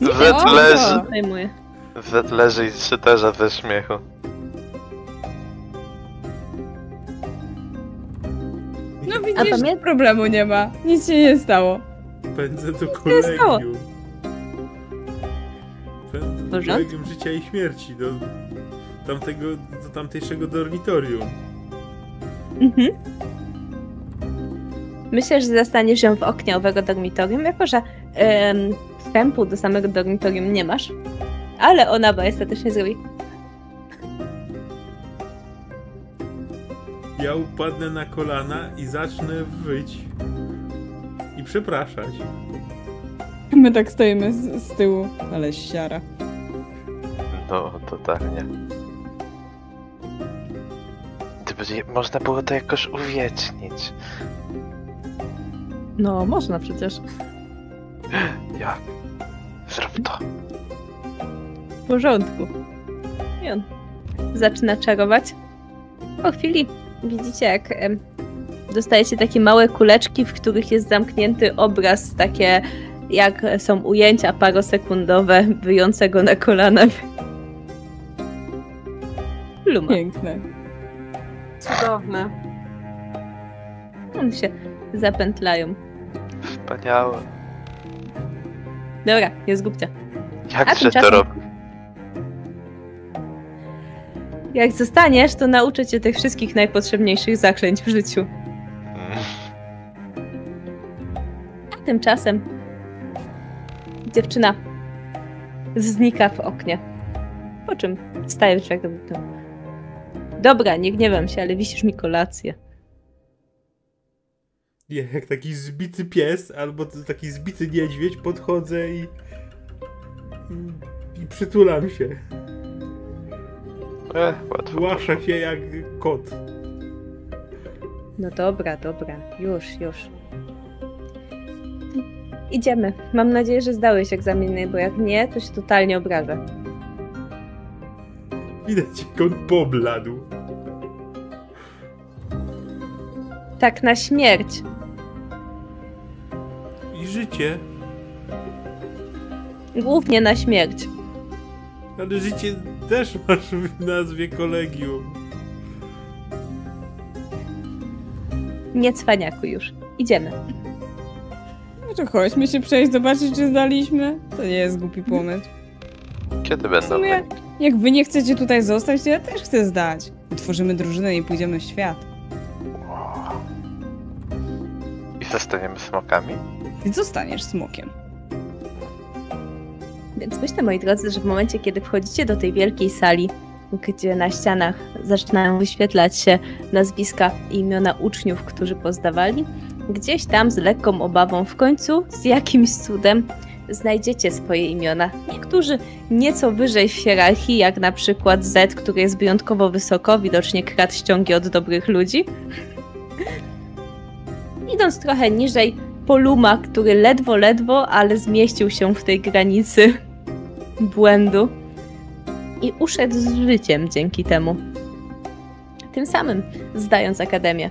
Zet leży. Zet leży i trzyterza ze śmiechu. No widzisz, a pamię... problemu nie ma. Nic się nie stało. Pędzę do kolegium. Pędzę do Kolegium Życia i Śmierci, do tamtego, do tamtejszego dormitorium. Mhm. Myślę, że zastaniesz się w oknie owego dormitorium, jako że em, wstępu do samego dormitorium nie masz, ale ona majestatycznie zrobi. Ja upadnę na kolana i zacznę wyć. I przepraszać. My tak stoimy z, z tyłu, ale siara. No, totalnie. Gdyby można było to jakoś uwiecznić. No, można przecież. Ja. Zrób to. W porządku. I on zaczyna czarować. Po chwili widzicie, jak em, dostajecie takie małe kuleczki, w których jest zamknięty obraz, takie jak są ujęcia parosekundowe wyjącego na kolanach. Luma. Piękne. Cudowne. One się zapętlają. Wspaniałe. Dobra, nie zgubcie. Jak się to robi? Jak zostaniesz, to nauczę cię tych wszystkich najpotrzebniejszych zaklęć w życiu. A tymczasem dziewczyna znika w oknie. Po czym staje w jak dobra, nie gniewam się, ale wisisz mi kolację. Nie, jak taki zbity pies, albo taki zbity niedźwiedź, podchodzę i... i przytulam się. E, łatwo. Łasza się jak kot. No dobra, dobra. Już, już. Idziemy. Mam nadzieję, że zdałeś egzaminy, bo jak nie, to się totalnie obrażę. Widać, kot pobladł. Tak na śmierć. I życie. Głównie na śmierć. Ale życie też masz w nazwie kolegium. Nie cwaniaku już. Idziemy. No to chodźmy się przejść, zobaczyć, czy zdaliśmy. To nie jest głupi pomysł. Kiedy będą? W sumie, jak wy nie chcecie tutaj zostać, to ja też chcę zdać. Utworzymy drużynę i pójdziemy w świat. I zostaniemy smokami? I zostaniesz smokiem. Więc myślę, moi drodzy, że w momencie, kiedy wchodzicie do tej wielkiej sali, gdzie na ścianach zaczynają wyświetlać się nazwiska i imiona uczniów, którzy pozdawali, gdzieś tam z lekką obawą w końcu, z jakimś cudem, znajdziecie swoje imiona. Niektórzy nieco wyżej w hierarchii, jak na przykład Zed, który jest wyjątkowo wysoko, widocznie kradł ściągi od dobrych ludzi. Idąc trochę niżej, Poluma, który ledwo, ledwo, ale zmieścił się w tej granicy błędu i uszedł z życiem dzięki temu. Tym samym zdając akademię.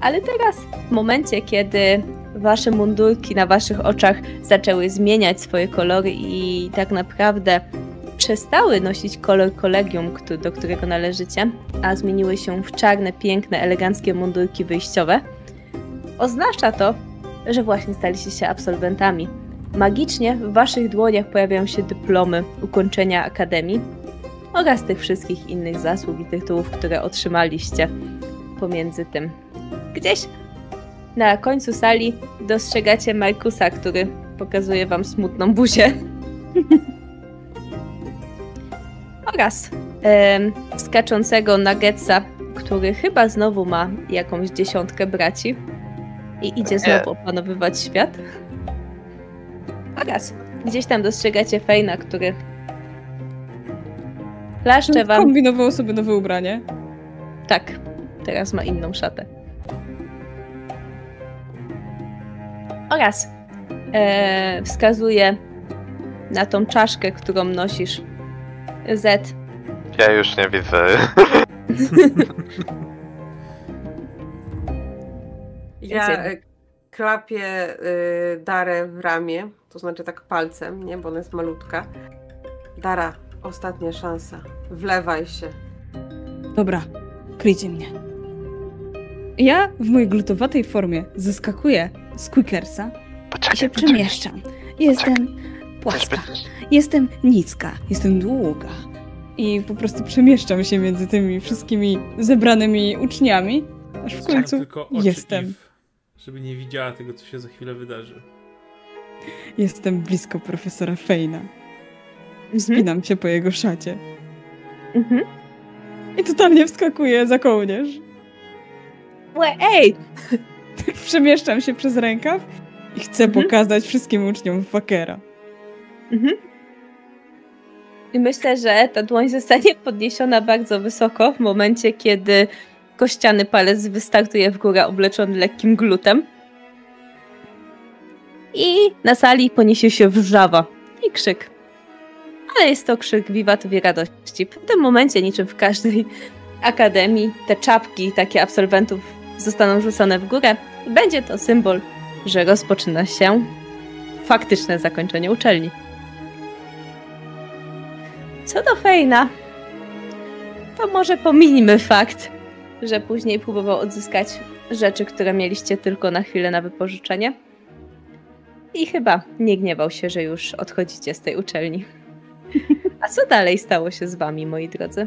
Ale teraz, w momencie, kiedy wasze mundurki na waszych oczach zaczęły zmieniać swoje kolory i tak naprawdę przestały nosić kolor kolegium, do którego należycie, a zmieniły się w czarne, piękne, eleganckie mundurki wyjściowe, oznacza to, że właśnie staliście się absolwentami. Magicznie w waszych dłoniach pojawiają się dyplomy ukończenia akademii oraz tych wszystkich innych zasług i tytułów, które otrzymaliście pomiędzy tym. Gdzieś na końcu sali dostrzegacie Markusa, który pokazuje wam smutną buzię. oraz yy, skaczącego Nuggetsa, który chyba znowu ma jakąś dziesiątkę braci i idzie znowu opanowywać świat. Oraz gdzieś tam dostrzegacie Faina, który klaszcze wam... Kombinował sobie nowe ubranie. Tak, teraz ma inną szatę. Oraz e, wskazuje na tą czaszkę, którą nosisz. Z. Ja już nie widzę. Ja klapię y, Darę w ramię, to znaczy tak palcem, nie, bo ona jest malutka. Dara, ostatnia szansa. Wlewaj się. Dobra, kryjcie mnie. Ja w mojej glutowatej formie zeskakuję z Quickersa i się przemieszczam. Jestem poczekaj. płaska. Jestem niska, jestem długa i po prostu przemieszczam się między tymi wszystkimi zebranymi uczniami, aż w końcu tylko oczy jestem. If, żeby nie widziała tego, co się za chwilę wydarzy. Jestem blisko profesora Faina. Wspinam mhm. się po jego szacie. Mhm. I totalnie wskakuję za kołnierz. Łe, ej! Przemieszczam się przez rękaw i chcę mhm. pokazać wszystkim uczniom Fakera. Mhm. I myślę, że ta dłoń zostanie podniesiona bardzo wysoko w momencie, kiedy kościany palec wystartuje w górę obleczony lekkim glutem. I na sali poniesie się wrzawa i krzyk. Ale jest to krzyk wiwatów i radości. W tym momencie, niczym w każdej akademii, te czapki takie absolwentów zostaną rzucone w górę. I będzie to symbol, że rozpoczyna się faktyczne zakończenie uczelni. Co do Faina, to może pomińmy fakt, że później próbował odzyskać rzeczy, które mieliście tylko na chwilę na wypożyczenie. I chyba nie gniewał się, że już odchodzicie z tej uczelni. A co dalej stało się z wami, moi drodzy?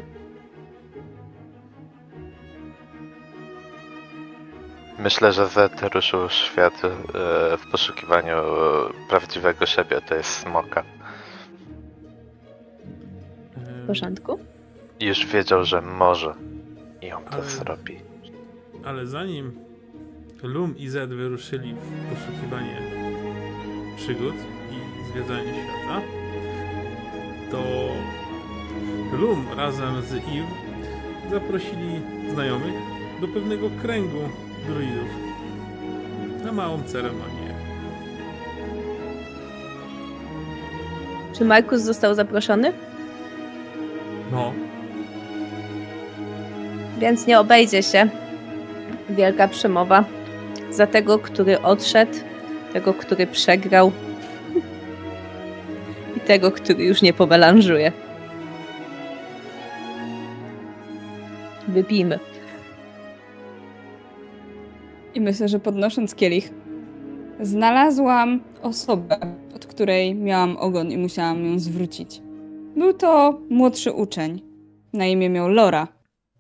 Myślę, że Zed ruszył świat w poszukiwaniu prawdziwego siebie, to jest smoka. W porządku? Już wiedział, że może i on ale, to zrobi. Ale zanim Lum i Zed wyruszyli w poszukiwanie przygód i zwiedzanie świata, to Lum razem z Iw zaprosili znajomych do pewnego kręgu druidów na małą ceremonię. Czy Markus został zaproszony? No. Więc nie obejdzie się wielka przemowa za tego, który odszedł, tego, który przegrał i tego, który już nie pomelanżuje. Wypijmy. I myślę, że podnosząc kielich, znalazłam osobę, od której miałam ogon i musiałam ją zwrócić. Był to młodszy uczeń. Na imię miał Lora,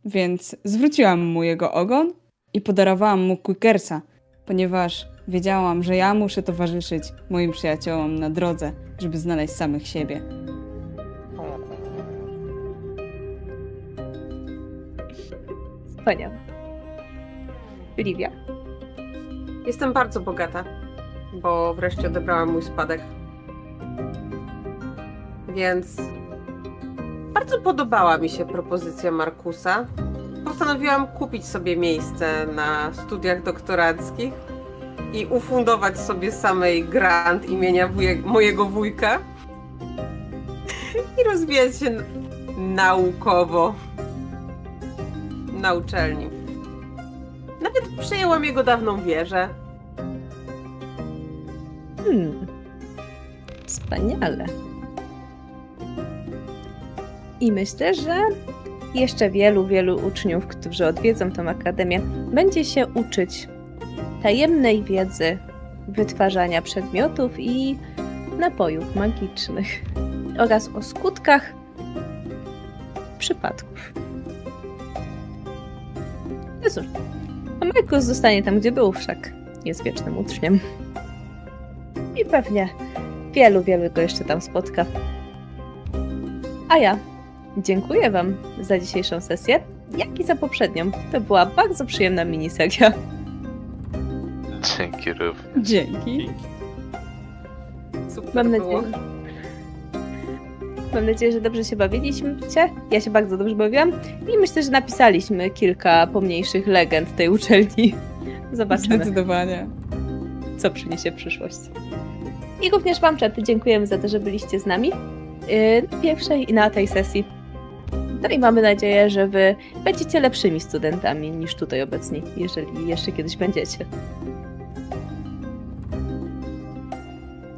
więc zwróciłam mu jego ogon i podarowałam mu Quickersa, ponieważ wiedziałam, że ja muszę towarzyszyć moim przyjaciołom na drodze, żeby znaleźć samych siebie. Wspaniale. Livia. Jestem bardzo bogata, bo wreszcie odebrałam mój spadek. Więc bardzo podobała mi się propozycja Markusa. Postanowiłam kupić sobie miejsce na studiach doktoranckich i ufundować sobie samej grant imienia wujek, mojego wujka i rozwijać się naukowo na uczelni. Nawet przejęłam jego dawną wieżę. Hmm. Wspaniale. I myślę, że jeszcze wielu, wielu uczniów, którzy odwiedzą tę akademię, będzie się uczyć tajemnej wiedzy, wytwarzania przedmiotów i napojów magicznych oraz o skutkach przypadków. No cóż, a Markus zostanie tam, gdzie był, wszak jest wiecznym uczniem. I pewnie wielu, wielu go jeszcze tam spotka. A ja dziękuję wam za dzisiejszą sesję, jak i za poprzednią. To była bardzo przyjemna miniseria. Dzięki również. Dzięki. Dzięki. Super mam, nadzieję, że... mam nadzieję, że dobrze się bawiliśmy. Ja się bardzo dobrze bawiłam i myślę, że napisaliśmy kilka pomniejszych legend tej uczelni. Zobaczmy. Zdecydowanie. Co przyniesie przyszłość. I również wam, czat, dziękujemy za to, że byliście z nami na pierwszej i na tej sesji. No i mamy nadzieję, że wy będziecie lepszymi studentami niż tutaj obecni, jeżeli jeszcze kiedyś będziecie.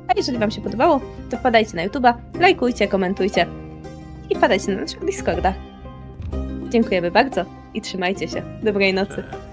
A jeżeli wam się podobało, to wpadajcie na YouTube'a, lajkujcie, komentujcie i wpadajcie na naszego Discorda. Dziękujemy bardzo i trzymajcie się. Dobrej nocy.